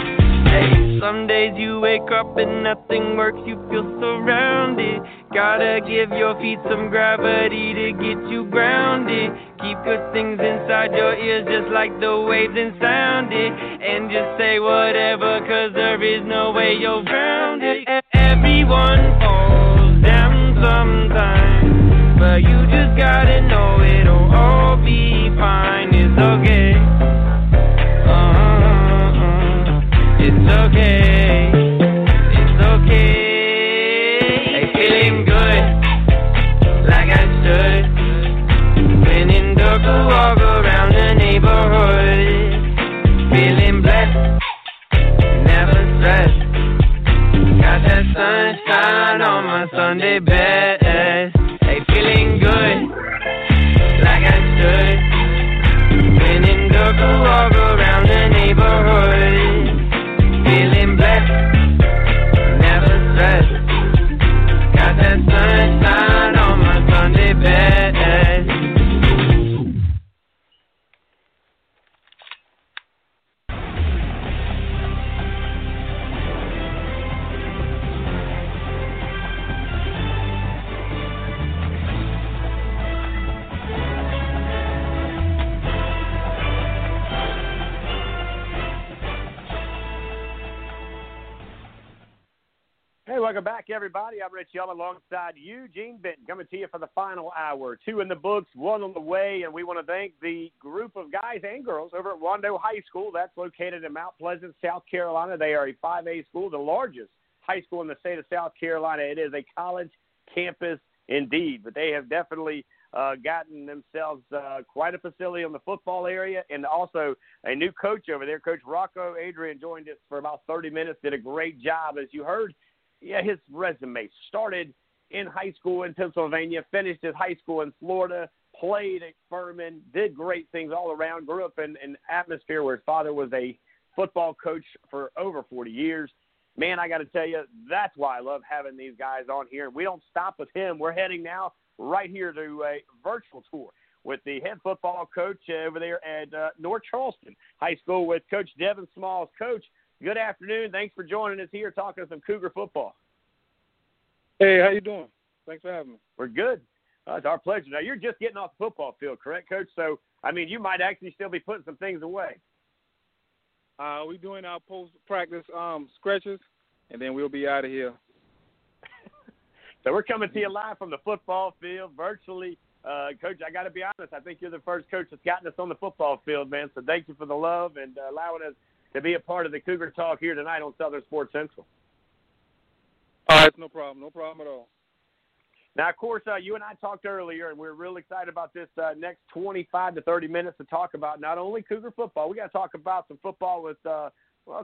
Some days you wake up and nothing works, you feel surrounded. Gotta give your feet some gravity to get you grounded. Keep good things inside your ears just like the waves and sound it. And just say whatever, cause there is no way you're grounded. Everyone falls down sometimes, but you just gotta know it'll all be fine. It's okay. It's okay, it's okay. Hey, feeling good, like I should. When in the Sunday best. Hey, feeling good, like I should. Been in the walk around the neighborhood. Feeling blessed, never stressed. Got that sunshine on my Sunday best. Welcome back, everybody. I'm Rich Young alongside Eugene Benton, coming to you for the final hour. 2 in the books, 1 on the way, and we want to thank the group of guys and girls over at Wando High School. That's located in Mount Pleasant, South Carolina. They are a 5A school, the largest high school in the state of South Carolina. It is a college campus indeed, but they have definitely gotten themselves quite a facility on the football area, and also a new coach over there. Coach Rocco Adrian joined us for about 30 minutes, did a great job, as you heard. Yeah, his resume started in high school in Pennsylvania, finished his high school in Florida, played at Furman, did great things all around, grew up in an atmosphere where his father was a football coach for over 40 years. Man, I got to tell you, that's why I love having these guys on here. And we don't stop with him. We're heading now right here to a virtual tour with the head football coach over there at North Charleston High School with Coach Devin Smalls. Coach, good afternoon. Thanks for joining us here talking some Cougar football. Hey, how you doing? Thanks for having me. We're good. It's our pleasure. Now, you're just getting off the football field, correct, Coach? So, I mean, you might actually still be putting some things away. We're doing our post-practice scratches, and then we'll be out of here. So we're coming to you live from the football field virtually. Coach, I got to be honest, I think you're the first coach that's gotten us on the football field, man. So thank you for the love and allowing us to be a part of the Cougar Talk here tonight on Southern Sports Central. All right, no problem. No problem at all. Now, of course, you and I talked earlier, and we're real excited about this next 25 to 30 minutes to talk about not only Cougar football. We got to talk about some football with,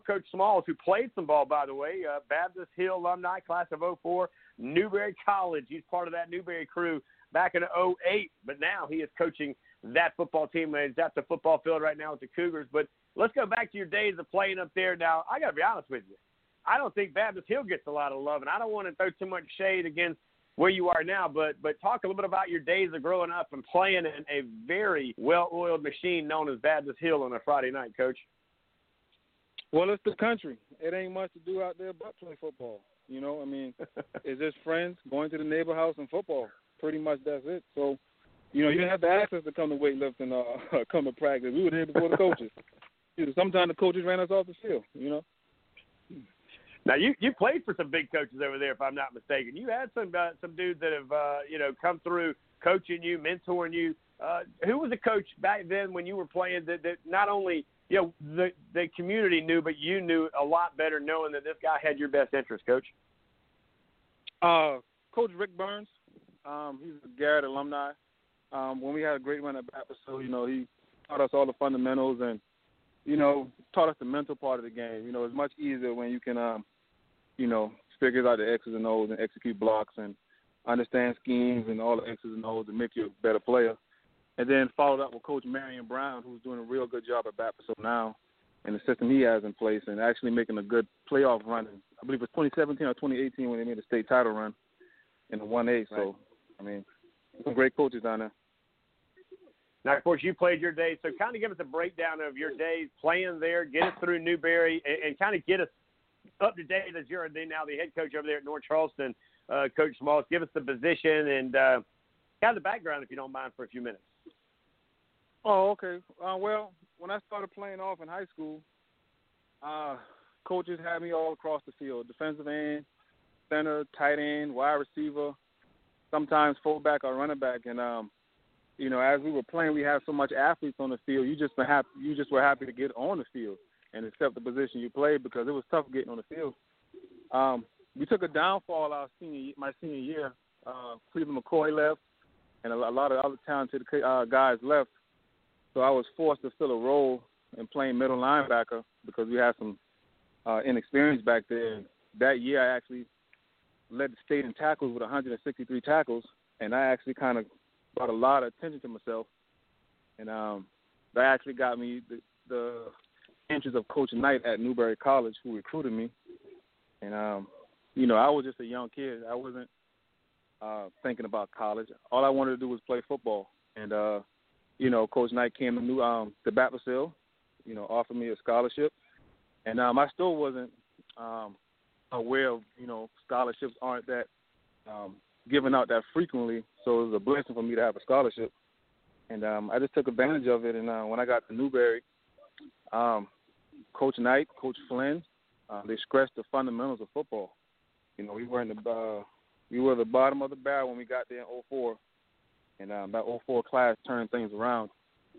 Coach Smalls, who played some ball, by the way, Baptist Hill alumni, class of 04, Newberry College. He's part of that Newberry crew back in 08, but now he is coaching that football team, and he's at the football field right now with the Cougars. But let's go back to your days of playing up there. Now, I got to be honest with you. I don't think Baptist Hill gets a lot of love, and I don't want to throw too much shade against where you are now, but talk a little bit about your days of growing up and playing in a very well-oiled machine known as Baptist Hill on a Friday night, Coach. Well, it's the country. It ain't much to do out there but play football. You know, I mean, it's just friends going to the neighbor house and football. Pretty much that's it. So, you know, you didn't have the access to come to weightlifting or come to practice. We were there before the coaches. Sometimes the coaches ran us off the field, you know. Now, you played for some big coaches over there, if I'm not mistaken. You had some dudes that have, you know, come through coaching you, mentoring you. Who was the coach back then when you were playing that not only, you know, the community knew, but you knew a lot better knowing that this guy had your best interest, Coach? Coach Rick Burns. He's a Garrett alumni. When we had a great run at Baptist, so, you know, he taught us all the fundamentals and, you know, taught us the mental part of the game. You know, it's much easier when you can, you know, figure out the X's and O's and execute blocks and understand schemes and all the X's and O's to make you a better player. And then followed up with Coach Marion Brown, who's doing a real good job at Baptist now and the system he has in place and actually making a good playoff run. I believe it was 2017 or 2018 when they made a state title run in the 1A. So, right. I mean, some great coaches down there. Now, of course, you played your days, so kind of give us a breakdown of your days playing there, get us through Newberry, and kind of get us up to date as you're now the head coach over there at North Charleston, Coach Smalls. Give us the position and kind of the background, if you don't mind, for a few minutes. Oh, okay. Well, when I started playing off in high school, coaches had me all across the field, defensive end, center, tight end, wide receiver, sometimes fullback or running back, and you know, as we were playing, we had so much athletes on the field. You just were happy to get on the field and accept the position you played because it was tough getting on the field. We took a downfall my senior year. Cleveland McCoy left, and a lot of other talented guys left. So I was forced to fill a role in playing middle linebacker because we had some inexperience back there. That year, I actually led the state in tackles with 163 tackles, and I actually kind of brought a lot of attention to myself, and that actually got me the interest of Coach Knight at Newberry College, who recruited me. And you know, I was just a young kid. I wasn't thinking about college. All I wanted to do was play football. And you know, Coach Knight came to Baptist Hill, you know, offered me a scholarship, and I still wasn't aware of, you know, scholarships aren't that given out that frequently, so it was a blessing for me to have a scholarship. And I just took advantage of it. And when I got to Newberry, Coach Knight, Coach Flynn, they stressed the fundamentals of football. You know, we were the bottom of the barrel when we got there in 2004, and that 2004 class turned things around,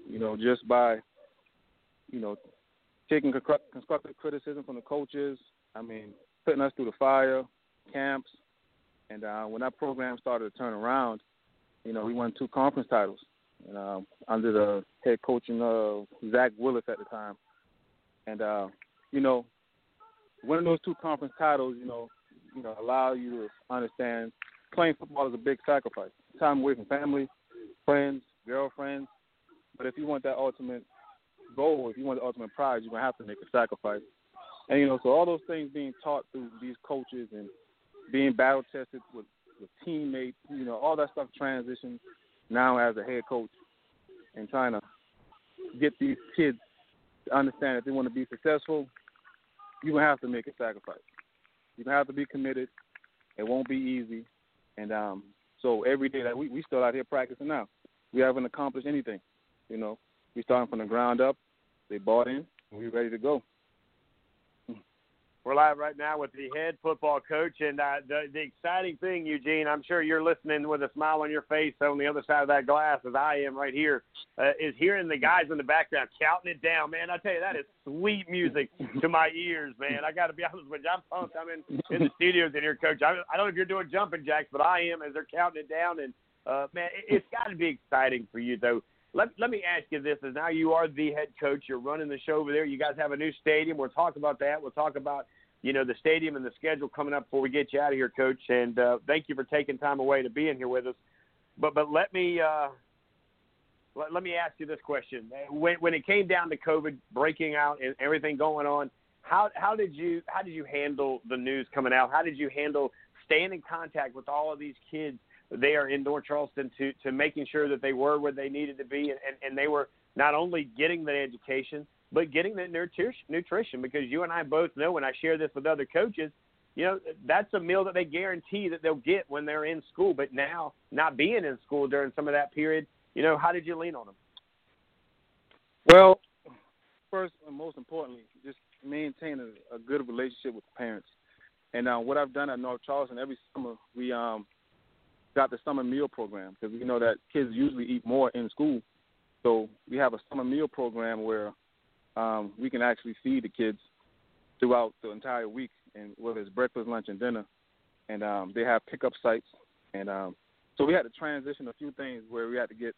you know, just by, you know, taking constructive criticism from the coaches. I mean, putting us through the fire, camps. And when that program started to turn around, you know, we won 2 conference titles, and, under the head coaching of Zach Willis at the time. And, you know, winning those 2 conference titles, you know, allow you to understand playing football is a big sacrifice. Time away from family, friends, girlfriends. But if you want that ultimate goal, if you want the ultimate prize, you're going to have to make a sacrifice. And, you know, so all those things being taught through these coaches and being battle-tested with teammates, you know, all that stuff transitions now as a head coach and trying to get these kids to understand if they want to be successful, you're going to have to make a sacrifice. You're going to have to be committed. It won't be easy. And so every day that we still out here practicing now. We haven't accomplished anything, you know. We're starting from the ground up. They bought in, and we're ready to go. We're live right now with the head football coach, and the exciting thing, Eugene, I'm sure you're listening with a smile on your face on the other side of that glass, as I am right here, is hearing the guys in the background counting it down. Man, I tell you, that is sweet music to my ears, man. I got to be honest with you. I'm pumped. I'm in the studios in here, Coach. I don't know if you're doing jumping jacks, but I am as they're counting it down. And, man, it's got to be exciting for you, though. Let me ask you this, as now you are the head coach. You're running the show over there. You guys have a new stadium. We'll talk about that. We'll talk about, you know, the stadium and the schedule coming up before we get you out of here, Coach. And thank you for taking time away to be in here with us. But let me ask you this question. When it came down to COVID breaking out and everything going on, how did you handle the news coming out? How did you handle staying in contact with all of these kids? They are in North Charleston to making sure that they were where they needed to be, and they were not only getting the education, but getting the nutrition, because you and I both know, and I share this with other coaches, you know, that's a meal that they guarantee that they'll get when they're in school. But now, not being in school during some of that period, you know, how did you lean on them? Well, first and most importantly, just maintain a good relationship with the parents. And what I've done at North Charleston, every summer we got the summer meal program, because we know that kids usually eat more in school. So we have a summer meal program where we can actually feed the kids throughout the entire week, and whether it's breakfast, lunch, and dinner. And they have pickup sites. And so we had to transition a few things where we had to get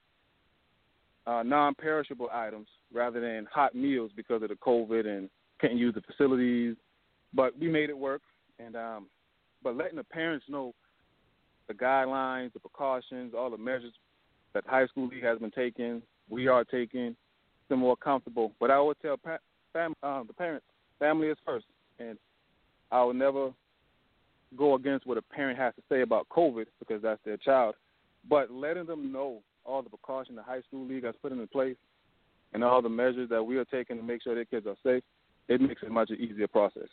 non-perishable items rather than hot meals because of the COVID and couldn't use the facilities. But we made it work. And but letting the parents know the guidelines, the precautions, all the measures that high school league has been taking, we are taking, the more comfortable. But I always tell the parents, family is first. And I will never go against what a parent has to say about COVID, because that's their child. But letting them know all the precautions the high school league has put into place and all the measures that we are taking to make sure their kids are safe, it makes it much easier process.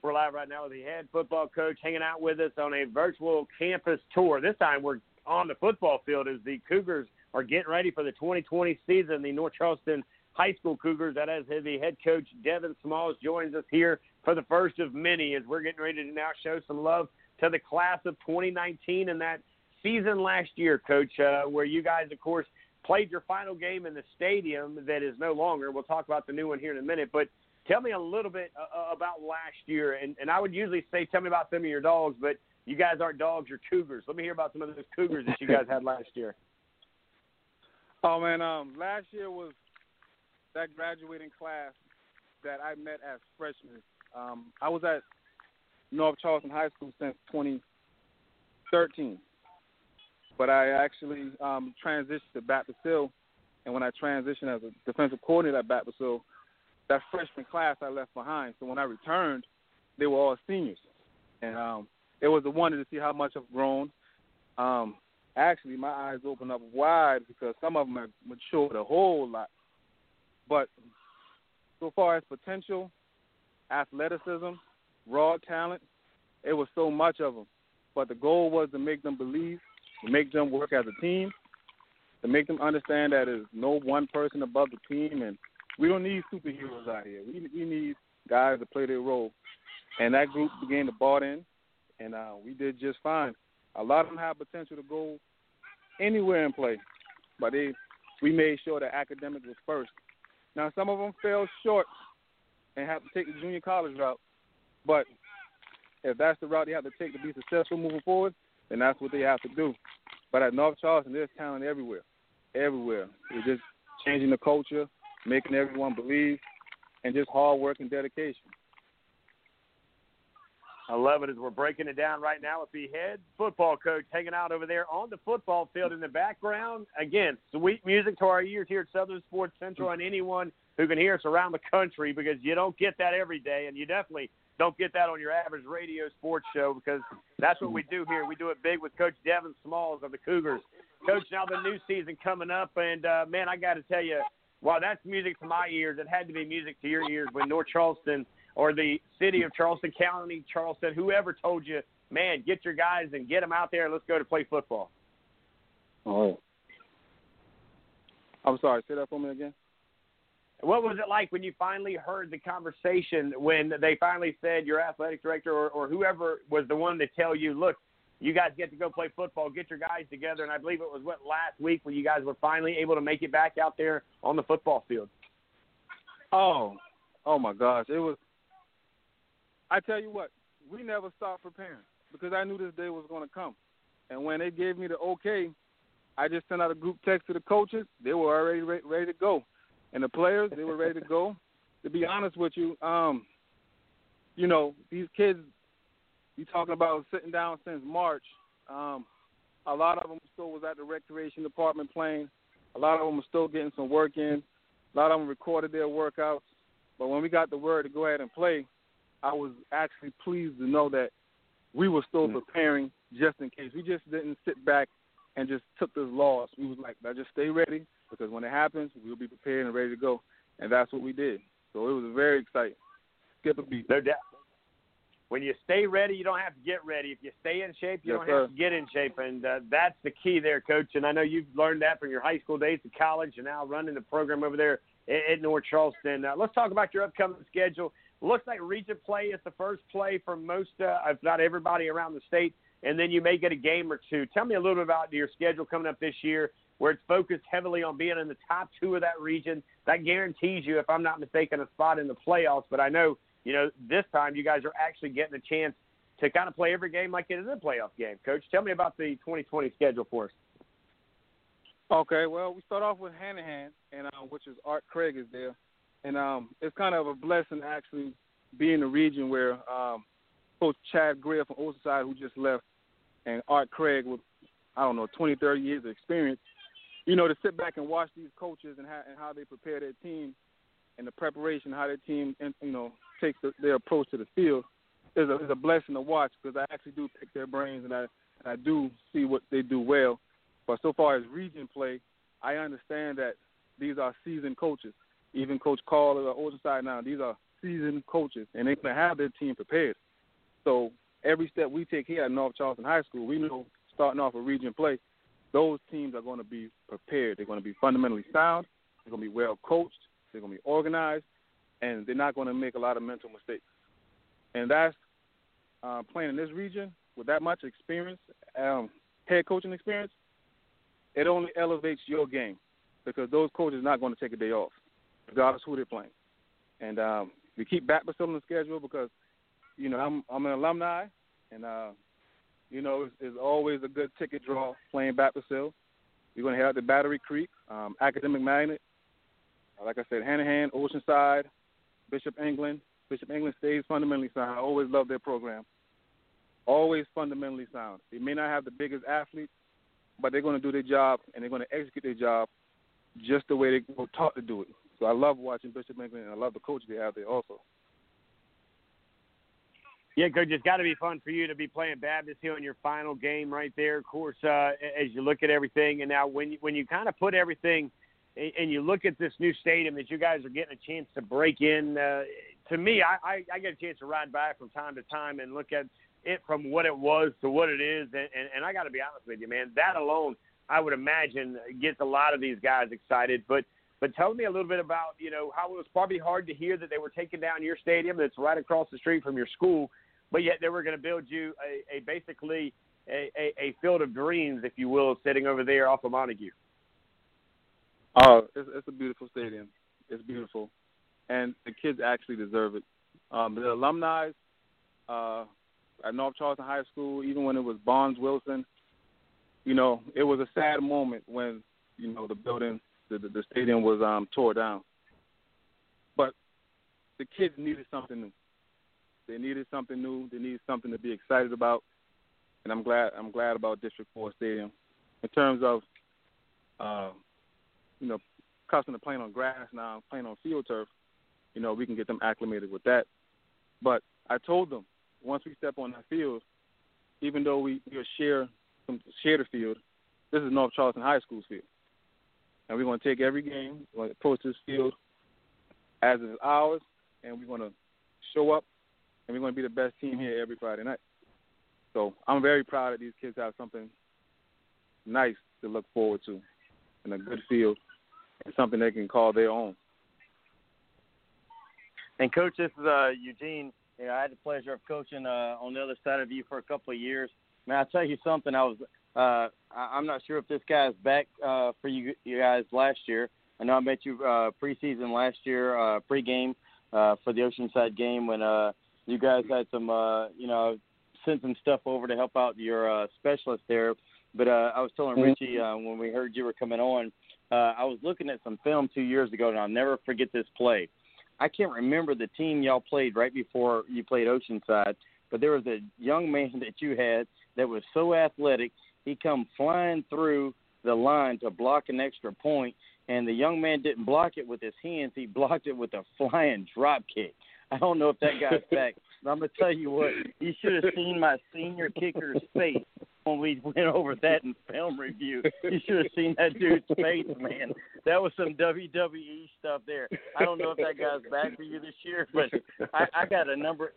We're live right now with the head football coach hanging out with us on a virtual campus tour. This time we're on the football field as the Cougars are getting ready for the 2020 season. The North Charleston High School Cougars, that is the head coach, Devin Smalls, joins us here for the first of many as we're getting ready to now show some love to the class of 2019 and that season last year, Coach, where you guys, of course, played your final game in the stadium that is no longer. We'll talk about the new one here in a minute, but tell me a little bit about last year, and I would usually say tell me about some of your dogs, but you guys aren't dogs, you're Cougars. Let me hear about some of those Cougars that you guys had last year. Oh, man, last year was that graduating class that I met as freshmen. I was at North Charleston High School since 2013. But I actually transitioned to Baptist Hill, and when I transitioned as a defensive coordinator at Baptist Hill, that freshman class I left behind. So when I returned, they were all seniors. And it was a wonder to see how much I've grown. Actually, my eyes opened up wide because some of them have matured a whole lot. But so far as potential, athleticism, raw talent, it was so much of them. But the goal was to make them believe, to make them work as a team, to make them understand that there's no one person above the team. And we don't need superheroes out here. We need guys to play their role. And that group began to bought in, and we did just fine. A lot of them have potential to go anywhere and play, but we made sure that academics was first. Now, some of them fell short and have to take the junior college route, but if that's the route they have to take to be successful moving forward, then that's what they have to do. But at North Charleston, there's talent everywhere, everywhere. It's just changing the culture, making everyone believe, and just hard work and dedication. I love it as we're breaking it down right now with the head football coach hanging out over there on the football field in the background. Again, sweet music to our ears here at Southern Sports Central and anyone who can hear us around the country, because you don't get that every day, and you definitely don't get that on your average radio sports show, because that's what we do here. We do it big with Coach Devin Smalls of the Cougars. Coach, now the new season coming up, and, man, I got to tell you, while that's music to my ears, it had to be music to your ears when North Charleston – or the city of Charleston, County, Charleston, whoever told you, man, get your guys and get them out there and let's go to play football. Oh. I'm sorry, say that for me again. What was it like when you finally heard the conversation when they finally said your athletic director or whoever was the one to tell you, look, you guys get to go play football, get your guys together, and I believe it was last week when you guys were finally able to make it back out there on the football field? Oh my gosh, it was. I tell you what, we never stopped preparing because I knew this day was going to come. And when they gave me the okay, I just sent out a group text to the coaches. They were already ready to go. And the players, they were ready to go. To be honest with you, you know, these kids, you talking about sitting down since March. A lot of them still was at the recreation department playing. A lot of them were still getting some work in. A lot of them recorded their workouts. But when we got the word to go ahead and play, I was actually pleased to know that we were still preparing just in case. We just didn't sit back and just took this loss. We was like, now just stay ready because when it happens, we'll be prepared and ready to go. And that's what we did. So it was very exciting. Skip a beat. No doubt. When you stay ready, you don't have to get ready. If you stay in shape, you don't have to get in shape. And that's the key there, Coach. And I know you've learned that from your high school days to college and now running the program over there at North Charleston. Let's talk about your upcoming schedule. Looks like region play is the first play for most, if not everybody, around the state, and then you may get a game or two. Tell me a little bit about your schedule coming up this year where it's focused heavily on being in the top two of that region. That guarantees you, if I'm not mistaken, a spot in the playoffs. But I know, you know, this time you guys are actually getting a chance to kind of play every game like it is a playoff game. Coach, tell me about the 2020 schedule for us. Okay, well, we start off with Hanahan, and which is Art Craig is there. And it's kind of a blessing to actually be in a region where Coach Chad Greer from Oceanside, who just left, and Art Craig with, I don't know, 20, 30 years of experience, you know, to sit back and watch these coaches and how they prepare their team and the preparation, how their team, you know, takes their approach to the field is a blessing to watch because I actually do pick their brains and I do see what they do well. But so far as region play, I understand that these are seasoned coaches. Even Coach Carl is on the older side now. These are seasoned coaches, and they're going to have their team prepared. So every step we take here at North Charleston High School, we know starting off with region play, those teams are going to be prepared. They're going to be fundamentally sound. They're going to be well coached. They're going to be organized, and they're not going to make a lot of mental mistakes. And that's playing in this region with that much experience, head coaching experience, it only elevates your game because those coaches are not going to take a day off, regardless who they're playing. And we keep Baptist Hill on the schedule because, you know, I'm an alumni, and, you know, it's always a good ticket draw playing Baptist Hill. We're going to head out to Battery Creek, Academic Magnet. Like I said, Hanahan, Oceanside, Bishop England. Bishop England stays fundamentally sound. I always love their program. always fundamentally sound. They may not have the biggest athletes, but they're going to do their job, and they're going to execute their job just the way they were taught to do it. So I love watching Bishop England, and I love the coach they have there also. Yeah, Coach, it's got to be fun for you to be playing Baptist Hill in your final game right there. Of course, as you look at everything, and now when you kind of put everything and you look at this new stadium that you guys are getting a chance to break in, to me, I get a chance to ride by from time to time and look at it from what it was to what it is, and I got to be honest with you, man, that alone, I would imagine, gets a lot of these guys excited. But tell me a little bit about, you know, how it was probably hard to hear that they were taking down your stadium that's right across the street from your school, but yet they were going to build you basically a field of dreams, if you will, sitting over there off of Montague. Oh, it's a beautiful stadium. It's beautiful. And the kids actually deserve it. The alumni at North Charleston High School, even when it was Bonds Wilson, you know, it was a sad moment when, you know, the building, the stadium was tore down. But the kids needed something new. They needed something new. They needed something to be excited about. And I'm glad about District 4 Stadium. In terms of, you know, customers playing on grass now, playing on field turf, you know, we can get them acclimated with that. But I told them, once we step on that field, even though we'll share the field, this is North Charleston High School's field. And we're going to take every game, we're going to approach this field as it is ours, and we're going to show up, and we're going to be the best team here every Friday night. So I'm very proud that these kids have something nice to look forward to and a good field and something they can call their own. And, Coach, this is Eugene. You know, I had the pleasure of coaching on the other side of you for a couple of years. Man, I'll tell you something. I'm not sure if this guy's back for you guys last year. I know I met you preseason last year, pregame for the Oceanside game when you guys had some, you know, sent some stuff over to help out your specialist there. But I was telling Richie when we heard you were coming on, I was looking at some film 2 years ago, and I'll never forget this play. I can't remember the team y'all played right before you played Oceanside, but there was a young man that you had that was so athletic. He come flying through the line to block an extra point, and the young man didn't block it with his hands. He blocked it with a flying drop kick. I don't know if that guy's back. But I'm going to tell you what, you should have seen my senior kicker's face when we went over that in film review. You should have seen that dude's face, man. That was some WWE stuff there. I don't know if that guy's back for you this year, but I got a number.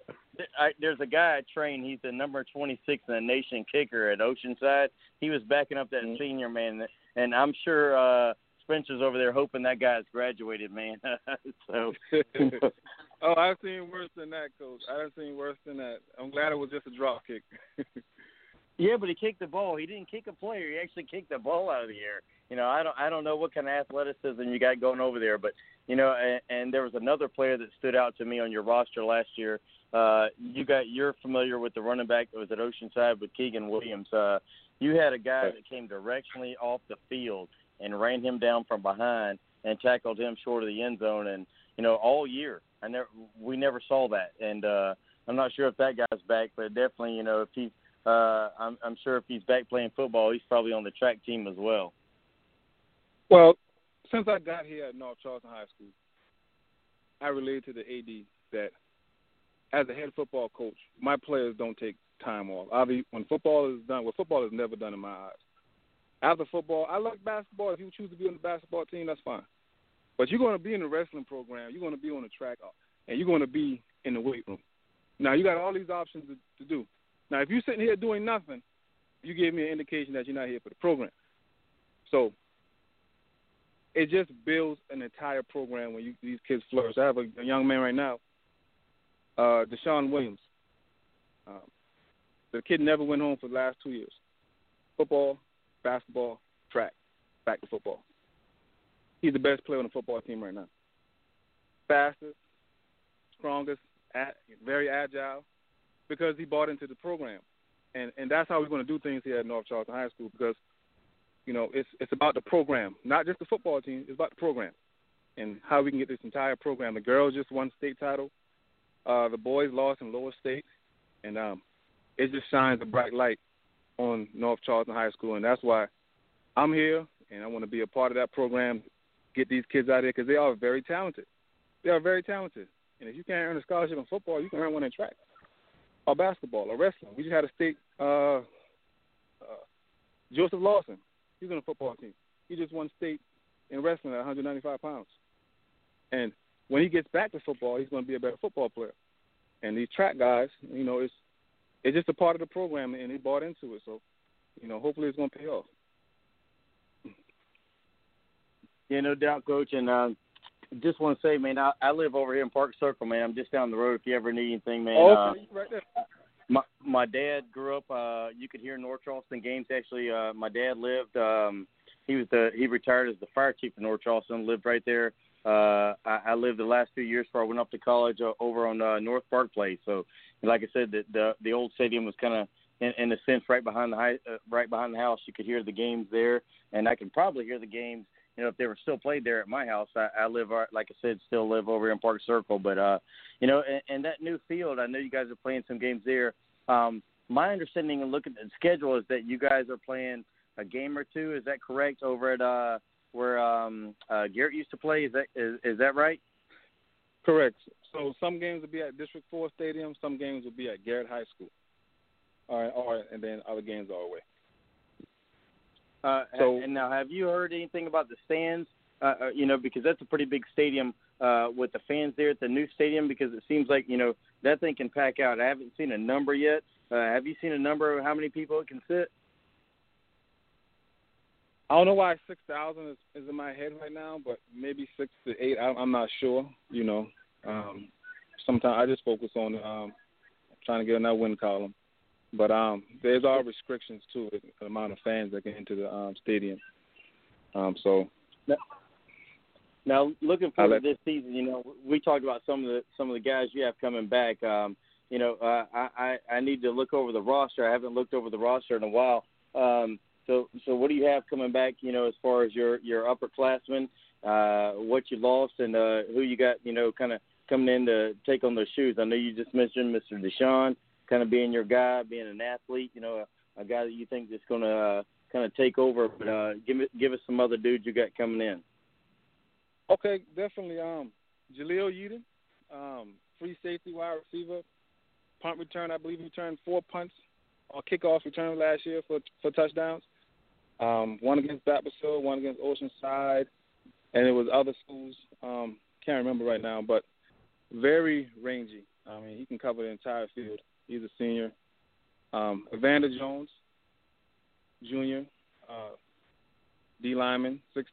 There's a guy I train. He's the number 26 in the nation kicker at Oceanside. He was backing up that senior man, and I'm sure Spencer's over there hoping that guy's graduated, man. So. Oh, I've seen worse than that, Coach. I've seen worse than that. I'm glad it was just a drop kick. Yeah, but he kicked the ball. He didn't kick a player. He actually kicked the ball out of the air. You know, I don't know what kind of athleticism you got going over there, but, you know, and there was another player that stood out to me on your roster last year. You're familiar with the running back that was at Oceanside with Keegan Williams. You had a guy that came directionally off the field and ran him down from behind and tackled him short of the end zone. And, you know, all year, we never saw that. And I'm not sure if that guy's back, but definitely, you know, if he's, I'm sure if he's back playing football, he's probably on the track team as well. Well, since I got here at North Charleston High School, I relayed to the AD that as a head football coach, my players don't take time off. Obviously, when football is done, well, football is never done in my eyes. After football, I like basketball. If you choose to be on the basketball team, that's fine. But you're going to be in the wrestling program, you're going to be on the track, and you're going to be in the weight room. Now, you got all these options to do. Now, if you're sitting here doing nothing, you give me an indication that you're not here for the program. So it just builds an entire program when these kids flourish. I have a young man right now, Deshaun Williams. The kid never went home for the last 2 years. Football, basketball, track, back to football. He's the best player on the football team right now. Fastest, strongest, very agile, because he bought into the program. And that's how we're going to do things here at North Charleston High School, because, you know, it's about the program, not just the football team. It's about the program and how we can get this entire program. The girls just won state title. The boys lost in lower state. And it just shines a bright light on North Charleston High School, and that's why I'm here, and I want to be a part of that program, get these kids out of there, because they are very talented. They are very talented. And if you can't earn a scholarship in football, you can earn one in track or basketball or wrestling. We just had a state Joseph Lawson. He's on the football team. He just won state in wrestling at 195 pounds. And when he gets back to football, he's going to be a better football player. And these track guys, you know, it's just a part of the program, and they bought into it. So, you know, hopefully it's going to pay off. Yeah, no doubt, Coach. And just want to say, man, I live over here in Park Circle, man. I'm just down the road if you ever need anything, man. Oh, okay. Right there. My dad grew up. You could hear North Charleston games. Actually, my dad lived. He retired as the fire chief in North Charleston. Lived right there. I lived the last few years before I went up to college over on North Park Place. So, like I said, the old stadium was kind of in a sense right behind the house. You could hear the games there, and I could probably hear the games. You know, if they were still played there at my house, I live over in Park Circle. But, you know, and that new field, I know you guys are playing some games there. My understanding and looking at the schedule is that you guys are playing a game or two. Is that correct, over at where Garrett used to play? Is that right? Correct. So some games will be at District 4 Stadium. Some games will be at Garrett High School. All right, and then other games all the way. And now, have you heard anything about the stands? You know, because that's a pretty big stadium with the fans there at the new stadium, because it seems like, you know, that thing can pack out. I haven't seen a number yet. Have you seen a number of how many people it can sit? I don't know why 6,000 is in my head right now, but maybe 6 to 8. I'm not sure, you know. Sometimes I just focus on trying to get in that win column. But there's all restrictions to it, the amount of fans that can enter the stadium. So now, looking forward to this season, you know, we talked about some of the guys you have coming back. You know, I need to look over the roster. I haven't looked over the roster in a while. So what do you have coming back? You know, as far as your upperclassmen, what you lost, and who you got, you know, kind of coming in to take on those shoes. I know you just mentioned Mr. Deshaun, kind of being your guy, being an athlete, you know, a guy that you think that's going to kind of take over. But give us some other dudes you got coming in. Okay, definitely. Jaleel Yeadon, free safety, wide receiver, punt return. I believe he returned 4 punts or kickoff return last year for touchdowns. One against Baptist Hill, one against Oceanside, and it was other schools. Can't remember right now, but very rangy. I mean, he can cover the entire field. He's a senior. Evander Jones, junior, D lineman, 6'3",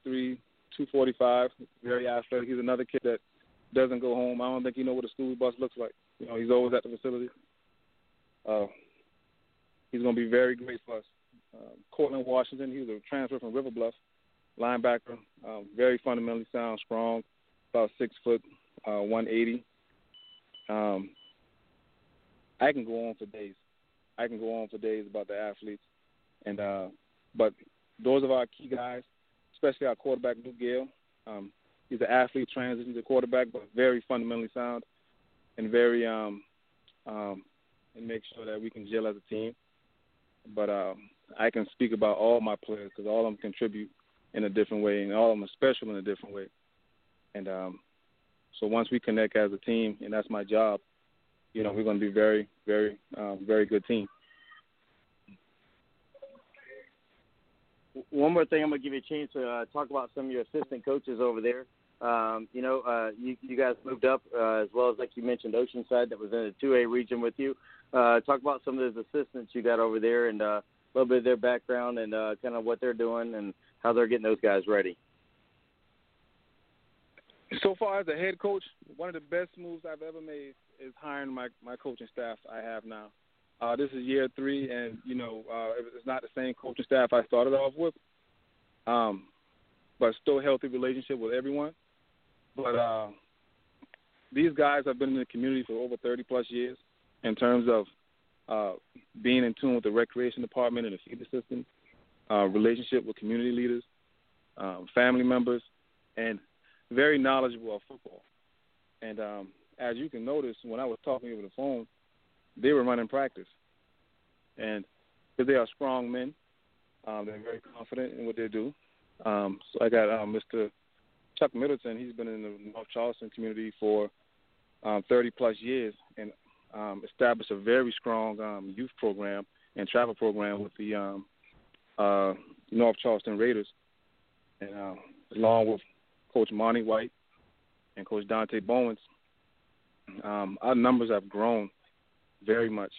245, very athletic. He's another kid that doesn't go home. I don't think he knows what a school bus looks like. You know, he's always at the facility. He's going to be very great for us. Cortland Washington, he was a transfer from River Bluff, linebacker, very fundamentally sound, strong, about 6 foot, 180. I can go on for days. I can go on for days about the athletes. And but those of our key guys, especially our quarterback, Luke Gale, he's an athlete, transition to quarterback, but very fundamentally sound and very and make sure that we can gel as a team. But I can speak about all my players because all of them contribute in a different way, and all of them are special in a different way. And so once we connect as a team, and that's my job, you know, we're going to be very, very, very good team. One more thing, I'm going to give you a chance to talk about some of your assistant coaches over there. You know, you guys moved up as well as, like you mentioned, Oceanside that was in the 2A region with you. Talk about some of those assistants you got over there and a little bit of their background and kind of what they're doing and how they're getting those guys ready. So far as a head coach, one of the best moves I've ever made is hiring my coaching staff I have now. This is year 3, and, you know, it's not the same coaching staff I started off with, but still healthy relationship with everyone. But these guys have been in the community for over 30-plus years in terms of being in tune with the recreation department and the feeder system, relationship with community leaders, family members, and very knowledgeable of football. And as you can notice, when I was talking over the phone, they were running practice. And if they are strong men, they're very confident in what they do. So I got Mr. Chuck Middleton. He's been in the North Charleston community for 30-plus years and established a very strong youth program and travel program with the North Charleston Raiders, and along with Coach Monty White and Coach Dante Bowens, our numbers have grown very much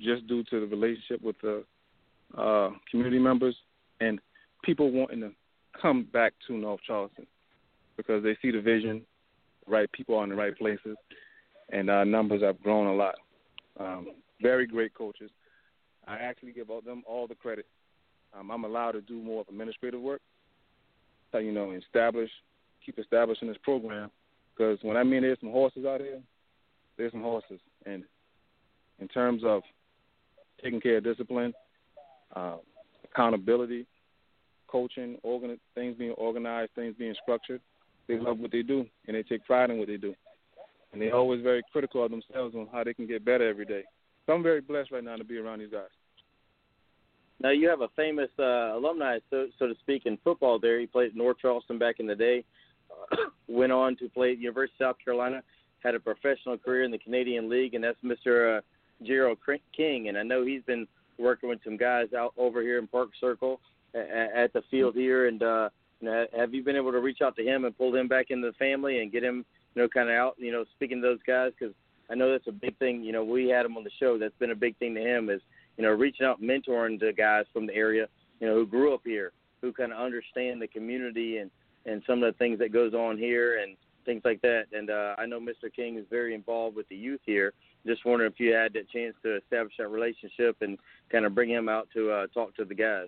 just due to the relationship with the community members and people wanting to come back to North Charleston because they see the vision, the right people are in the right places, and our numbers have grown a lot. Very great coaches. I actually give them all the credit. I'm allowed to do more of administrative work, so, you know, keep establishing this program. Because when I mean there's some horses out here, there's some horses. And in terms of taking care of discipline, accountability, coaching, things being organized, things being structured, they love what they do, and they take pride in what they do. And they're always very critical of themselves on how they can get better every day. So I'm very blessed right now to be around these guys. Now, you have a famous alumni, so to speak, in football there. He played at North Charleston back in the day, went on to play at University of South Carolina, had a professional career in the Canadian League, and that's Mr. Gerald King. And I know he's been working with some guys out over here in Park Circle at the field here. And have you been able to reach out to him and pull him back into the family and get him, you know, kind of out, you know, speaking to those guys? Because I know that's a big thing. You know, we had him on the show. That's been a big thing to him is, you know, reaching out, mentoring to guys from the area, you know, who grew up here, who kind of understand the community and some of the things that goes on here and things like that. And I know Mr. King is very involved with the youth here. Just wondering if you had that chance to establish that relationship and kind of bring him out to talk to the guys.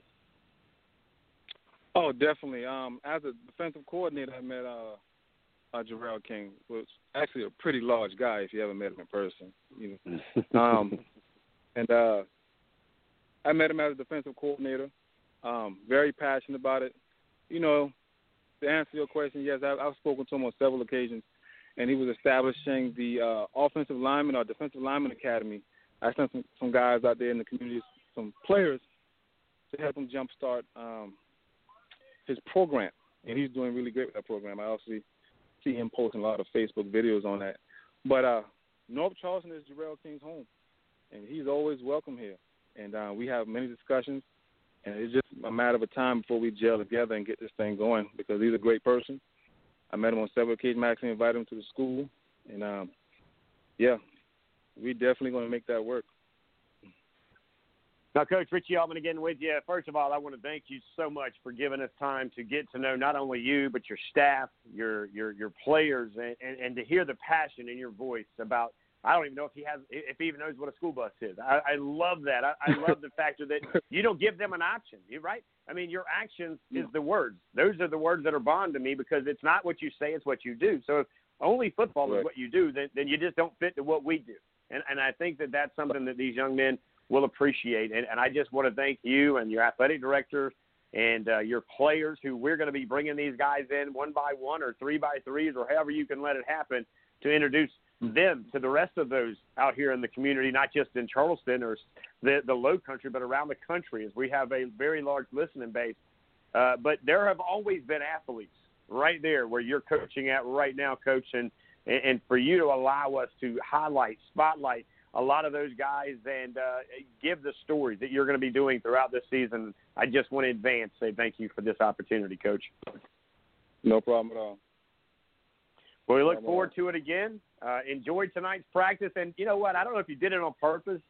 Oh, definitely. As a defensive coordinator, I met Gerald King, was actually a pretty large guy if you ever met him in person. You know, I met him as a defensive coordinator, very passionate about it. You know, to answer your question, yes, I've spoken to him on several occasions, and he was establishing the offensive lineman or defensive lineman academy. I sent some guys out there in the community, some players, to help him jumpstart his program, and he's doing really great with that program. I obviously see him posting a lot of Facebook videos on that. But North Charleston is Gerald King's home, and he's always welcome here. And we have many discussions, and it's just a matter of time before we gel together and get this thing going because he's a great person. I met him on several occasions. I actually invited him to the school. And, yeah, we definitely going to make that work. Now, Coach Richie Allman again with you. First of all, I want to thank you so much for giving us time to get to know not only you but your staff, your players, and to hear the passion in your voice about – I don't even know if he even knows what a school bus is. I love that. I love the fact that you don't give them an option, right? I mean, your actions is the words. Those are the words that are bond to me because it's not what you say, it's what you do. So if only football is what you do, then you just don't fit to what we do. And I think that that's something that these young men will appreciate. And I just want to thank you and your athletic director and your players who we're going to be bringing these guys in one by one or three by threes or however you can let it happen to introduce them to the rest of those out here in the community, not just in Charleston or the low country, but around the country, as we have a very large listening base. But there have always been athletes right there where you're coaching at right now, Coach, and for you to allow us to spotlight a lot of those guys and give the stories that you're going to be doing throughout this season, I just want to say thank you for this opportunity, Coach. No problem at all. Well, we look forward to it again. Enjoy tonight's practice. And you know what? I don't know if you did it on purpose,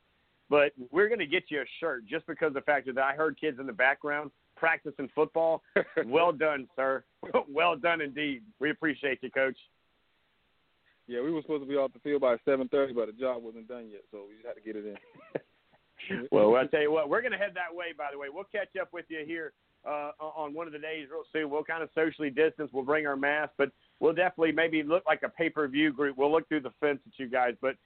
but we're going to get you a shirt just because of the fact that I heard kids in the background practicing football. Well done, sir. Well done indeed. We appreciate you, Coach. Yeah, we were supposed to be off the field by 7:30, but the job wasn't done yet, so we just had to get it in. Well, I'll tell you what. We're going to head that way, by the way. We'll catch up with you here on one of the days real soon. We'll kind of socially distance. We'll bring our masks, but we'll definitely maybe look like a pay-per-view group. We'll look through the fence at you guys. But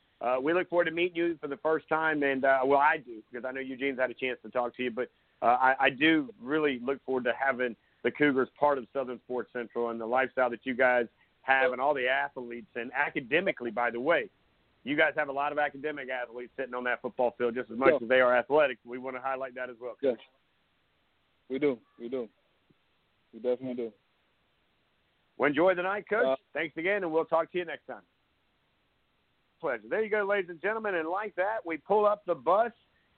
we look forward to meeting you for the first time. And, well, I do because I know Eugene's had a chance to talk to you. But I do really look forward to having the Cougars part of Southern Sports Central and the lifestyle that you guys have and all the athletes. And academically, by the way, you guys have a lot of academic athletes sitting on that football field just as much as they are athletic. We want to highlight that as well. Yes. We do. We definitely do. Well, enjoy the night, Coach. Thanks again, and we'll talk to you next time. Pleasure. There you go, ladies and gentlemen. And like that, we pull up the bus,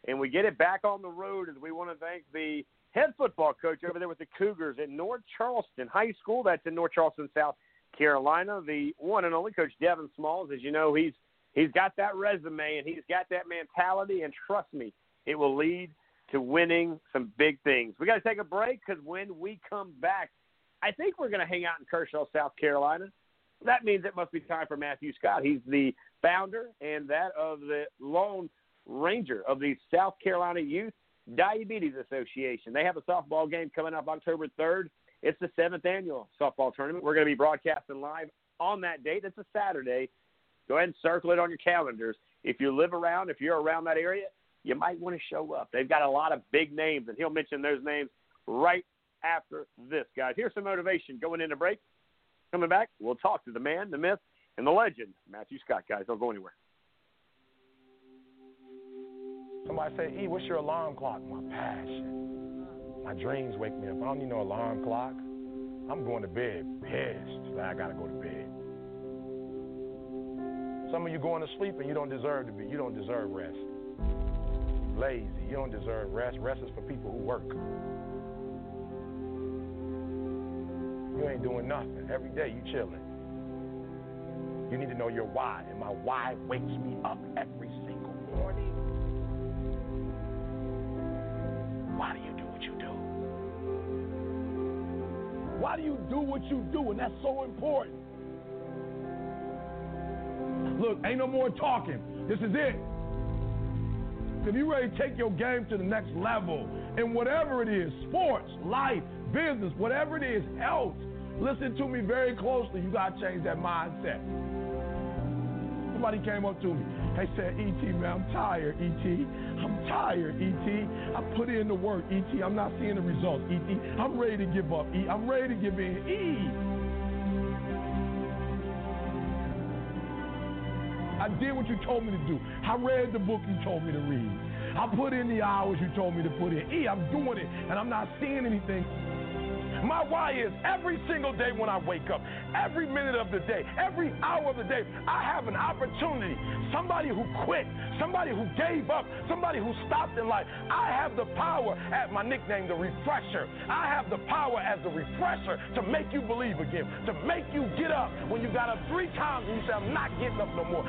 and we get it back on the road, as we want to thank the head football coach over there with the Cougars at North Charleston High School. That's in North Charleston, South Carolina. The one and only Coach Devin Smalls, as you know, he's got that resume, and he's got that mentality, and trust me, it will lead to winning some big things. We got to take a break, because when we come back, I think we're going to hang out in Kershaw, South Carolina. That means it must be time for Matthew Scott. He's the founder and that of the Lone Ranger of the South Carolina Youth Diabetes Association. They have a softball game coming up October 3rd. It's the 7th annual softball tournament. We're going to be broadcasting live on that date. It's a Saturday. Go ahead and circle it on your calendars. If you're around that area, you might want to show up. They've got a lot of big names, and he'll mention those names right after this, guys. Here's some motivation going into break. Coming back, we'll talk to the man, the myth, and the legend, Matthew Scott, guys. Don't go anywhere. Somebody said, E, what's your alarm clock? My passion. My dreams wake me up. I don't need no alarm clock. I'm going to bed pissed that I got to go to bed. Some of you going to sleep and you don't deserve to be. You don't deserve rest. You're lazy. You don't deserve rest. Rest is for people who work. You ain't doing nothing. Every day you chilling. You need to know your why, and my why wakes me up every single morning. Why do you do what you do? Why do you do what you do? And that's so important. Look, ain't no more talking. This is it. If you ready to take your game to the next level, and whatever it is, sports, life, business, whatever it is, health, listen to me very closely. You got to change that mindset. Somebody came up to me. They said, E.T., man, I'm tired, E.T. I'm tired, E.T. I put in the work, E.T. I'm not seeing the results, E.T. I'm ready to give up, E. I'm ready to give in, E. I did what you told me to do. I read the book you told me to read. I put in the hours you told me to put in. E, I'm doing it, and I'm not seeing anything. My why is every single day when I wake up, every minute of the day, every hour of the day, I have an opportunity. Somebody who quit, somebody who gave up, somebody who stopped in life. I have the power at my nickname, the refresher. I have the power as the refresher to make you believe again, to make you get up when you got up three times and you say, I'm not getting up no more.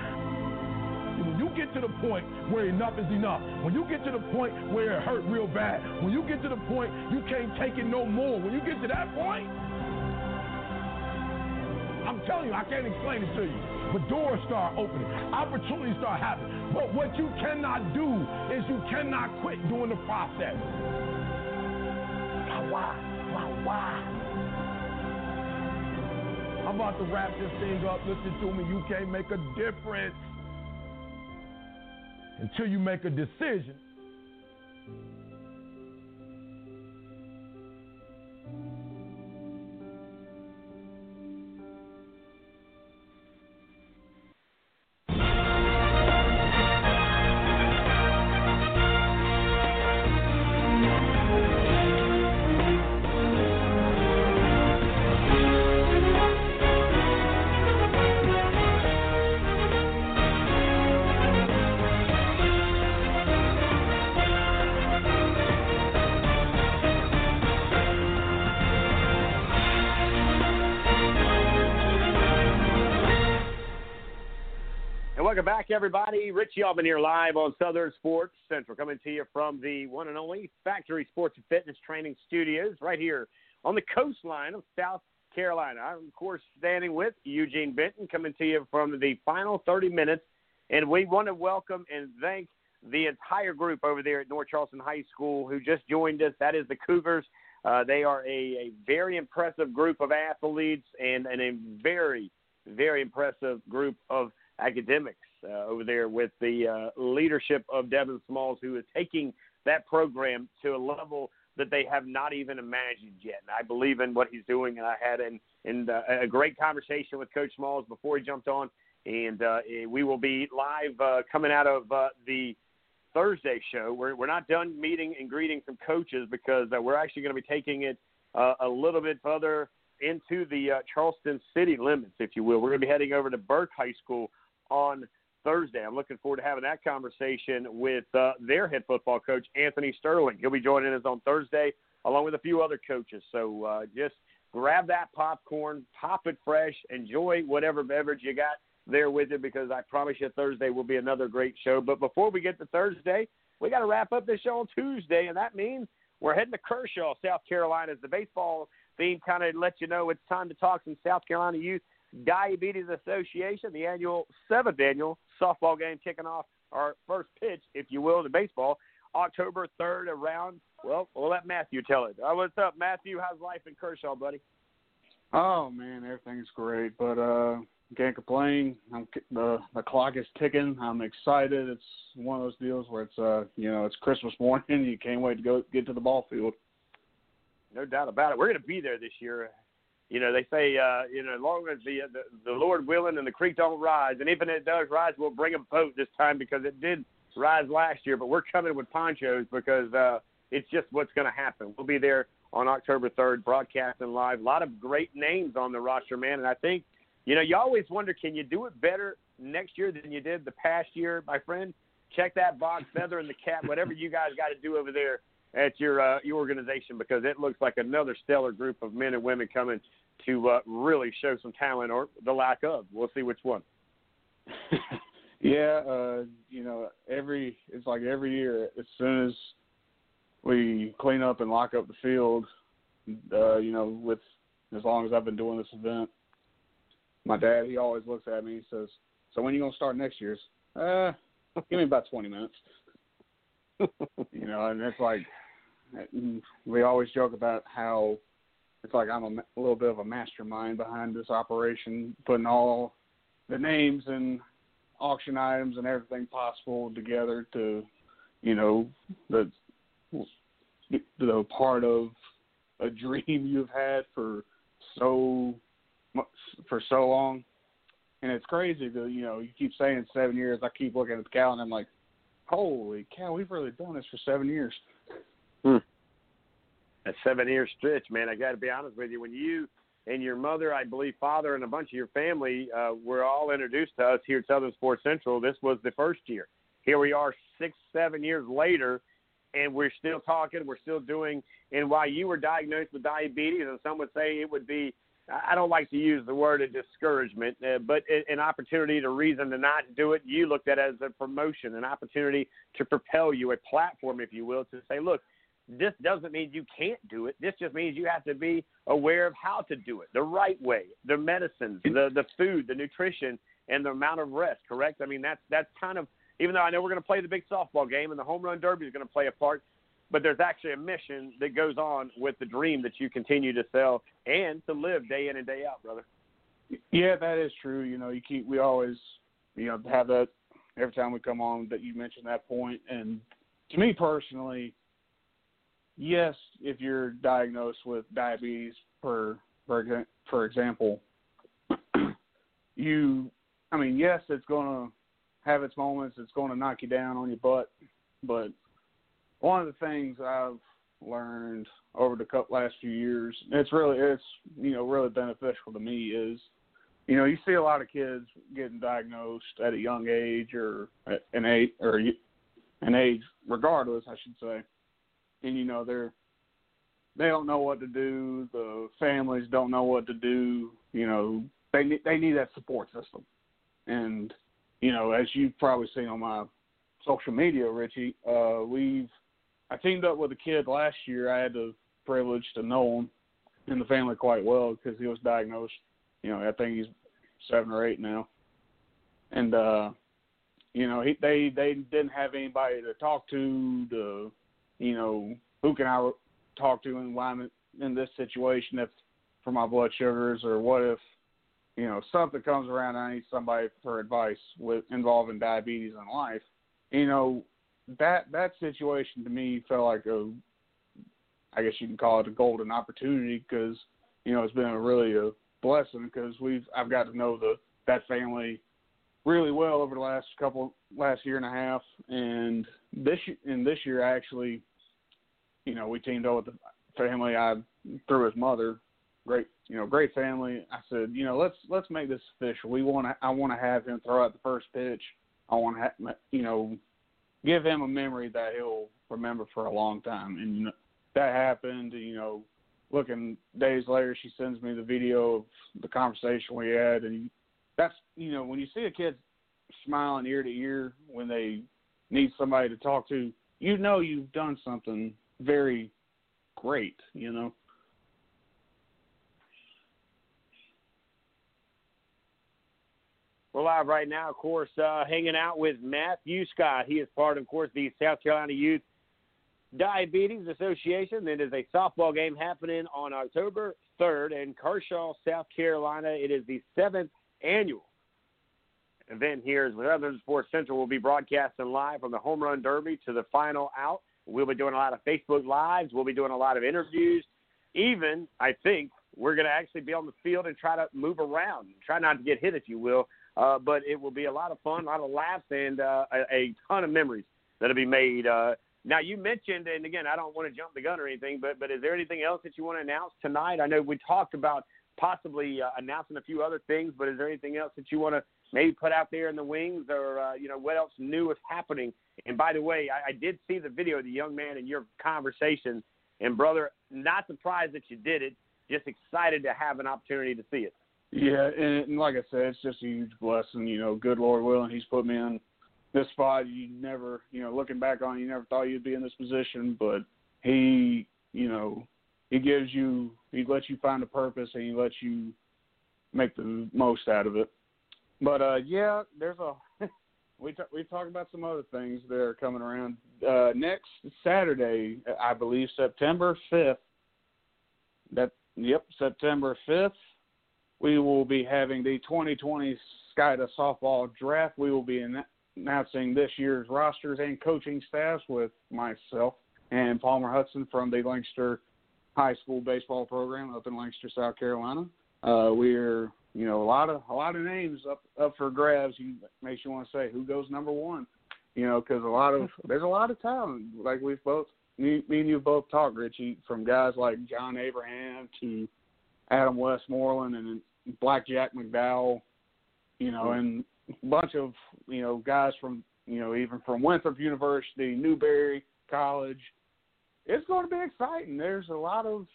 When you get to the point where enough is enough, when you get to the point where it hurt real bad, when you get to the point you can't take it no more, when you get to that point, I'm telling you, I can't explain it to you, but doors start opening, opportunities start happening. But what you cannot do is you cannot quit doing the process. My why. I'm about to wrap this thing up. Listen to me, you can't make a difference until you make a decision back, everybody. Richie Alban here live on Southern Sports Central, coming to you from the one and only Factory Sports and Fitness Training Studios right here on the coastline of South Carolina. I'm, of course, standing with Eugene Benton, coming to you from the final 30 minutes, and we want to welcome and thank the entire group over there at North Charleston High School who just joined us. That is the Cougars. They are a very impressive group of athletes and a very, very impressive group of academics over there with the leadership of Devin Smalls, who is taking that program to a level that they have not even imagined yet. And I believe in what he's doing, and I had a great conversation with Coach Smalls before he jumped on, And we will be live coming out of the Thursday show. We're not done meeting and greeting some coaches because we're actually going to be taking it a little bit further into the Charleston city limits, if you will. We're going to be heading over to Burke High School on Thursday. I'm looking forward to having that conversation with their head football coach, Anthony Sterling. He'll be joining us on Thursday along with a few other coaches. So just grab that popcorn, pop it fresh, enjoy whatever beverage you got there with it, because I promise you Thursday will be another great show. But before we get to Thursday, we got to wrap up this show on Tuesday, and that means we're heading to Kershaw, South Carolina. The baseball theme kind of lets you know it's time to talk some South Carolina Youth Diabetes Association, the seventh annual softball game kicking off our first pitch, if you will, to baseball, October 3rd around. Well, we'll let Matthew tell it. What's up, Matthew? How's life in Kershaw, buddy? Oh, man, everything's great, but can't complain. The clock is ticking. I'm excited. It's one of those deals where it's it's Christmas morning. You can't wait to go get to the ball field. No doubt about it. We're going to be there this year. You know, they say as long as the Lord willing and the creek don't rise, and even if it does rise, we'll bring a boat this time because it did rise last year. But we're coming with ponchos because it's just what's going to happen. We'll be there on October 3rd, broadcasting live. A lot of great names on the roster, man, and I think. You know, you always wonder, can you do it better next year than you did the past year, my friend? Check that box, feather in the cap, whatever you guys got to do over there at your organization, because it looks like another stellar group of men and women coming to really show some talent or the lack of. We'll see which one. Yeah, it's like every year, as soon as we clean up and lock up the field, with as long as I've been doing this event, my dad, he always looks at me and says, so when are you going to start next year's? Give me about 20 minutes. And it's like, we always joke about how it's like I'm a little bit of a mastermind behind this operation, putting all the names and auction items and everything possible together to, the part of a dream you've had for so long, and it's crazy to you keep saying 7 years. I keep looking at the calendar, and I'm like, holy cow, we've really done this for 7 years. That 7 year stretch, man. I got to be honest with you. When you and your mother, I believe father, and a bunch of your family were all introduced to us here at Southern Sports Central, this was the first year. Here we are 6-7 years later, and we're still talking. We're still doing. And while you were diagnosed with diabetes, and some would say it would be, I don't like to use the word of discouragement, but an opportunity to reason to not do it. You looked at it as a promotion, an opportunity to propel you, a platform, if you will, to say, look, this doesn't mean you can't do it. This just means you have to be aware of how to do it the right way, the medicines, the food, the nutrition, and the amount of rest, correct? I mean, that's kind of, even though I know we're going to play the big softball game and the home run derby is going to play a part, but there's actually a mission that goes on with the dream that you continue to sell and to live day in and day out, brother. Yeah, that is true. We always, have that every time we come on that you mention that point. And to me personally, yes, if you're diagnosed with diabetes, for example, yes, it's going to have its moments. It's going to knock you down on your butt, but one of the things I've learned over the last few years, it's really beneficial to me is, you see a lot of kids getting diagnosed at a young age or an age regardless, I should say. And, they don't know what to do. The families don't know what to do. They need that support system. And, as you've probably seen on my social media, Richie, I teamed up with a kid last year. I had the privilege to know him and the family quite well because he was diagnosed. I think he's 7 or 8 now. And, they didn't have anybody to talk to, who can I talk to and why I'm in this situation if for my blood sugars or what if, something comes around and I need somebody for advice involving diabetes and life. That situation to me felt like I guess you can call it a golden opportunity because, it's been really a blessing because I've got to know that family really well over the last year and a half, and this year I actually, we teamed up with the family through his mother. Great family. I said, let's make this official. I want to have him throw out the first pitch. I want to give him a memory that he'll remember for a long time. And that happened. Looking days later, she sends me the video of the conversation we had, and that's when you see a kid smiling ear to ear when they need somebody to talk to, you've done something very great. We're live right now, of course, hanging out with Matthew Scott. He is part, of course, the South Carolina Youth Diabetes Association. It is a softball game happening on October 3rd in Kershaw, South Carolina. It is the 7th annual event here as Southern Sports Central will be broadcasting live from the Home Run Derby to the final out. We'll be doing a lot of Facebook Lives. We'll be doing a lot of interviews. Even, I think, we're going to actually be on the field and try to move around. Try not to get hit, if you will. But it will be a lot of fun, a lot of laughs, and a ton of memories that will be made. Now, you mentioned, and again, I don't want to jump the gun or anything, but is there anything else that you want to announce tonight? I know we talked about possibly announcing a few other things, but is there anything else that you want to maybe put out there in the wings or, what else new is happening? And by the way, I did see the video of the young man in your conversation, and, brother, not surprised that you did it, just excited to have an opportunity to see it. Yeah, and like I said, it's just a huge blessing. Good Lord willing, he's put me in this spot. You never, looking back on it, you never thought you'd be in this position, but he, he lets you find a purpose and he lets you make the most out of it. But, there's we talk about some other things that are coming around. Next Saturday, I believe September 5th, September 5th, we will be having the 2020 SCIDA softball draft. We will be announcing this year's rosters and coaching staffs with myself and Palmer Hudson from the Lancaster High School baseball program up in Lancaster, South Carolina. We're a lot of names up for grabs. You makes you want to say who goes number one, because there's a lot of talent. Like me and you both talked, Richie, from guys like John Abraham to Adam Westmoreland and Black Jack McDowell, and a bunch of, guys from, even from Winthrop University, Newberry College. It's going to be exciting. There's a lot of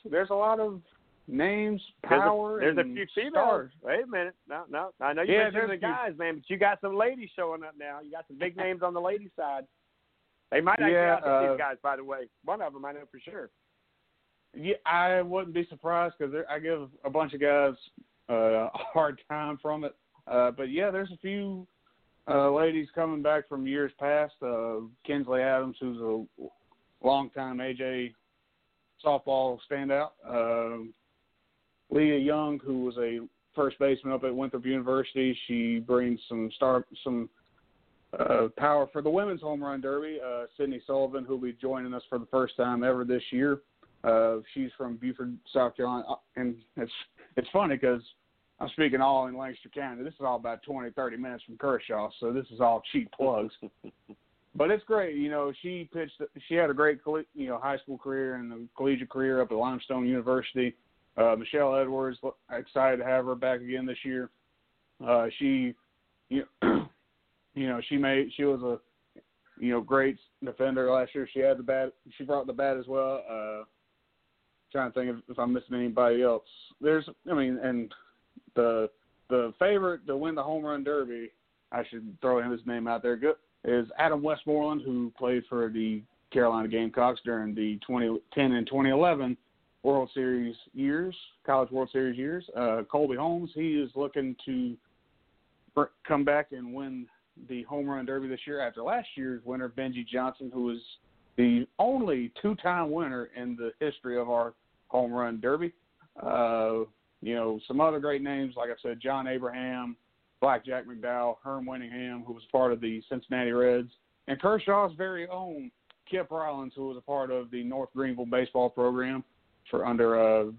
names, power, there's a few females. Wait a minute. No. I know you mentioned the guys, man, but you got some ladies showing up now. You got some big names on the ladies' side. They might not get out to these guys, by the way. One of them I know for sure. Yeah, I wouldn't be surprised because I give a bunch of guys a hard time from it. But there's a few ladies coming back from years past. Kinsley Adams, who's a longtime AJ softball standout. Leah Young, who was a first baseman up at Winthrop University. She brings some power for the women's home run derby. Sydney Sullivan, who'll be joining us for the first time ever this year. She's from Beaufort, South Carolina, and it's funny because I'm speaking all in Lancaster County. This is all about 20, 30 minutes from Kershaw, so this is all cheap plugs. But it's great. She had a great high school career and a collegiate career up at Limestone University. Michelle Edwards, excited to have her back again this year. She was a great defender last year. She had the bat. She brought the bat as well. Trying to think if I'm missing anybody else. And the favorite to win the home run derby, I should throw his name out there. Good is Adam Westmoreland, who played for the Carolina Gamecocks during the 2010 and 2011 College World Series years. Colby Holmes, he is looking to come back and win the home run derby this year after last year's winner Benji Johnson, who was the only two-time winner in the history of our home run derby. Some other great names, like I said, John Abraham, Black Jack McDowell, Herm Winningham, who was part of the Cincinnati Reds, and Kershaw's very own Kip Rollins, who was a part of the North Greenville baseball program for under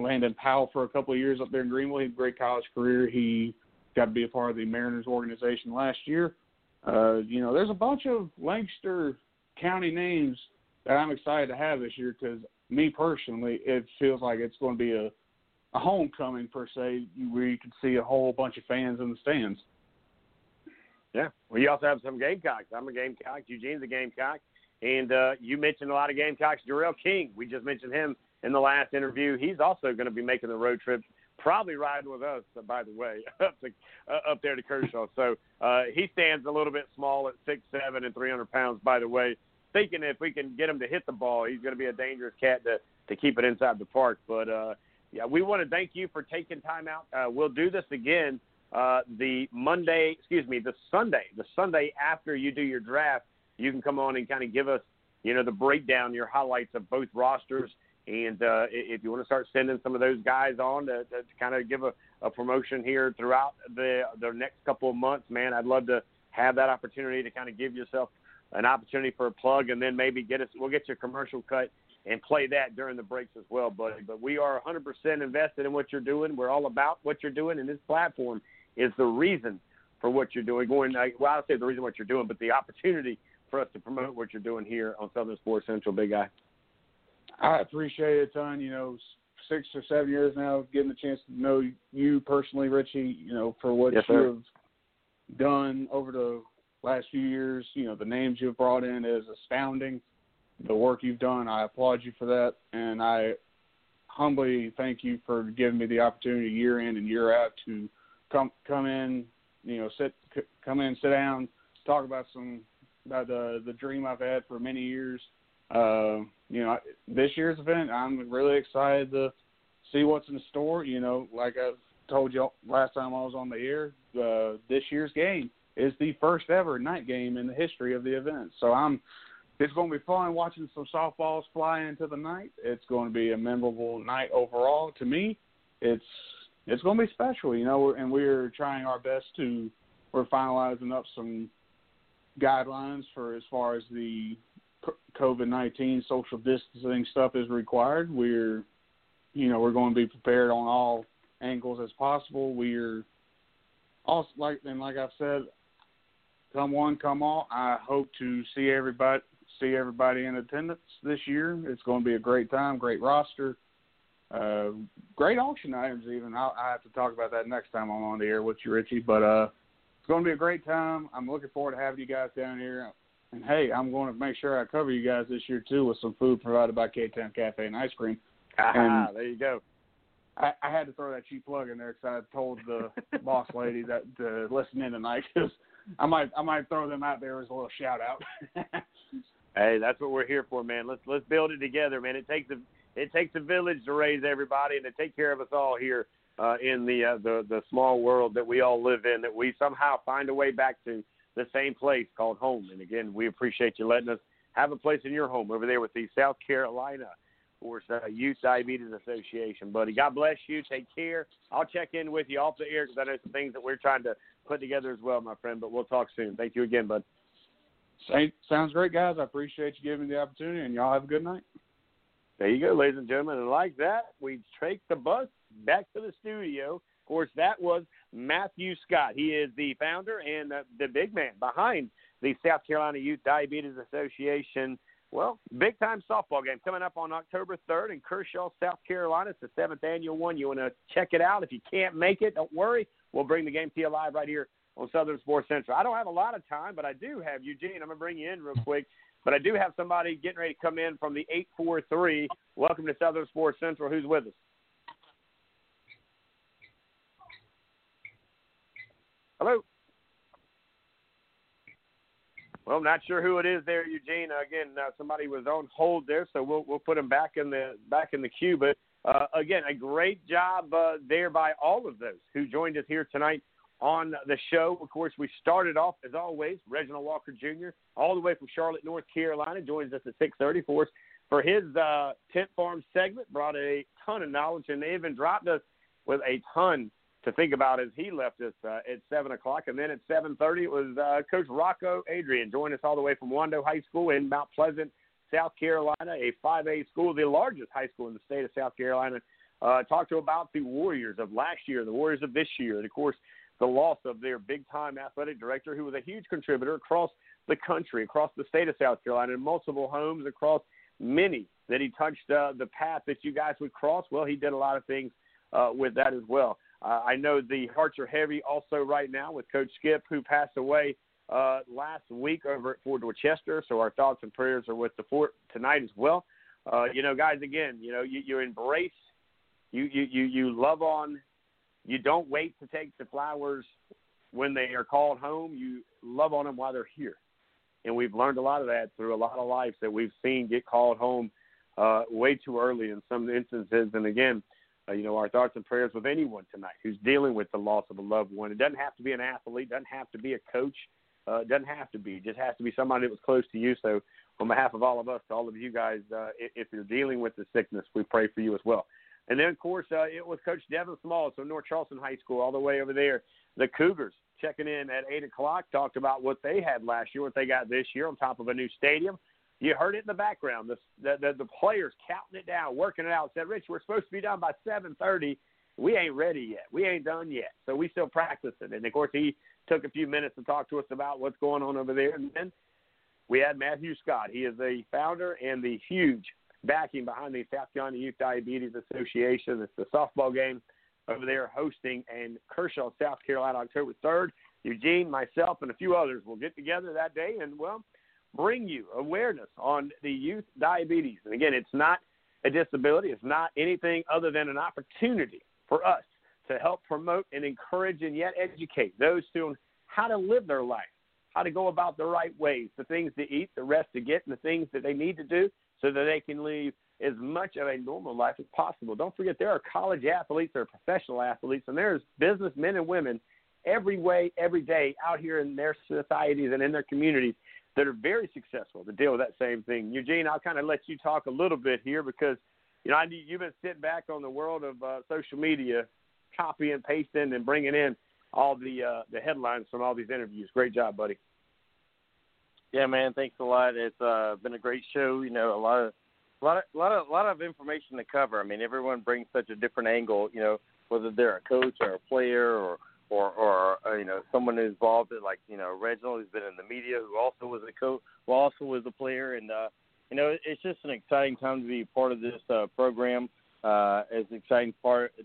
Landon Powell for a couple of years up there in Greenville. He had a great college career. He got to be a part of the Mariners organization last year. You know, there's a bunch of Lancaster County names that I'm excited to have this year because, me personally, it feels like it's going to be a homecoming, per se, where you can see a whole bunch of fans in the stands. Yeah. Well, you also have some Gamecocks. I'm a Gamecock. Eugene's a Gamecock. And you mentioned a lot of Gamecocks. Jarrell King, we just mentioned him in the last interview. He's also going to be making the road trip, probably riding with us, by the way, up there to Kershaw. So he stands a little bit small at 6'7" and 300 pounds, by the way, thinking if we can get him to hit the ball, he's going to be a dangerous cat to keep it inside the park. But, yeah, we want to thank you for taking time out. We'll do this again the Sunday after you do your draft. You can come on and kind of give us, you know, the breakdown, your highlights of both rosters. And if you want to start sending some of those guys on to kind of give a promotion here throughout the next couple of months, man, I'd love to have that opportunity to kind of give yourself an opportunity for a plug, and then maybe we'll get your commercial cut and play that during the breaks as well, buddy. But we are 100% invested in what you're doing. We're all about what you're doing, and this platform is the reason for what you're doing. Well, I'll say the reason what you're doing, but the opportunity for us to promote what you're doing here on Southern Sports Central, big guy. I appreciate it a ton. You know, 6 or 7 years now, getting the chance to know you personally, Richie, you know, for what you have done over the last few years. You know, the names you've brought in is astounding. The work you've done, I applaud you for that, and I humbly thank you for giving me the opportunity year in and year out to come in, you know, sit down, talk about the dream I've had for many years. You know, this year's event, I'm really excited to see what's in store. You know, like I told you last time I was on the air, this year's game is the first ever night game in the history of the event. So it's going to be fun watching some softballs fly into the night. It's going to be a memorable night overall. To me, it's going to be special, you know, and we're trying our best to – we're finalizing up some guidelines for as far as the COVID-19 social distancing stuff is required. We're, you know, we're going to be prepared on all angles as possible. We're also, like I've said, come one, come all. I hope to see everybody in attendance this year. It's going to be a great time, great roster, great auction items even. I have to talk about that next time I'm on the air with you, Richie. But it's going to be a great time. I'm looking forward to having you guys down here. And, hey, I'm going to make sure I cover you guys this year, too, with some food provided by K-Town Cafe and Ice Cream. Ah, there you go. I had to throw that cheap plug in there because I told the boss lady that to listen in tonight because I might throw them out there as a little shout-out. Hey, that's what we're here for, man. Let's build it together, man. It takes a village to raise everybody and to take care of us all here in the small world that we all live in, that we somehow find a way back to the same place called home. And, again, we appreciate you letting us have a place in your home over there with the South Carolina Youth Diabetes Association, buddy. God bless you. Take care. I'll check in with you off the air because I know some things that we're trying to put together as well, my friend, but we'll talk soon. Thank you again, bud. Sounds great, guys. I appreciate you giving me the opportunity, and y'all have a good night. There you go, ladies and gentlemen. And like that, we take the bus back to the studio. Of course, that was Matthew Scott. He is the founder and the big man behind the South Carolina Youth Diabetes Association. Well, big-time softball game coming up on October 3rd in Kershaw, South Carolina. It's the 7th annual one. You want to check it out. If you can't make it, don't worry. We'll bring the game to you live right here on Southern Sports Central. I don't have a lot of time, but I do have Eugene. I'm going to bring you in real quick. But I do have somebody getting ready to come in from the 843. Welcome to Southern Sports Central. Who's with us? Hello? Well, not sure who it is there, Eugene. Again, somebody was on hold there, so we'll put him back in the queue. But again, a great job there by all of those who joined us here tonight on the show. Of course, we started off as always. Reginald Walker Jr., all the way from Charlotte, North Carolina, joins us at 6:30 for his Tent Farm segment. Brought a ton of knowledge, and they even dropped us with a ton to think about as he left us at 7 o'clock. And then at 7:30, it was Coach Rocco Adrian joined us all the way from Wando High School in Mount Pleasant, South Carolina, a 5A school, the largest high school in the state of South Carolina. Talked to about the Warriors of last year, the Warriors of this year, and, of course, the loss of their big-time athletic director, who was a huge contributor across the country, across the state of South Carolina, in multiple homes, across many that he touched the path that you guys would cross. Well, he did a lot of things with that as well. I know the hearts are heavy also right now with Coach Skip, who passed away last week over at Fort Dorchester. So our thoughts and prayers are with the Fort tonight as well. You know, guys, again, you know, you embrace, you love on, you don't wait to take the flowers when they are called home. You love on them while they're here. And we've learned a lot of that through a lot of lives that we've seen get called home way too early in some instances. And again, you know, our thoughts and prayers with anyone tonight who's dealing with the loss of a loved one. It doesn't have to be an athlete, doesn't have to be a coach, doesn't have to be. It just has to be somebody that was close to you. So on behalf of all of us, to all of you guys, if you're dealing with the sickness, we pray for you as well. And then, of course, it was Coach Devin Small, so North Charleston High School all the way over there. The Cougars checking in at 8 o'clock, talked about what they had last year, what they got this year on top of a new stadium. You heard it in the background, the players counting it down, working it out. Said, Rich, we're supposed to be done by 7:30. We ain't ready yet. We ain't done yet. So we still practicing. And, of course, he took a few minutes to talk to us about what's going on over there. And then we had Matthew Scott. He is the founder and the huge backing behind the South Carolina Youth Diabetes Association. It's the softball game over there hosting in Kershaw, South Carolina, October 3rd. Eugene, myself, and a few others will get together that day and, well, bring you awareness on the youth diabetes. And, again, it's not a disability. It's not anything other than an opportunity for us to help promote and encourage and yet educate those students how to live their life, how to go about the right ways, the things to eat, the rest to get, and the things that they need to do so that they can live as much of a normal life as possible. Don't forget, there are college athletes, there are professional athletes, and there's businessmen and women every way, every day out here in their societies and in their communities that are very successful to deal with that same thing. Eugene, I'll kind of let you talk a little bit here because, you know, I knew you've been sitting back on the world of social media, copy and pasting and bringing in all the headlines from all these interviews. Great job, buddy. Yeah, man, thanks a lot. It's been a great show. You know, a lot of information to cover. I mean, everyone brings such a different angle. You know, whether they're a coach or a player or you know, someone who's involved in, like, you know, Reginald, who's been in the media, who also was a coach, who also was a player, and you know, it's just an exciting time to be part of this program. It's an exciting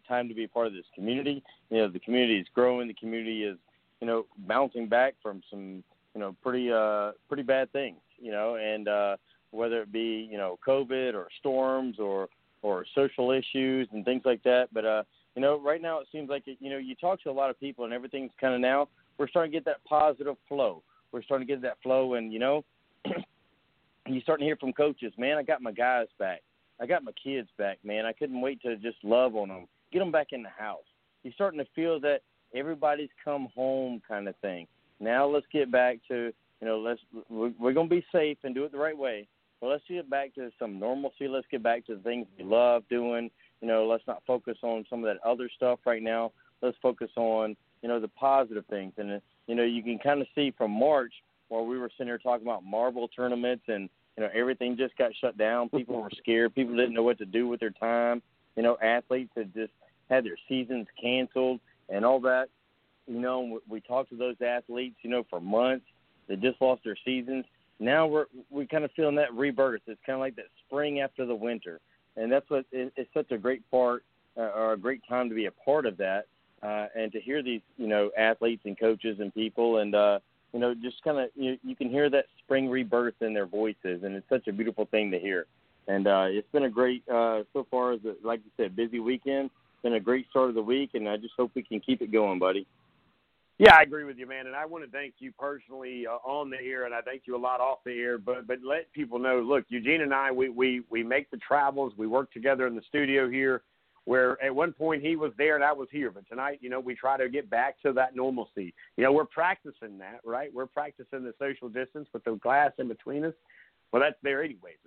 time to be part of this community. You know, the community is growing. The community is, you know, bouncing back from some, you know, pretty bad things, you know, and whether it be, you know, COVID or storms or social issues and things like that. But, you know, right now it seems like, you know, you talk to a lot of people and everything's kind of now, we're starting to get that positive flow. We're starting to get that flow and, you know, you're starting to hear from coaches, man, I got my guys back. I got my kids back, man. I couldn't wait to just love on them, get them back in the house. You're starting to feel that everybody's come home kind of thing. Now let's get back to, you know, we're going to be safe and do it the right way. But let's get back to some normalcy. Let's get back to the things we love doing. You know, let's not focus on some of that other stuff right now. Let's focus on, you know, the positive things. And, you know, you can kind of see from March where we were sitting here talking about marble tournaments and, you know, everything just got shut down. People were scared. People didn't know what to do with their time. You know, athletes had just had their seasons canceled and all that. You know, we talked to those athletes, you know, for months. They just lost their seasons. Now we're kind of feeling that rebirth. It's kind of like that spring after the winter. And that's what it's such a great part or a great time to be a part of that and to hear these, you know, athletes and coaches and people and, you know, just kind of you can hear that spring rebirth in their voices. And it's such a beautiful thing to hear. And it's been a great, so far, like you said, busy weekend. It's been a great start of the week, and I just hope we can keep it going, buddy. Yeah, I agree with you, man, and I want to thank you personally on the air, and I thank you a lot off the air, but let people know, look, Eugene and I, we make the travels. We work together in the studio here where at one point he was there and I was here, but tonight, you know, we try to get back to that normalcy. You know, we're practicing that, right? We're practicing the social distance with the glass in between us. Well, that's there anyways.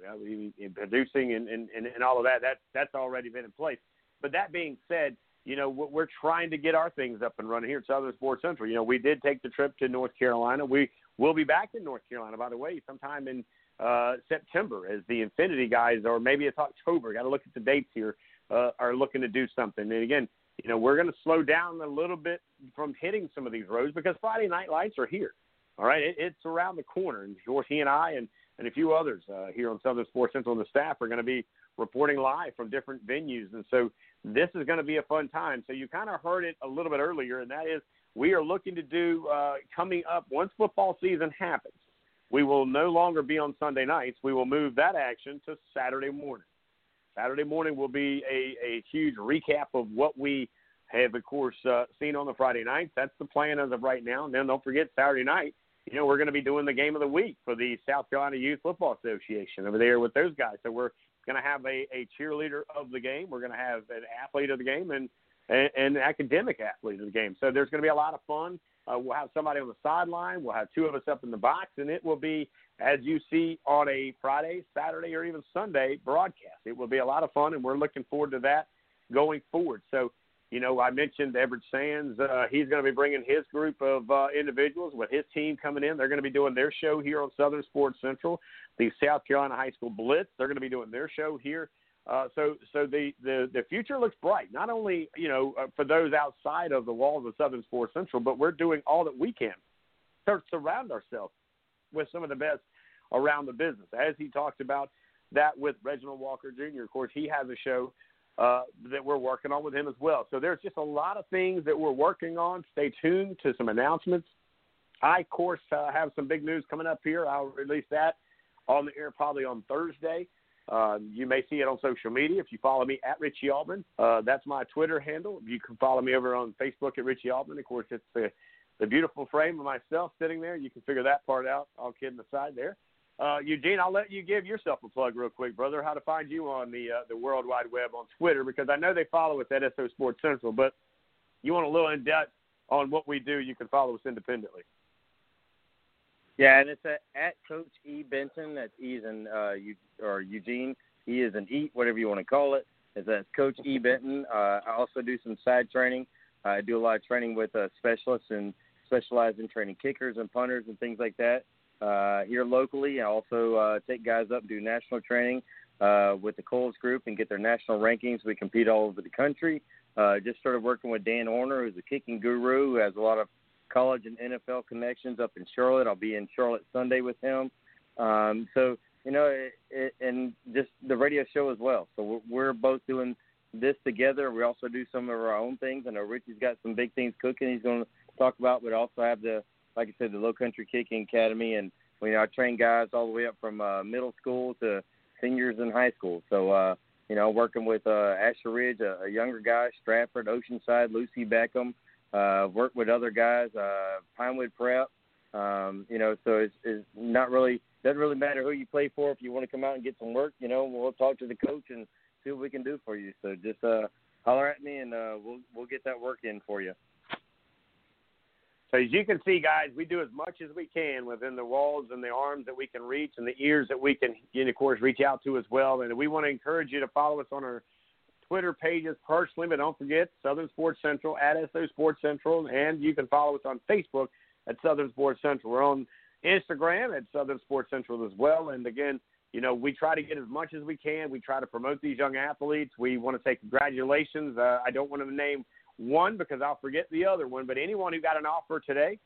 In producing and all of that's already been in place. But that being said, you know, we're trying to get our things up and running here at Southern Sports Central. You know, we did take the trip to North Carolina. We will be back in North Carolina, by the way, sometime in September as the Infinity guys, or maybe it's October. Got to look at the dates here. are looking to do something. And again, you know, we're going to slow down a little bit from hitting some of these roads because Friday night lights are here. All right, it's around the corner, and George, he and I and a few others here on Southern Sports Central and the staff are going to be reporting live from different venues, and so this is going to be a fun time. So you kind of heard it a little bit earlier, and that is we are looking to do coming up once football season happens. We will no longer be on Sunday nights. We will move that action to Saturday morning. Saturday morning will be a huge recap of what we have, of course, seen on the Friday nights. That's the plan as of right now. And then don't forget Saturday night, you know, we're going to be doing the game of the week for the South Carolina Youth Football Association over there with those guys. So we're going to have a cheerleader of the game. We're going to have an athlete of the game and an academic athlete of the game. So there's going to be a lot of fun. We'll have somebody on the sideline. We'll have two of us up in the box, and it will be, as you see, on a Friday, Saturday, or even Sunday broadcast. It will be a lot of fun, and we're looking forward to that going forward. So, you know, I mentioned Everett Sands. He's going to be bringing his group of individuals with his team coming in. They're going to be doing their show here on Southern Sports Central. The South Carolina High School Blitz, they're going to be doing their show here. So the future looks bright, not only, you know, for those outside of the walls of Southern Sports Central, but we're doing all that we can to surround ourselves with some of the best around the business. As he talked about that with Reginald Walker Jr., of course, he has a show that we're working on with him as well. So there's just a lot of things that we're working on. Stay tuned to some announcements. I, of course, have some big news coming up here. I'll release that on the air probably on Thursday. You may see it on social media if you follow me at Richie Altman. That's my Twitter handle. You can follow me over on Facebook at Richie Altman. Of course, it's the beautiful frame of myself sitting there. You can figure that part out. All kidding aside there. Eugene, I'll let you give yourself a plug real quick, brother, how to find you on the World Wide Web on Twitter, because I know they follow us at SO Sports Central, but you want a little in-depth on what we do, you can follow us independently. Yeah, and it's at Coach E. Benson. That's E's in, or Eugene. E is an E, whatever you want to call it. It's at Coach E. Benton. I also do some side training. I do a lot of training with specialists and specialize in training kickers and punters and things like that here locally. I also take guys up and do national training with the Coles Group and get their national rankings. We compete all over the country. Just started working with Dan Horner, who's a kicking guru, who has a lot of college and NFL connections up in Charlotte. I'll be in Charlotte Sunday with him. So, you know, and just the radio show as well. So we're both doing this together. We also do some of our own things. I know Richie's got some big things cooking he's going to talk about, but also have the, like I said, the Low Country Kicking Academy. And, you know, I train guys all the way up from middle school to seniors in high school. So, you know, working with Asher Ridge, a younger guy, Stratford, Oceanside, Lucy Beckham, work with other guys, Pinewood Prep, you know, so it's not really, doesn't really matter who you play for. If you want to come out and get some work, you know, we'll talk to the coach and see what we can do for you. So just holler at me and we'll get that work in for you. So as you can see, guys, we do as much as we can within the walls and the arms that we can reach and the ears that we can, and of course, reach out to as well. And we want to encourage you to follow us on our Twitter pages personally, but don't forget Southern Sports Central at SO Sports Central, and you can follow us on Facebook at Southern Sports Central. We're on Instagram at Southern Sports Central as well. And again, you know, we try to get as much as we can. We try to promote these young athletes. We want to say congratulations. I don't want to name one because I'll forget the other one, but anyone who got an offer today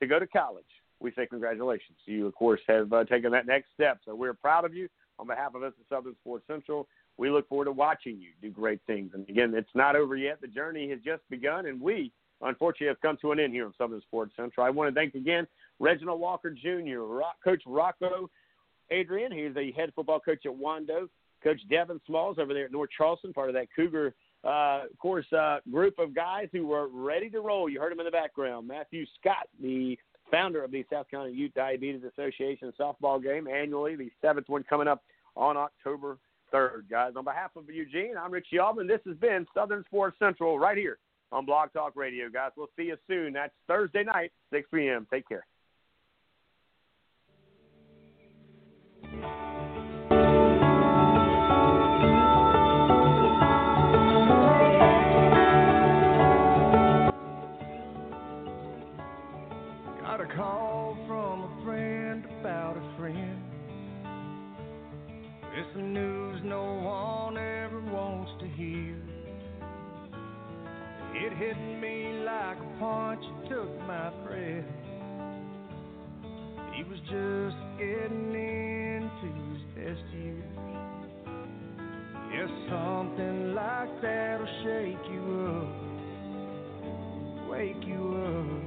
to go to college, we say congratulations. You, of course, have taken that next step. So we're proud of you. On behalf of us at Southern Sports Central, we look forward to watching you do great things. And, again, it's not over yet. The journey has just begun, and we, unfortunately, have come to an end here on Southern Sports Central. I want to thank, again, Reginald Walker Jr., Coach Rocco Adrian. He's the head football coach at Wando. Coach Devin Smalls over there at North Charleston, part of that Cougar, of course, group of guys who were ready to roll. You heard him in the background. Matthew Scott, the founder of the South Carolina Youth Diabetes Association softball game annually, the seventh one coming up on October 3rd, guys. On behalf of Eugene, I'm Richie Altman. This has been Southern Sports Central right here on Blog Talk Radio, guys. We'll see you soon. That's Thursday night, 6 p.m. Take care. Got a call from a friend about a friend. It's the news no one ever wants to hear. It hit me like a punch, it took my breath. He was just getting into his test years. Yes, something like that'll shake you up, wake you up.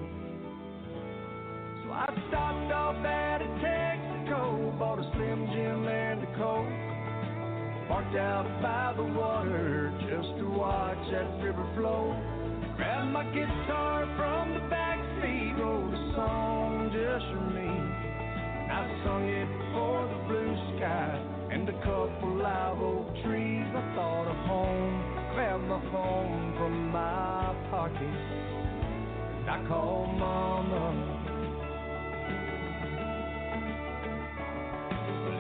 So I stopped off at a Texaco, bought a Slim Jim and a Coke. Parked out by the water just to watch that river flow. Grabbed my guitar from the backseat, wrote a song just for me. I sung it for the blue sky and a couple live oak trees. I thought of home, grabbed my phone from my pocket. I called Mama.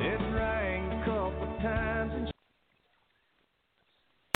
It rang a couple times and